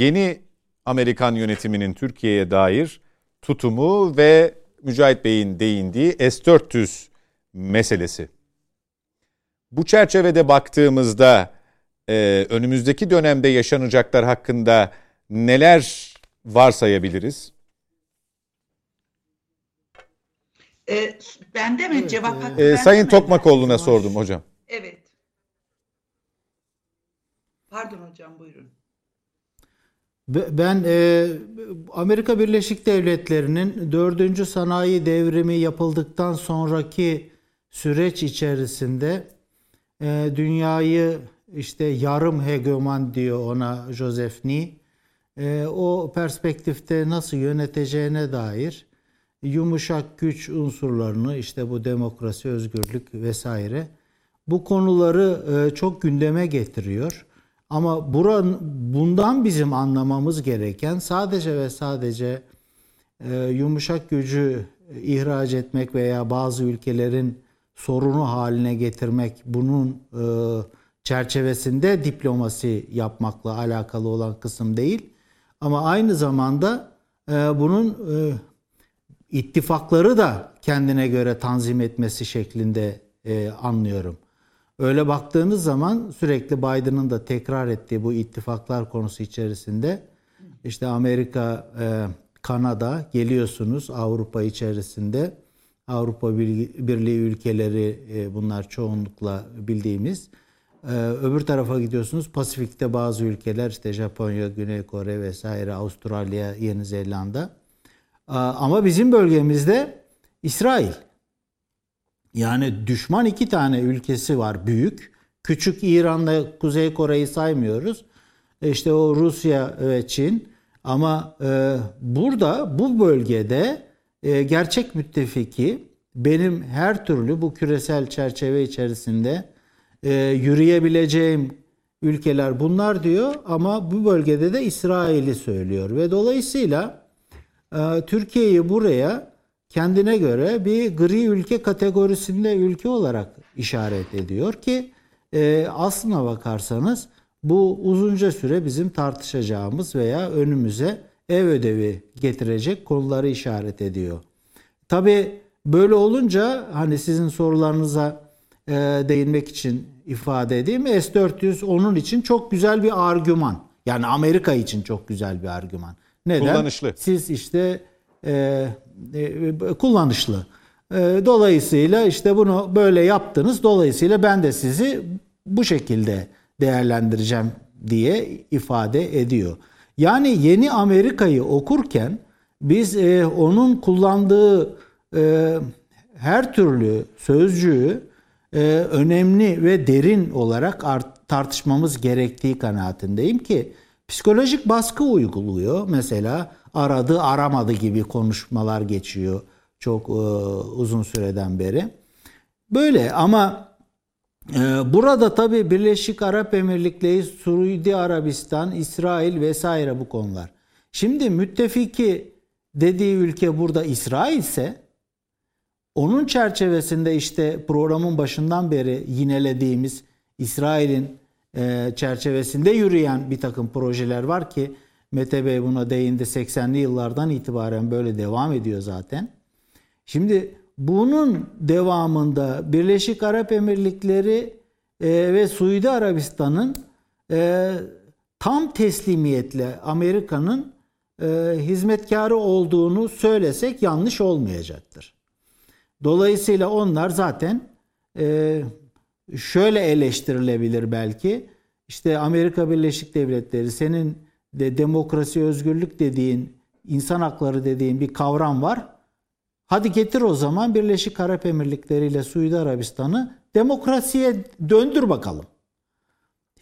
yeni Amerikan yönetiminin Türkiye'ye dair tutumu ve Mücahit Bey'in değindiği S-400 meselesi. Bu çerçevede baktığımızda önümüzdeki dönemde yaşanacaklar hakkında neler varsayabiliriz? Ben de mi evet, cevap hakkı? Sayın Tokmakoğlu'na sordum hocam. Evet. Pardon hocam, buyurun. Ben Amerika Birleşik Devletleri'nin 4. sanayi devrimi yapıldıktan sonraki süreç içerisinde dünyayı işte yarım hegeman diyor ona Joseph Nee, o perspektifte nasıl yöneteceğine dair yumuşak güç unsurlarını, işte bu demokrasi, özgürlük vesaire, bu konuları çok gündeme getiriyor. Ama bundan bizim anlamamız gereken sadece ve sadece yumuşak gücü ihraç etmek veya bazı ülkelerin sorunu haline getirmek, bunun çerçevesinde diplomasi yapmakla alakalı olan kısım değil. Ama aynı zamanda bunun ittifakları da kendine göre tanzim etmesi şeklinde anlıyorum. Öyle baktığınız zaman sürekli Biden'ın da tekrar ettiği bu ittifaklar konusu içerisinde işte Amerika, Kanada geliyorsunuz Avrupa içerisinde. Avrupa Birliği ülkeleri bunlar çoğunlukla bildiğimiz. Öbür tarafa gidiyorsunuz Pasifik'te bazı ülkeler işte Japonya, Güney Kore vesaire, Avustralya, Yeni Zelanda. Ama bizim bölgemizde İsrail. Yani düşman iki tane ülkesi var büyük. Küçük İran'la Kuzey Kore'yi saymıyoruz. İşte o Rusya ve Çin. Ama burada bu bölgede gerçek müttefiki benim her türlü bu küresel çerçeve içerisinde yürüyebileceğim ülkeler bunlar diyor. Ama bu bölgede de İsrail'i söylüyor. Ve dolayısıyla Türkiye'yi buraya kendine göre bir gri ülke kategorisinde ülke olarak işaret ediyor ki aslına bakarsanız bu uzunca süre bizim tartışacağımız veya önümüze ev ödevi getirecek konuları işaret ediyor. Tabii böyle olunca hani sizin sorularınıza değinmek için ifade edeyim, S-400 onun için çok güzel bir argüman. Yani Amerika için çok güzel bir argüman. Neden? Kullanışlı. Siz işte... kullanışlı. Dolayısıyla işte bunu böyle yaptınız. Dolayısıyla ben de sizi bu şekilde değerlendireceğim diye ifade ediyor. Yani yeni Amerika'yı okurken biz onun kullandığı her türlü sözcüğü önemli ve derin olarak tartışmamız gerektiği kanaatindeyim ki psikolojik baskı uyguluyor. Mesela aradı aramadı gibi konuşmalar geçiyor çok uzun süreden beri. Böyle ama burada tabii Birleşik Arap Emirlikleri, Suudi Arabistan, İsrail vesaire bu konular. Şimdi müttefiki dediği ülke burada İsrail ise onun çerçevesinde işte programın başından beri yinelediğimiz İsrail'in çerçevesinde yürüyen bir takım projeler var ki Mete Bey buna değindi. 80'li yıllardan itibaren böyle devam ediyor zaten. Şimdi bunun devamında Birleşik Arap Emirlikleri ve Suudi Arabistan'ın tam teslimiyetle Amerika'nın hizmetkarı olduğunu söylesek yanlış olmayacaktır. Dolayısıyla onlar zaten şöyle eleştirilebilir belki. İşte Amerika Birleşik Devletleri, senin de demokrasi, özgürlük dediğin, insan hakları dediğin bir kavram var. Hadi getir o zaman Birleşik Arap Emirlikleri ile Suudi Arabistan'ı demokrasiye döndür bakalım.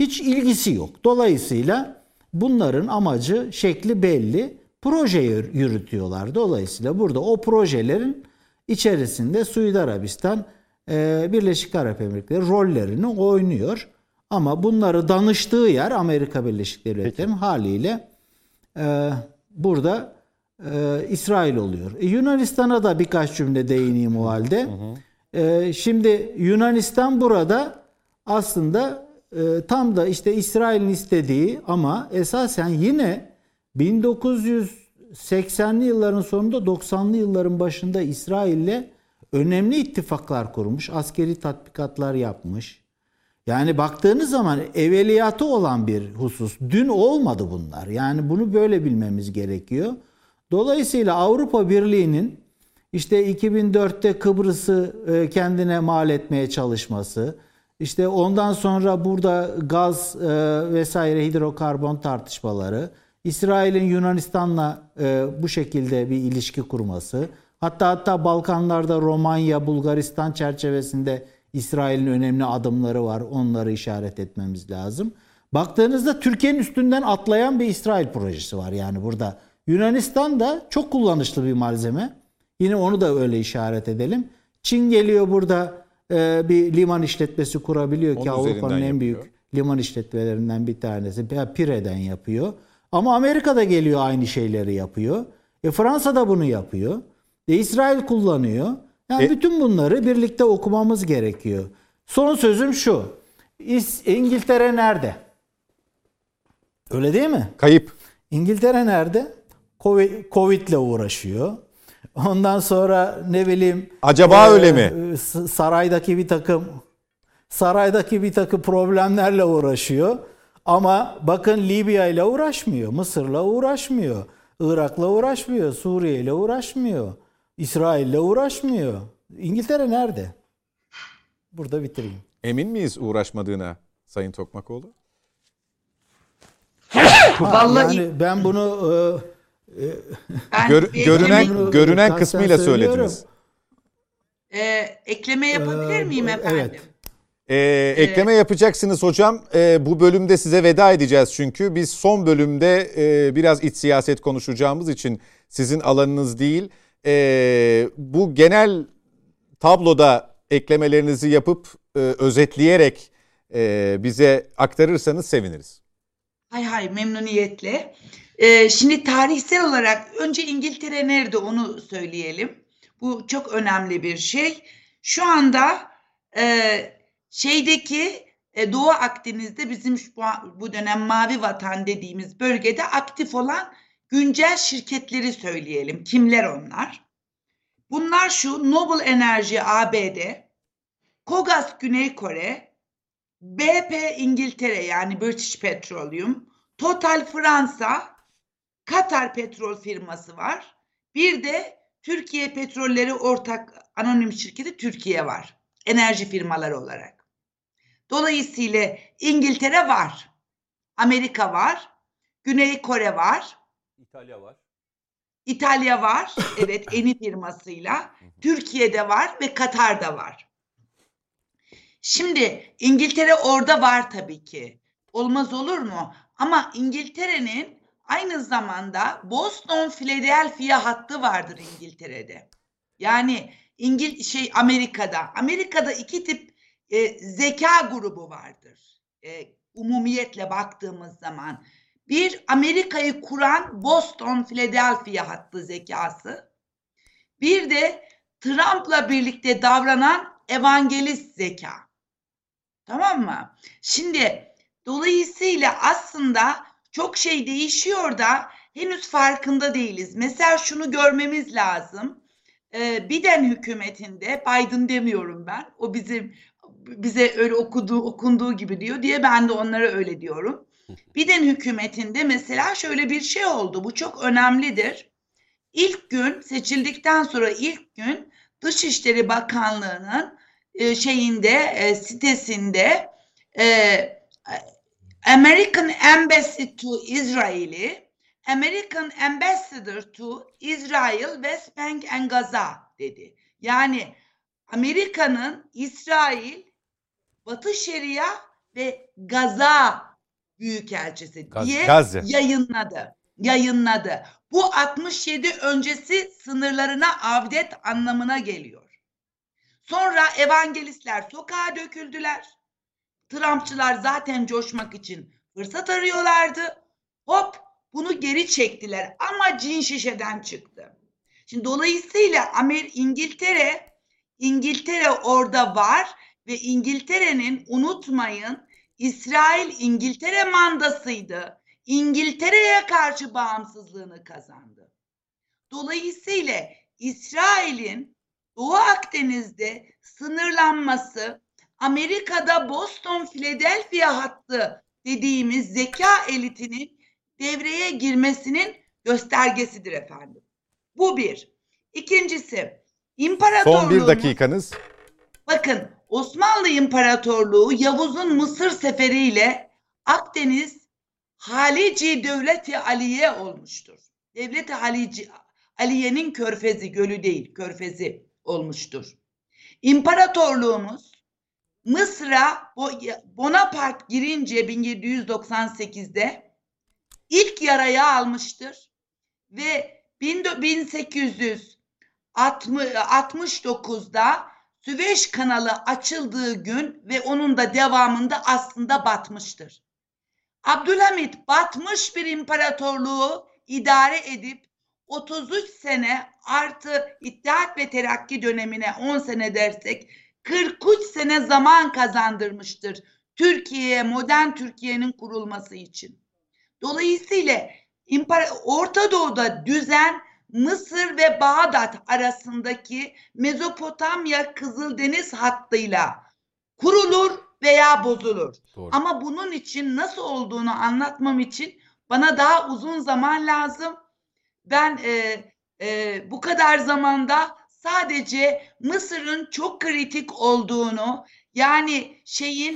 Hiç ilgisi yok. Dolayısıyla bunların amacı, şekli belli, projeyi yürütüyorlar. Dolayısıyla burada o projelerin içerisinde Suudi Arabistan, Birleşik Arap Emirlikleri rollerini oynuyor. Ama bunları danıştığı yer Amerika Birleşik Devletleri'nin haliyle burada İsrail oluyor. Yunanistan'a da birkaç cümle değineyim o halde. Şimdi Yunanistan burada aslında tam da işte İsrail'in istediği ama esasen yine 1980'li yılların sonunda 90'lı yılların başında İsrail'le önemli ittifaklar kurmuş, askeri tatbikatlar yapmış. Yani baktığınız zaman evveliyatı olan bir husus. Dün olmadı bunlar. Yani bunu böyle bilmemiz gerekiyor. Dolayısıyla Avrupa Birliği'nin işte 2004'te Kıbrıs'ı kendine mal etmeye çalışması, işte ondan sonra burada gaz vesaire hidrokarbon tartışmaları, İsrail'in Yunanistan'la bu şekilde bir ilişki kurması, hatta Balkanlar'da Romanya, Bulgaristan çerçevesinde İsrail'in önemli adımları var. Onları işaret etmemiz lazım. Baktığınızda Türkiye'nin üstünden atlayan bir İsrail projesi var yani burada. Yunanistan da çok kullanışlı bir malzeme. Yine onu da öyle işaret edelim. Çin geliyor burada bir liman işletmesi kurabiliyor ki Avrupa'nın en büyük liman işletmelerinden bir tanesi. Pire'den yapıyor. Ama Amerika da geliyor aynı şeyleri yapıyor. Fransa da bunu yapıyor. İsrail kullanıyor. Yani bütün bunları birlikte okumamız gerekiyor. Son sözüm şu. İngiltere nerede? Öyle değil mi? Kayıp. İngiltere nerede? Covid'le uğraşıyor. Ondan sonra ne bileyim... Acaba öyle mi? Saraydaki bir takım problemlerle uğraşıyor. Ama bakın Libya ile uğraşmıyor. Mısır'la uğraşmıyor. Irak'la uğraşmıyor. Suriye ile uğraşmıyor. İsrail'le uğraşmıyor. İngiltere nerede? Burada bitireyim. Emin miyiz uğraşmadığına Sayın Tokmakoğlu? Vallahi yani ben bunu görünen kısmıyla söylediniz. Ekleme yapabilir miyim efendim? Evet. Ekleme yapacaksınız hocam. Bu bölümde size veda edeceğiz çünkü biz son bölümde biraz iç siyaset konuşacağımız için sizin alanınız değil. Bu genel tabloda eklemelerinizi yapıp özetleyerek bize aktarırsanız seviniriz. Hay memnuniyetle. Şimdi tarihsel olarak önce İngiltere nerede onu söyleyelim. Bu çok önemli bir şey. Şu anda Doğu Akdeniz'de bizim bu dönem Mavi Vatan dediğimiz bölgede aktif olan güncel şirketleri söyleyelim. Kimler onlar? Bunlar şu: Noble Energy ABD, Kogas Güney Kore, BP İngiltere yani British Petroleum, Total Fransa, Katar Petrol firması var. Bir de Türkiye Petrolleri Ortak Anonim Şirketi Türkiye var. Enerji firmaları olarak. Dolayısıyla İngiltere var. Amerika var. Güney Kore var. İtalya var. Evet, Eni firmasıyla. Türkiye'de var ve Katar'da var. Şimdi İngiltere orada var tabii ki. Olmaz olur mu? Ama İngiltere'nin aynı zamanda Boston-Philadelphia hattı vardır İngiltere'de. Yani Amerika'da. Amerika'da iki tip zeka grubu vardır. Umumiyetle baktığımız zaman. Bir, Amerika'yı kuran Boston-Philadelphia hattı zekası. Bir de Trump'la birlikte davranan Evangelist zeka. Tamam mı? Şimdi dolayısıyla aslında çok şey değişiyor da henüz farkında değiliz. Mesela şunu görmemiz lazım. Biden hükümetinde, Biden demiyorum ben, o bize öyle okunduğu gibi diyor diye ben de onlara öyle diyorum. Biden hükümetinde mesela şöyle bir şey oldu. Bu çok önemlidir. İlk gün seçildikten sonra ilk gün Dışişleri Bakanlığı'nın sitesinde American Embassy to Israel'i American Ambassador to Israel, West Bank and Gaza dedi. Yani Amerika'nın İsrail, Batı Şeria ve Gaza Büyükelçisi diye yayınladı. Bu 67 öncesi sınırlarına avdet anlamına geliyor. Sonra Evangelistler sokağa döküldüler. Trumpçılar zaten coşmak için fırsat arıyorlardı. Hop, bunu geri çektiler ama cin şişeden çıktı. Şimdi dolayısıyla İngiltere orada var ve İngiltere'nin, unutmayın, İsrail İngiltere mandasıydı. İngiltere'ye karşı bağımsızlığını kazandı. Dolayısıyla İsrail'in Doğu Akdeniz'de sınırlanması, Amerika'da Boston-Philadelphia hattı dediğimiz zeka elitinin devreye girmesinin göstergesidir efendim. Bu bir. İkincisi, imparatorluğumuz... Son bir dakikanız. Bakın, Osmanlı İmparatorluğu Yavuz'un Mısır seferiyle Akdeniz Halici Devleti Aliye olmuştur. Devleti Halici Aliye'nin körfezi, gölü değil, körfezi olmuştur. İmparatorluğumuz Mısır'a Bonaparte girince 1798'de ilk yaraya almıştır ve 1869'da Süveyş kanalı açıldığı gün ve onun da devamında aslında batmıştır. Abdülhamit batmış bir imparatorluğu idare edip 33 sene artı İttihat ve Terakki dönemine 10 sene dersek 43 sene zaman kazandırmıştır Türkiye'ye, modern Türkiye'nin kurulması için. Dolayısıyla Orta Doğu'da düzen Mısır ve Bağdat arasındaki Mezopotamya Kızıldeniz hattıyla kurulur veya bozulur. Doğru. Ama bunun için nasıl olduğunu anlatmam için bana daha uzun zaman lazım. Ben bu kadar zamanda sadece Mısır'ın çok kritik olduğunu, yani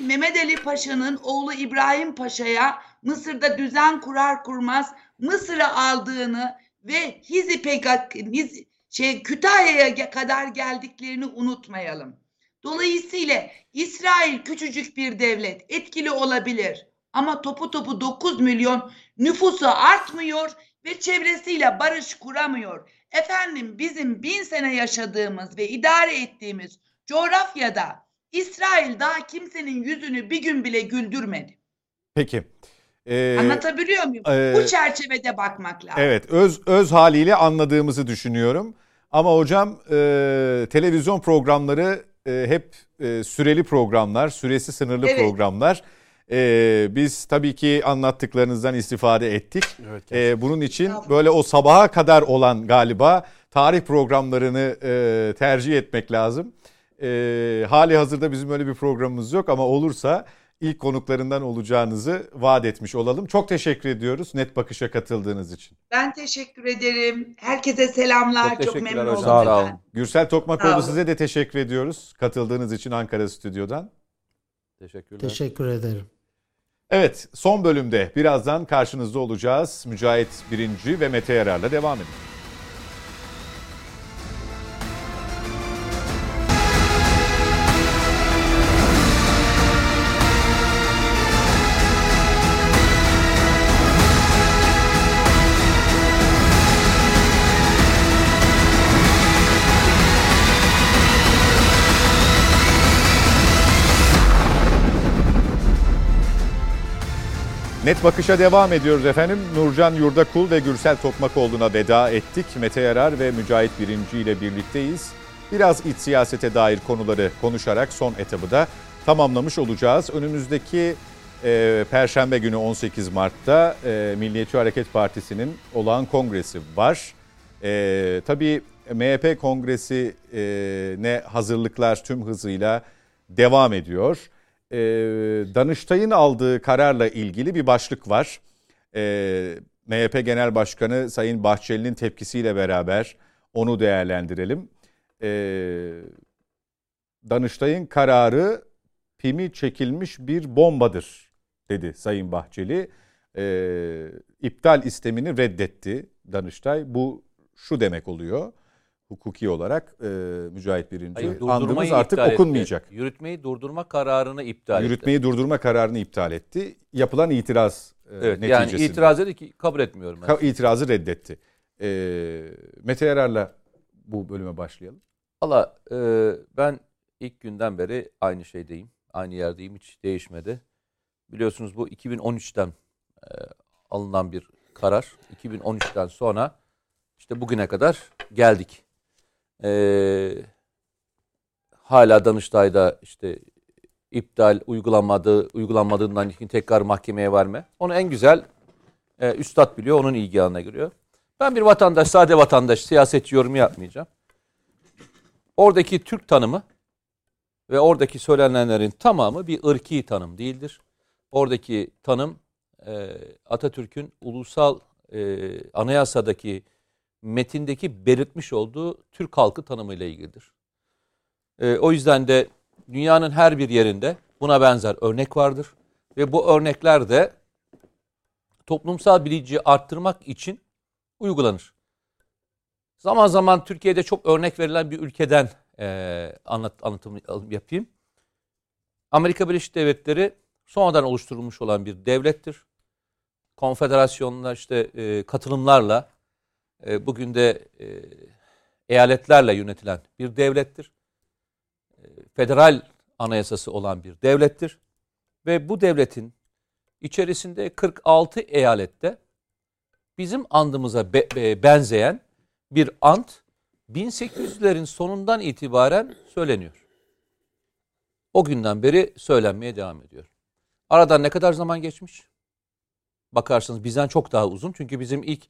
Mehmet Ali Paşa'nın oğlu İbrahim Paşa'ya Mısır'da düzen kurar kurmaz Mısır'ı aldığını ve Kütahya'ya kadar geldiklerini unutmayalım. Dolayısıyla İsrail küçücük bir devlet, etkili olabilir ama topu 9 milyon nüfusu artmıyor ve çevresiyle barış kuramıyor. Efendim, bizim 1000 sene yaşadığımız ve idare ettiğimiz coğrafyada İsrail daha kimsenin yüzünü bir gün bile güldürmedi. Peki. Anlatabiliyor muyum? Bu çerçevede bakmak lazım. Evet, öz haliyle anladığımızı düşünüyorum. Ama hocam, televizyon programları hep süreli programlar, süresi sınırlı programlar. Biz tabii ki anlattıklarınızdan istifade ettik. Evet, bunun için böyle o sabaha kadar olan galiba tarih programlarını tercih etmek lazım. Hali hazırda bizim öyle bir programımız yok ama olursa... İlk konuklarından olacağınızı vaat etmiş olalım. Çok teşekkür ediyoruz Net Bakış'a katıldığınız için. Ben teşekkür ederim. Herkese selamlar. Çok memnun oldum. Sağ olun. Gürsel Tokmakoğlu, size de teşekkür ediyoruz katıldığınız için Ankara Stüdyo'dan. Teşekkürler. Teşekkür ederim. Evet, son bölümde birazdan karşınızda olacağız. Mücahit Birinci ve Mete Yarar'la devam edelim. Net Bakış'a devam ediyoruz efendim. Nurcan Yurdakul ve Gürsel Tokmakoğlu'na veda ettik. Mete Yarar ve Mücahit Birinci ile birlikteyiz. Biraz iç siyasete dair konuları konuşarak son etabı da tamamlamış olacağız. Önümüzdeki Perşembe günü 18 Mart'ta Milliyetçi Hareket Partisi'nin olağan kongresi var. Tabii MHP kongresi ne hazırlıklar tüm hızıyla devam ediyor. Danıştay'ın aldığı kararla ilgili bir başlık var. MHP Genel Başkanı Sayın Bahçeli'nin tepkisiyle beraber onu değerlendirelim. Danıştay'ın kararı pimi çekilmiş bir bombadır dedi Sayın Bahçeli. İptal istemini reddetti Danıştay. Bu şu demek oluyor hukuki olarak, Mücahit Birinci, andımız artık okunmayacak. Etti. Yürütmeyi durdurma kararını iptal etti. Yürütmeyi durdurma kararını iptal etti. Yapılan itiraz neticesinde. Yani itiraz dedi ki kabul etmiyorum. İtirazı reddetti. Mete Yarar'la bu bölüme başlayalım. Valla ben ilk günden beri aynı şeydeyim. Aynı yerdeyim. Hiç değişmedi. Biliyorsunuz bu 2013'ten alınan bir karar. 2013'ten sonra işte bugüne kadar geldik. Hala Danıştay'da işte iptal uygulanmadığından için tekrar mahkemeye verme. Onu en güzel üstad biliyor. Onun ilgi alanına giriyor. Ben bir vatandaş, sade vatandaş, siyasetçi yorumu yapmayacağım. Oradaki Türk tanımı ve oradaki söylenenlerin tamamı bir ırki tanım değildir. Oradaki tanım Atatürk'ün ulusal anayasadaki metindeki belirtmiş olduğu Türk halkı tanımıyla ilgilidir. O yüzden de dünyanın her bir yerinde buna benzer örnek vardır. Ve bu örnekler de toplumsal bilinci arttırmak için uygulanır. Zaman zaman Türkiye'de çok örnek verilen bir ülkeden anlatımı yapayım. Amerika Birleşik Devletleri sonradan oluşturulmuş olan bir devlettir. Konfederasyonlar işte katılımlarla, bugün de eyaletlerle yönetilen bir devlettir. Federal anayasası olan bir devlettir. Ve bu devletin içerisinde 46 eyalette bizim andımıza benzeyen bir ant 1800'lerin sonundan itibaren söyleniyor. O günden beri söylenmeye devam ediyor. Aradan ne kadar zaman geçmiş? Bakarsınız bizden çok daha uzun. Çünkü bizim ilk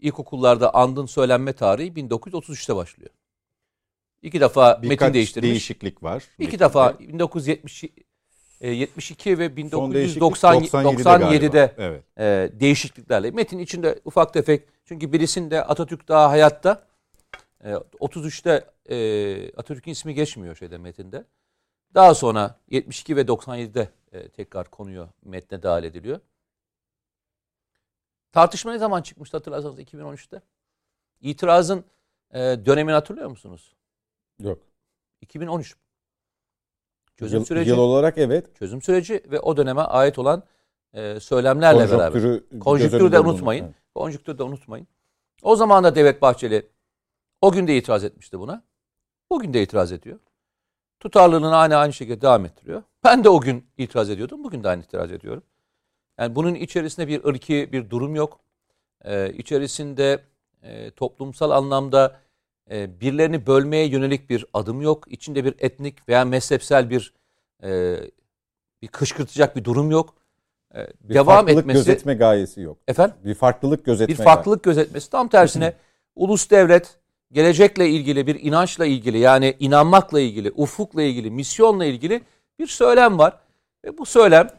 ilkokullarda andın söylenme tarihi 1933'te başlıyor. İki defa metin değiştirilmiş. Değişiklik var. İki defa 1972 ve 1997'de evet. Değişikliklerle. Metin içinde ufak tefek, çünkü birisinde Atatürk daha hayatta, 33'te Atatürk'ün ismi geçmiyor şeyde, metinde. Daha sonra 72 ve 97'de tekrar konuyor, metne dahil ediliyor. Tartışma ne zaman çıkmıştı hatırlarsanız, 2013'te? İtirazın dönemini hatırlıyor musunuz? Yok. 2013. Çözüm süreci. Yıl olarak evet. Çözüm süreci ve o döneme ait olan söylemlerle beraber. Konjüktürü de unutmayın. Evet. Konjüktürü de unutmayın. O zaman da Devlet Bahçeli o gün de itiraz etmişti buna. Bugün de itiraz ediyor. Tutarlılığını aynı şekilde devam ettiriyor. Ben de o gün itiraz ediyordum. Bugün de aynı itiraz ediyorum. Yani bunun içerisinde bir ırki bir durum yok. İçerisinde toplumsal anlamda birilerini bölmeye yönelik bir adım yok. İçinde bir etnik veya mezhepsel bir kışkırtacak bir durum yok. Bir devam etmesi. Bir farklılık gözetme gayesi yok. Efendim? Bir farklılık gözetme. Bir farklılık gözetmesi. Tam tersine ulus devlet, gelecekle ilgili bir inançla ilgili, yani inanmakla ilgili, ufukla ilgili, misyonla ilgili bir söylem var. Ve bu söylem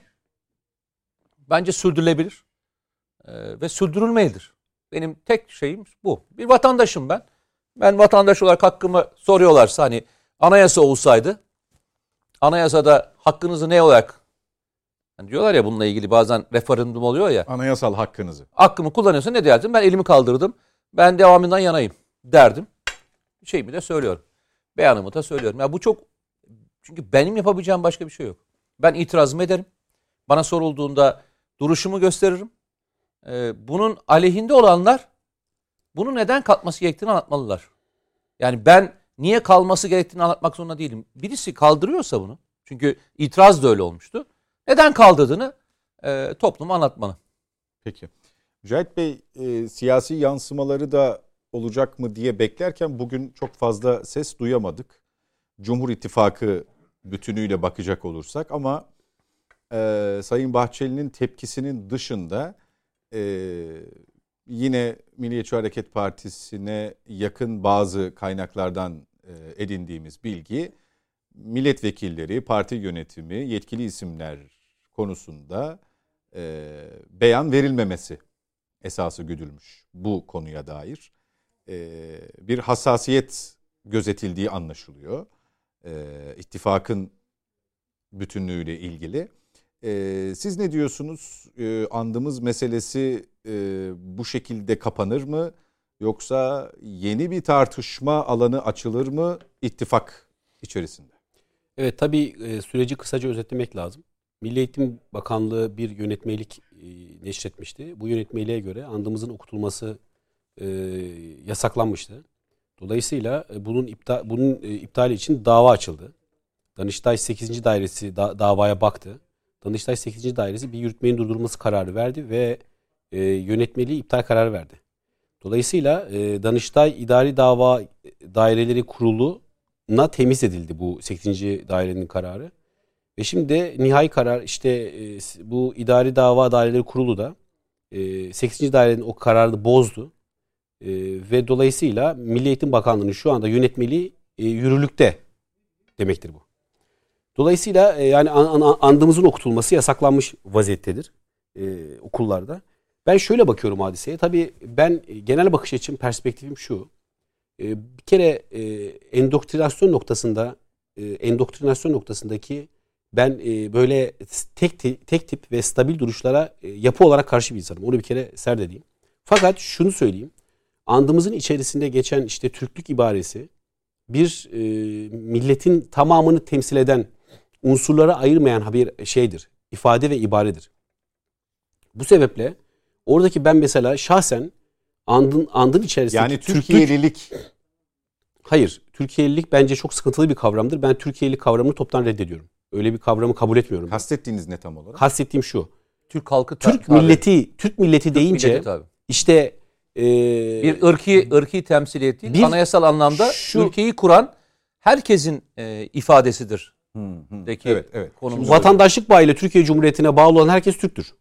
bence sürdürülebilir ve sürdürülmelidir. Benim tek şeyim bu. Bir vatandaşım ben. Ben vatandaş olarak hakkımı soruyorlarsa, hani anayasa olsaydı, anayasada hakkınızı ne olarak, hani diyorlar ya bununla ilgili bazen referandum oluyor ya. Anayasal hakkınızı. Hakkımı kullanıyorsa ne derdim? Ben elimi kaldırdım. Ben devamından yanayım derdim. Şeyimi de söylüyorum. Beyanımı da söylüyorum. Ya bu çok, çünkü benim yapabileceğim başka bir şey yok. Ben itirazımı ederim. Bana sorulduğunda duruşumu gösteririm. Bunun aleyhinde olanlar bunu neden kalkması gerektiğini anlatmalılar. Yani ben niye kalması gerektiğini anlatmak zorunda değilim. Birisi kaldırıyorsa bunu, çünkü itiraz da öyle olmuştu, neden kaldırdığını topluma anlatmalı. Peki. Mücahit Bey, siyasi yansımaları da olacak mı diye beklerken bugün çok fazla ses duyamadık. Cumhur İttifakı bütünüyle bakacak olursak, ama Sayın Bahçeli'nin tepkisinin dışında yine Milliyetçi Hareket Partisi'ne yakın bazı kaynaklardan edindiğimiz bilgi, milletvekilleri, parti yönetimi, yetkili isimler konusunda beyan verilmemesi esası güdülmüş bu konuya dair. Bir hassasiyet gözetildiği anlaşılıyor. İttifakın bütünlüğüyle ilgili. Siz ne diyorsunuz? Andımız meselesi bu şekilde kapanır mı? Yoksa yeni bir tartışma alanı açılır mı ittifak içerisinde? Evet, tabii süreci kısaca özetlemek lazım. Milli Eğitim Bakanlığı bir yönetmelik neşretmişti. Bu yönetmeliğe göre andımızın okutulması yasaklanmıştı. Dolayısıyla bunun iptali için dava açıldı. Danıştay 8. Dairesi davaya baktı. Danıştay 8. Dairesi bir yürütmenin durdurulması kararı verdi ve yönetmeliği iptal kararı verdi. Dolayısıyla Danıştay İdari Dava Daireleri Kurulu'na temyiz edildi bu 8. dairenin kararı. Ve şimdi nihai karar işte bu İdari Dava Daireleri Kurulu da 8. dairenin o kararını bozdu. Ve dolayısıyla Milli Eğitim Bakanlığı'nın şu anda yönetmeliği yürürlükte demektir bu. Dolayısıyla yani andımızın okutulması yasaklanmış vaziyettedir okullarda. Ben şöyle bakıyorum hadiseye. Tabii ben genel bakış açım, perspektifim şu. Bir kere endoktrinasyon noktasındaki ben böyle tek tip ve stabil duruşlara yapı olarak karşı bir insanım. Onu bir kere serdedeyim. Fakat şunu söyleyeyim. Andımızın içerisinde geçen işte Türklük ibaresi bir milletin tamamını temsil eden unsurlara ayırmayan bir şeydir. İfade ve ibaredir. Bu sebeple oradaki ben mesela şahsen andın içerisinde... Yani Türkiye'lilik... Hayır, Türkiye'lilik bence çok sıkıntılı bir kavramdır. Ben Türkiye'lilik kavramını toptan reddediyorum. Öyle bir kavramı kabul etmiyorum. Kastettiğiniz ne tam olarak? Kastettiğim şu. Türk halkı... Türk milleti deyince milleti, işte... bir ırki temsiliyet değil, anayasal anlamda şu, ülkeyi kuran herkesin ifadesidir. Evet. Vatandaşlık bağıyla Türkiye Cumhuriyeti'ne bağlı olan herkes Türktür.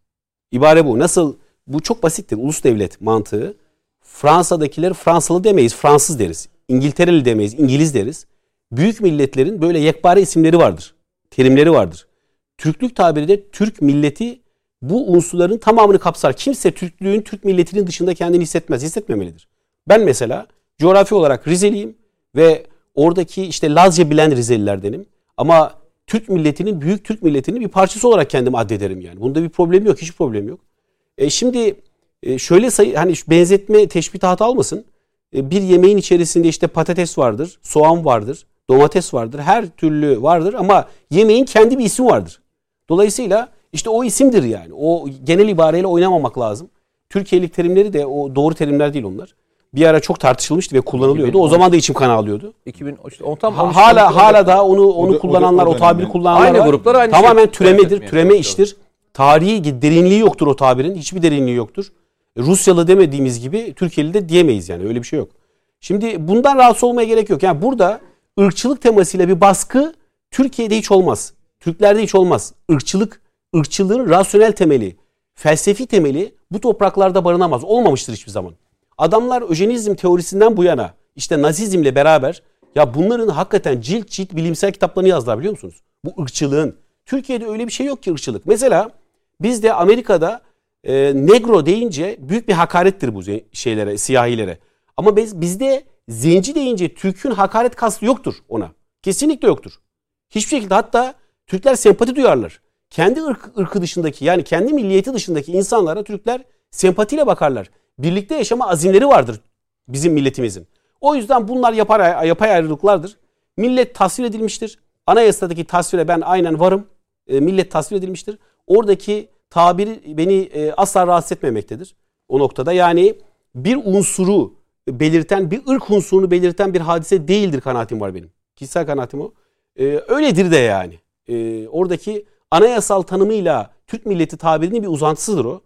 İbare bu. Nasıl? Bu çok basittir. Ulus devlet mantığı. Fransa'dakileri Fransalı demeyiz, Fransız deriz. İngiltereli demeyiz, İngiliz deriz. Büyük milletlerin böyle yekpare isimleri vardır. Terimleri vardır. Türklük tabiri de Türk milleti bu unsurların tamamını kapsar. Kimse Türklüğün, Türk milletinin dışında kendini hissetmez, hissetmemelidir. Ben mesela coğrafi olarak Rizeliyim ve oradaki işte Lazca bilen Rizelilerdenim. Ama Türk milletinin, büyük Türk milletinin bir parçası olarak kendimi addederim yani. Bunda bir problem yok, hiç problem yok. Şimdi şöyle hani benzetme, teşbih hata almasın. Bir yemeğin içerisinde işte patates vardır, soğan vardır, domates vardır, her türlü vardır ama yemeğin kendi bir ismi vardır. Dolayısıyla işte o isimdir yani. O genel ibareyle oynamamak lazım. Türkiye'lik terimleri de o doğru terimler değil onlar. Bir ara çok tartışılmıştı ve kullanılıyordu. 2010, o zaman da içim kan ağlıyordu. 2010 tam hala da onu kullananlar, o tabiri kullananlar aynı var. Gruplar aynı tamamen şey, türemedir, türeme iştir. Tarihi derinliği yoktur o tabirin. Hiçbir derinliği yoktur. Rusyalı demediğimiz gibi Türkiye'li de diyemeyiz yani. Öyle bir şey yok. Şimdi bundan rahatsız olmaya gerek yok. Yani burada ırkçılık temasıyla bir baskı Türkiye'de hiç olmaz. Türklerde hiç olmaz. Irkçılığın rasyonel temeli, felsefi temeli bu topraklarda barınamaz. Olmamıştır hiçbir zaman. Adamlar öjenizm teorisinden bu yana işte Nazizmle beraber ya bunların hakikaten cilt bilimsel kitaplarını yazdılar biliyor musunuz? Bu ırkçılığın. Türkiye'de öyle bir şey yok ki ırkçılık. Mesela bizde Amerika'da negro deyince büyük bir hakarettir bu şeylere, siyahilere. Ama bizde zenci deyince Türk'ün hakaret kastı yoktur ona. Kesinlikle yoktur. Hiçbir şekilde, hatta Türkler sempati duyarlar. Kendi ırkı dışındaki yani kendi milliyeti dışındaki insanlara Türkler sempatiyle bakarlar. Birlikte yaşama azimleri vardır bizim milletimizin. O yüzden bunlar yapay ayrılıklardır. Millet tasvir edilmiştir. Anayasadaki tasvire ben aynen varım. Millet tasvir edilmiştir. Oradaki tabiri beni asla rahatsız etmemektedir. O noktada yani bir unsuru belirten, bir ırk unsurunu belirten bir hadise değildir kanaatim var benim. Kişisel kanaatim o. Öyledir de yani. Oradaki anayasal tanımıyla Türk milleti tabirinin bir uzantısıdır o.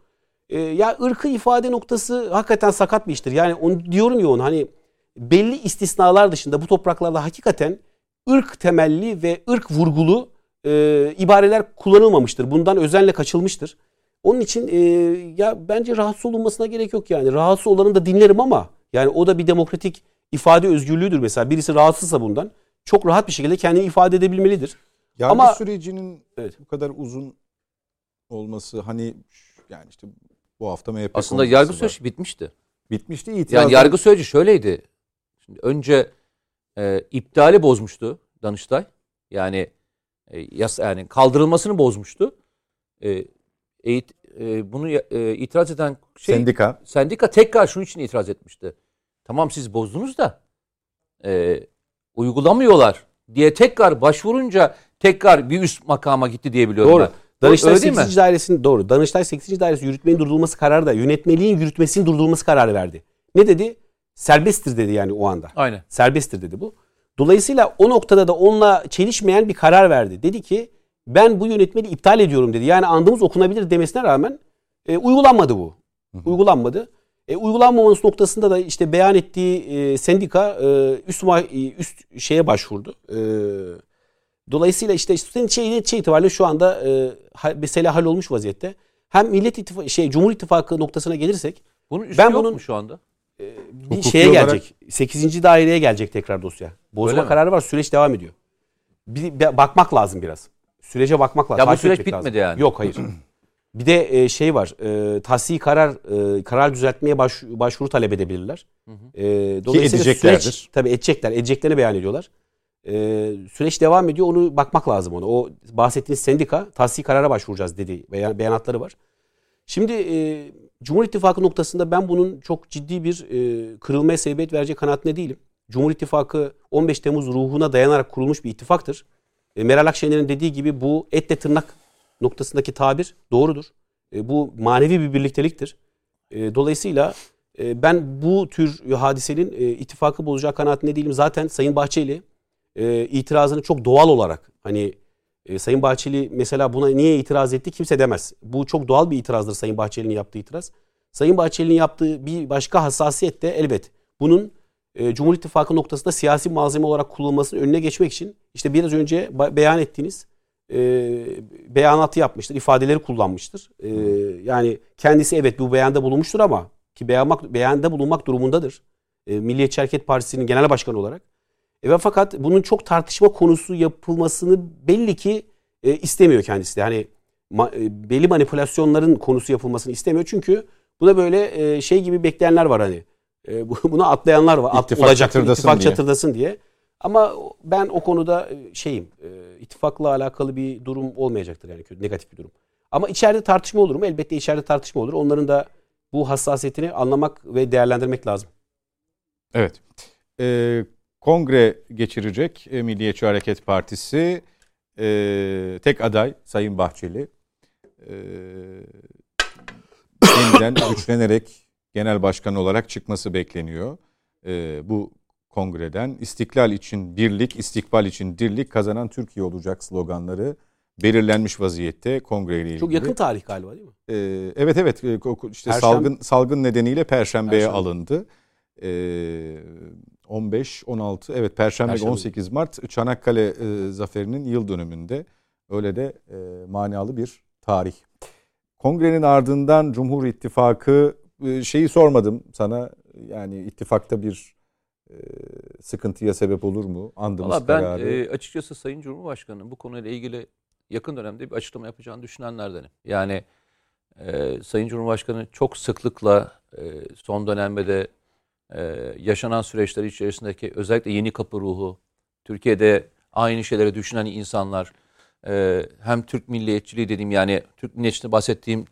Ya ırkı ifade noktası hakikaten sakat bir iştir. Yani onu diyorum ya hani belli istisnalar dışında bu topraklarda hakikaten ırk temelli ve ırk vurgulu ibareler kullanılmamıştır. Bundan özenle kaçılmıştır. Onun için ya bence rahatsız olunmasına gerek yok yani. Rahatsız olanı da dinlerim ama yani o da bir demokratik ifade özgürlüğüdür mesela. Birisi rahatsızsa bundan çok rahat bir şekilde kendini ifade edebilmelidir. Yani ama sürecinin bu kadar uzun olması, hani yani işte bu hafta MHP aslında yargı süreci bitmişti. Bitmişti itiraz. Yani yargı süreci şöyleydi. Şimdi önce iptali bozmuştu Danıştay. Yani yani kaldırılmasını bozmuştu. Bunu itiraz eden şey, sendika tekrar şunun için itiraz etmişti. Tamam siz bozdunuz da uygulamıyorlar diye tekrar başvurunca tekrar bir üst makama gitti diye biliyorum. Doğru. Danıştay 8. Dairesi'nin doğru. Danıştay 8. Dairesi yürütmenin durdurulması kararı da yönetmeliğin yürütmesinin durdurulması kararı verdi. Ne dedi? Serbesttir dedi yani o anda. Aynen. Serbesttir dedi bu. Dolayısıyla o noktada da onunla çelişmeyen bir karar verdi. Dedi ki ben bu yönetmeliği iptal ediyorum dedi. Yani andımız okunabilir demesine rağmen uygulanmadı bu. Hı-hı. Uygulanmadı. Uygulanmaması noktasında da işte beyan ettiği sendika üst şeye başvurdu. Dolayısıyla işte şey itibariyle şu anda mesele hallolmuş vaziyette. Hem Millet İttifakı, Cumhur İttifakı noktasına gelirsek bunun üstü yok mu şu anda? Bir şeye gelecek. 8. daireye gelecek tekrar dosya. Bozma kararı var. Süreç devam ediyor. Bir bakmak lazım biraz. Sürece bakmak lazım. Ya bu süreç bitmedi lazım. Yani. Yok hayır. Bir de şey var. Tahsih karar düzeltmeye başvuru talep edebilirler. Dolayısıyla süreç tabii edecekler. Edeceklerini beyan ediyorlar. Süreç devam ediyor. Onu bakmak lazım ona. O bahsettiğiniz sendika tahsih karara başvuracağız dedi. Beyanatları var. Şimdi Cumhur İttifakı noktasında ben bunun çok ciddi bir kırılmaya sebebiyet verecek kanaatinde değilim. Cumhur İttifakı 15 Temmuz ruhuna dayanarak kurulmuş bir ittifaktır. Meral Akşener'in dediği gibi bu etle tırnak noktasındaki tabir doğrudur. Bu manevi bir birlikteliktir. Dolayısıyla ben bu tür hadisenin ittifakı bozacağı kanaatinde değilim. Zaten Sayın Bahçeli itirazını çok doğal olarak hani Sayın Bahçeli mesela buna niye itiraz etti kimse demez. Bu çok doğal bir itirazdır Sayın Bahçeli'nin yaptığı itiraz. Sayın Bahçeli'nin yaptığı bir başka hassasiyet de elbet bunun Cumhur İttifakı noktasında siyasi malzeme olarak kullanılmasının önüne geçmek için işte biraz önce beyan ettiğiniz beyanatı yapmıştır, ifadeleri kullanmıştır. Yani kendisi evet bu beyanda bulunmuştur ama ki beyanda bulunmak durumundadır. Milliyetçi Hareket Partisi'nin genel başkanı olarak. Fakat bunun çok tartışma konusu yapılmasını belli ki istemiyor kendisi de. Hani belli manipülasyonların konusu yapılmasını istemiyor. Çünkü buna böyle şey gibi bekleyenler var hani. Buna atlayanlar var. İttifak çatırdasın diye. Ama ben o konuda şeyim. İttifakla alakalı bir durum olmayacaktır yani negatif bir durum. Ama içeride tartışma olur mu? Elbette içeride tartışma olur. Onların da bu hassasiyetini anlamak ve değerlendirmek lazım. Evet. Kongre geçirecek Milliyetçi Hareket Partisi, tek aday Sayın Bahçeli yeniden güçlenerek genel başkan olarak çıkması bekleniyor. Bu kongreden istiklal için birlik, istikbal için dirlik, kazanan Türkiye olacak sloganları belirlenmiş vaziyette kongreyle ilgili. Çok yakın tarih galiba değil mi? Evet işte salgın nedeniyle Perşembe'ye alındı. 15-16 evet Perşembe 18 Mart Çanakkale zaferinin yıl dönümünde öyle de manalı bir tarih. Kongrenin ardından Cumhur İttifakı şeyi sormadım sana yani ittifakta bir sıkıntıya sebep olur mu? Andımız kararı. Ben açıkçası Sayın Cumhurbaşkanı'nın bu konuyla ilgili yakın dönemde bir açıklama yapacağını düşünenlerdenim. Yani Sayın Cumhurbaşkanı çok sıklıkla son dönemde de yaşanan süreçler içerisindeki özellikle yeni kapı ruhu, Türkiye'de aynı şeylere düşünen insanlar, hem Türk milliyetçiliği dediğim yani Türk milliyetçiliği bahsettiğim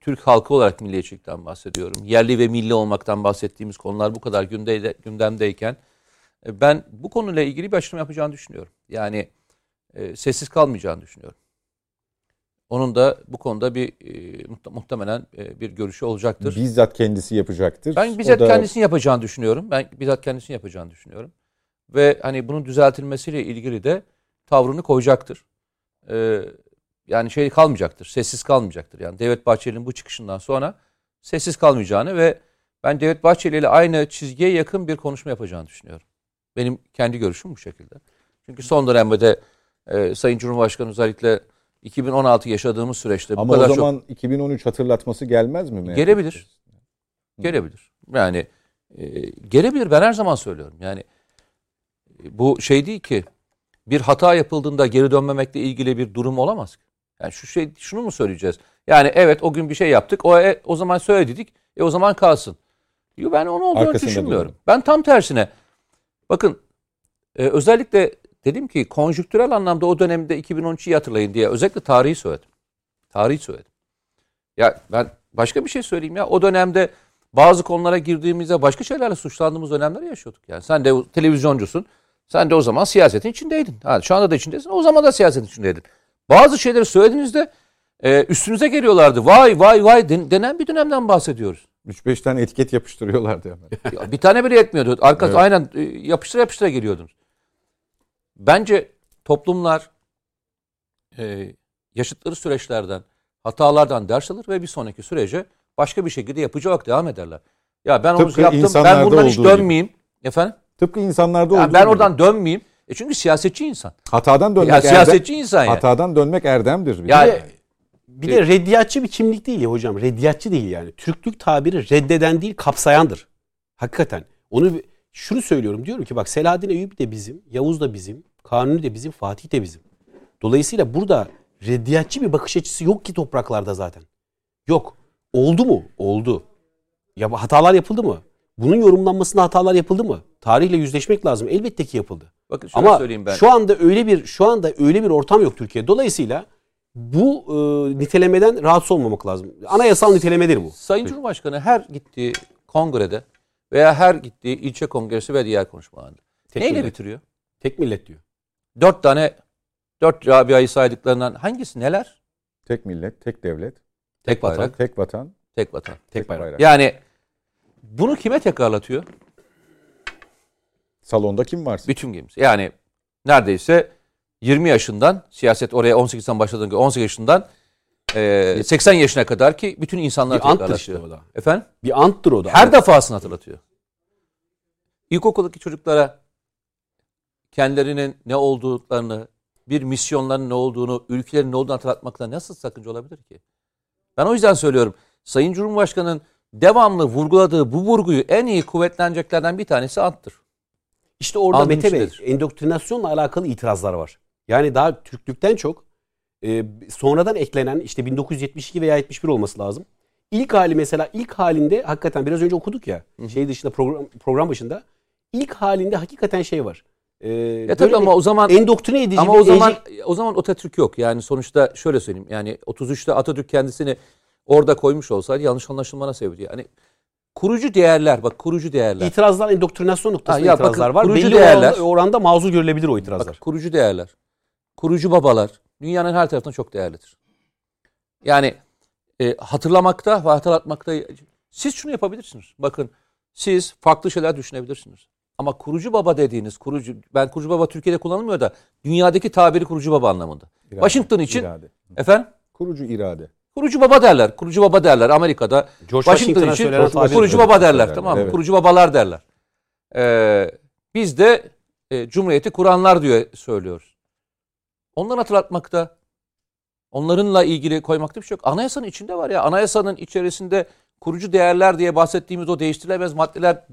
Türk halkı olarak milliyetçilikten bahsediyorum. Yerli ve milli olmaktan bahsettiğimiz konular bu kadar gündemdeyken ben bu konuyla ilgili bir açıklama yapacağını düşünüyorum. Yani sessiz kalmayacağını düşünüyorum. Onun da bu konuda bir muhtemelen bir görüşü olacaktır. Bizzat kendisi yapacaktır. Ben bizzat kendisini yapacağını düşünüyorum. Ve hani bunun düzeltilmesiyle ilgili de tavrını koyacaktır. Yani şey kalmayacaktır. Sessiz kalmayacaktır. Yani Devlet Bahçeli'nin bu çıkışından sonra sessiz kalmayacağını ve ben Devlet Bahçeli ile aynı çizgiye yakın bir konuşma yapacağını düşünüyorum. Benim kendi görüşüm bu şekilde. Çünkü son dönemde de Sayın Cumhurbaşkanı özellikle 2016 yaşadığımız süreçte ama bu kadar çok... Ama o zaman 2013 hatırlatması gelmez mi? Gelebilir. Gelebilir. Yani gelebilir. Ben her zaman söylüyorum. Yani bu şey değil ki, bir hata yapıldığında geri dönmemekle ilgili bir durum olamaz ki. Yani şunu mu söyleyeceğiz? Yani evet o gün bir şey yaptık, o zaman söyledik, o zaman kalsın. Yo, ben onu olduğunu düşünmüyorum. Bulundum. Ben tam tersine. Bakın özellikle dedim ki konjüktürel anlamda o dönemde 2013'ü hatırlayın diye özellikle tarihi söyledim. Ya ben başka bir şey söyleyeyim ya. O dönemde bazı konulara girdiğimizde başka şeylerle suçlandığımız dönemleri yaşıyorduk. Yani sen de televizyoncusun. Sen de o zaman siyasetin içindeydin. Yani şu anda da içindesin. O zaman da siyasetin içindeydin. Bazı şeyleri söylediğinizde üstünüze geliyorlardı. Vay vay vay denen bir dönemden bahsediyoruz. 3-5 tane etiket yapıştırıyorlardı yani. Ya bir tane bile yetmiyordu. Arkası evet. Aynen yapıştıra geliyordunuz. Bence toplumlar yaşadıkları süreçlerden, hatalardan ders alır ve bir sonraki sürece başka bir şekilde yapıcı olarak devam ederler. Ya ben onu yaptım, ben bundan hiç dönmeyeyim. Gibi. Efendim? Tıpkı insanlarda yani olduğu ben oradan gibi. Dönmeyeyim. Çünkü siyasetçi insan. Hatadan dönmek erdem. Siyasetçi insan yani. Hatadan dönmek erdemdir. Bir de reddiyatçı bir kimlik değil ya hocam. Reddiyatçı değil yani. Türklük tabiri reddeden değil, kapsayandır. Hakikaten. Şunu söylüyorum, diyorum ki bak Selahaddin Eyyubi de bizim, Yavuz da bizim, Kanuni de bizim, Fatih de bizim. Dolayısıyla burada reddiyatçı bir bakış açısı yok ki topraklarda zaten. Yok. Oldu mu? Oldu. Ya hatalar yapıldı mı? Bunun yorumlanmasında hatalar yapıldı mı? Tarihle yüzleşmek lazım. Elbette ki yapıldı. Bakın şöyle söyleyeyim ben. Şu anda öyle bir ortam yok Türkiye'de. Dolayısıyla bu nitelemeden rahatsız olmamak lazım. Anayasal nitelemedir bu. Sayın Cumhurbaşkanı her gittiği kongrede veya her gittiği ilçe kongresi ve diğer konuşmalarında neyle bitiriyor? Tek millet diyor. 4 Rabia'yı saydıklarından hangisi neler? Tek millet, tek devlet, tek bayrak, vatan, tek vatan, tek vatan, tek bayrak. Yani bunu kime tekrarlatıyor? Salonda kim varsa. Bütün kimse. Yani neredeyse 20 yaşından siyaset oraya 18'den başladığında 18 yaşından 80 yaşına kadar ki bütün insanlar hatırlatıyor. Bir anttır işte. Efendim? Bir anttır o da. Her defasını hatırlatıyor. İlkokuldaki çocuklara kendilerinin ne olduklarını, bir misyonların ne olduğunu, ülkelerin ne olduğunu hatırlatmakla nasıl sakınca olabilir ki? Ben o yüzden söylüyorum. Sayın Cumhurbaşkanı'nın devamlı vurguladığı bu vurguyu en iyi kuvvetleneceklerden bir tanesi anttır. İşte orada Andım Mete Bey, endoktrinasyonla alakalı itirazlar var. Yani daha Türklükten çok sonradan eklenen işte 1972 veya 71 olması lazım. İlk hali mesela ilk halinde hakikaten biraz önce okuduk ya şey dışında program başında ilk halinde hakikaten şey var. Tabii ama o zaman endoktrine edici ama o zaman Atatürk yok. Yani sonuçta şöyle söyleyeyim. Yani 33'te Atatürk kendisini orada koymuş olsaydı yanlış anlaşılmana sebebiydi. Yani kurucu değerler, bak kurucu değerler. İtirazlar, endoktrinasyonluk noktasında itirazlar bakın, var. Belli değerler, oranda mazur görülebilir o itirazlar. Bak, kurucu değerler, kurucu babalar dünyanın her tarafından çok değerlidir. Yani hatırlamakta ve hatırlatmakta siz şunu yapabilirsiniz. Bakın siz farklı şeyler düşünebilirsiniz. Ama kurucu baba dediğiniz, ben kurucu baba Türkiye'de kullanılmıyor da dünyadaki tabiri kurucu baba anlamında. İrade, Washington için irade. Efendim? Kurucu irade. Kurucu baba derler. Kurucu baba derler Amerika'da. Washington için kurucu baba derler. Tamam mı? Evet. Kurucu babalar derler. Biz de Cumhuriyeti kuranlar diye söylüyoruz. Onları hatırlatmakta, onlarınla ilgili koymakta bir şey yok. Anayasanın içinde var ya. Anayasanın içerisinde kurucu değerler diye bahsettiğimiz o değiştirilemez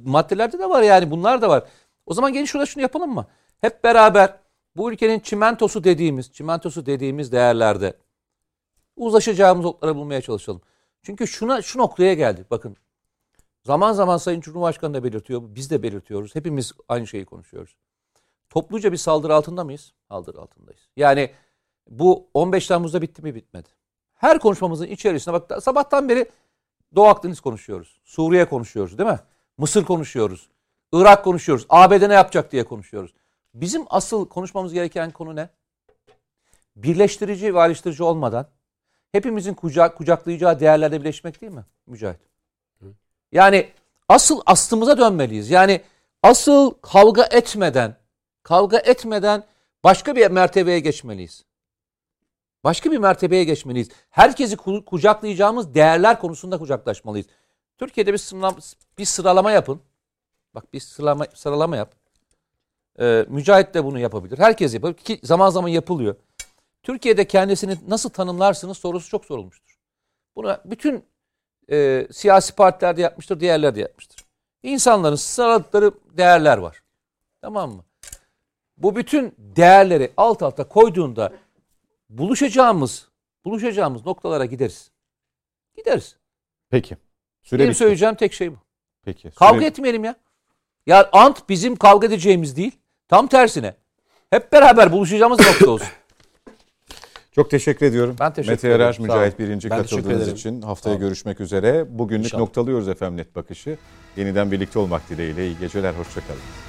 maddelerde de var yani. Bunlar da var. O zaman gelin şurada şunu yapalım mı? Hep beraber bu ülkenin çimentosu dediğimiz değerlerde uzlaşacağımız noktaları bulmaya çalışalım. Çünkü şu noktaya geldik. Bakın zaman zaman Sayın Cumhurbaşkanı da belirtiyor. Biz de belirtiyoruz. Hepimiz aynı şeyi konuşuyoruz. Topluca bir saldırı altında mıyız? Saldırı altındayız. Yani bu 15 Temmuz'da bitti mi bitmedi. Her konuşmamızın içerisinde bak sabahtan beri Doğu Akdeniz konuşuyoruz. Suriye konuşuyoruz değil mi? Mısır konuşuyoruz. Irak konuşuyoruz. ABD ne yapacak diye konuşuyoruz. Bizim asıl konuşmamız gereken konu ne? Birleştirici ve ayrıştırıcı olmadan hepimizin kucaklayacağı değerlerde birleşmek değil mi Mücahit? Yani asıl aslımıza dönmeliyiz. Yani asıl kavga etmeden başka bir mertebeye geçmeliyiz. Herkesi kucaklayacağımız değerler konusunda kucaklaşmalıyız. Türkiye'de bir sıralama yapın. Bak bir sıralama yap. Mücahit de bunu yapabilir. Herkes yapabilir ki zaman zaman yapılıyor. Türkiye'de kendisini nasıl tanımlarsınız sorusu çok sorulmuştur. Bunu bütün siyasi partiler de yapmıştır, diğerler de yapmıştır. İnsanların sıraladıkları değerler var. Tamam mı? Bu bütün değerleri alt alta koyduğunda buluşacağımız noktalara gideriz. Gideriz. Peki. Süre benim bitti. Söyleyeceğim tek şey bu. Peki. Kavga etmeyelim ya. Ya ant bizim kavga edeceğimiz değil. Tam tersine. Hep beraber buluşacağımız nokta olsun. Çok teşekkür ediyorum. Ben teşekkür ederim. Mete Yarar, Mücahit Birinci katıldığınız için haftaya görüşmek üzere. Bugünlük noktalıyoruz efendim Net Bakış'ı. Yeniden birlikte olmak dileğiyle. İyi geceler, hoşçakalın.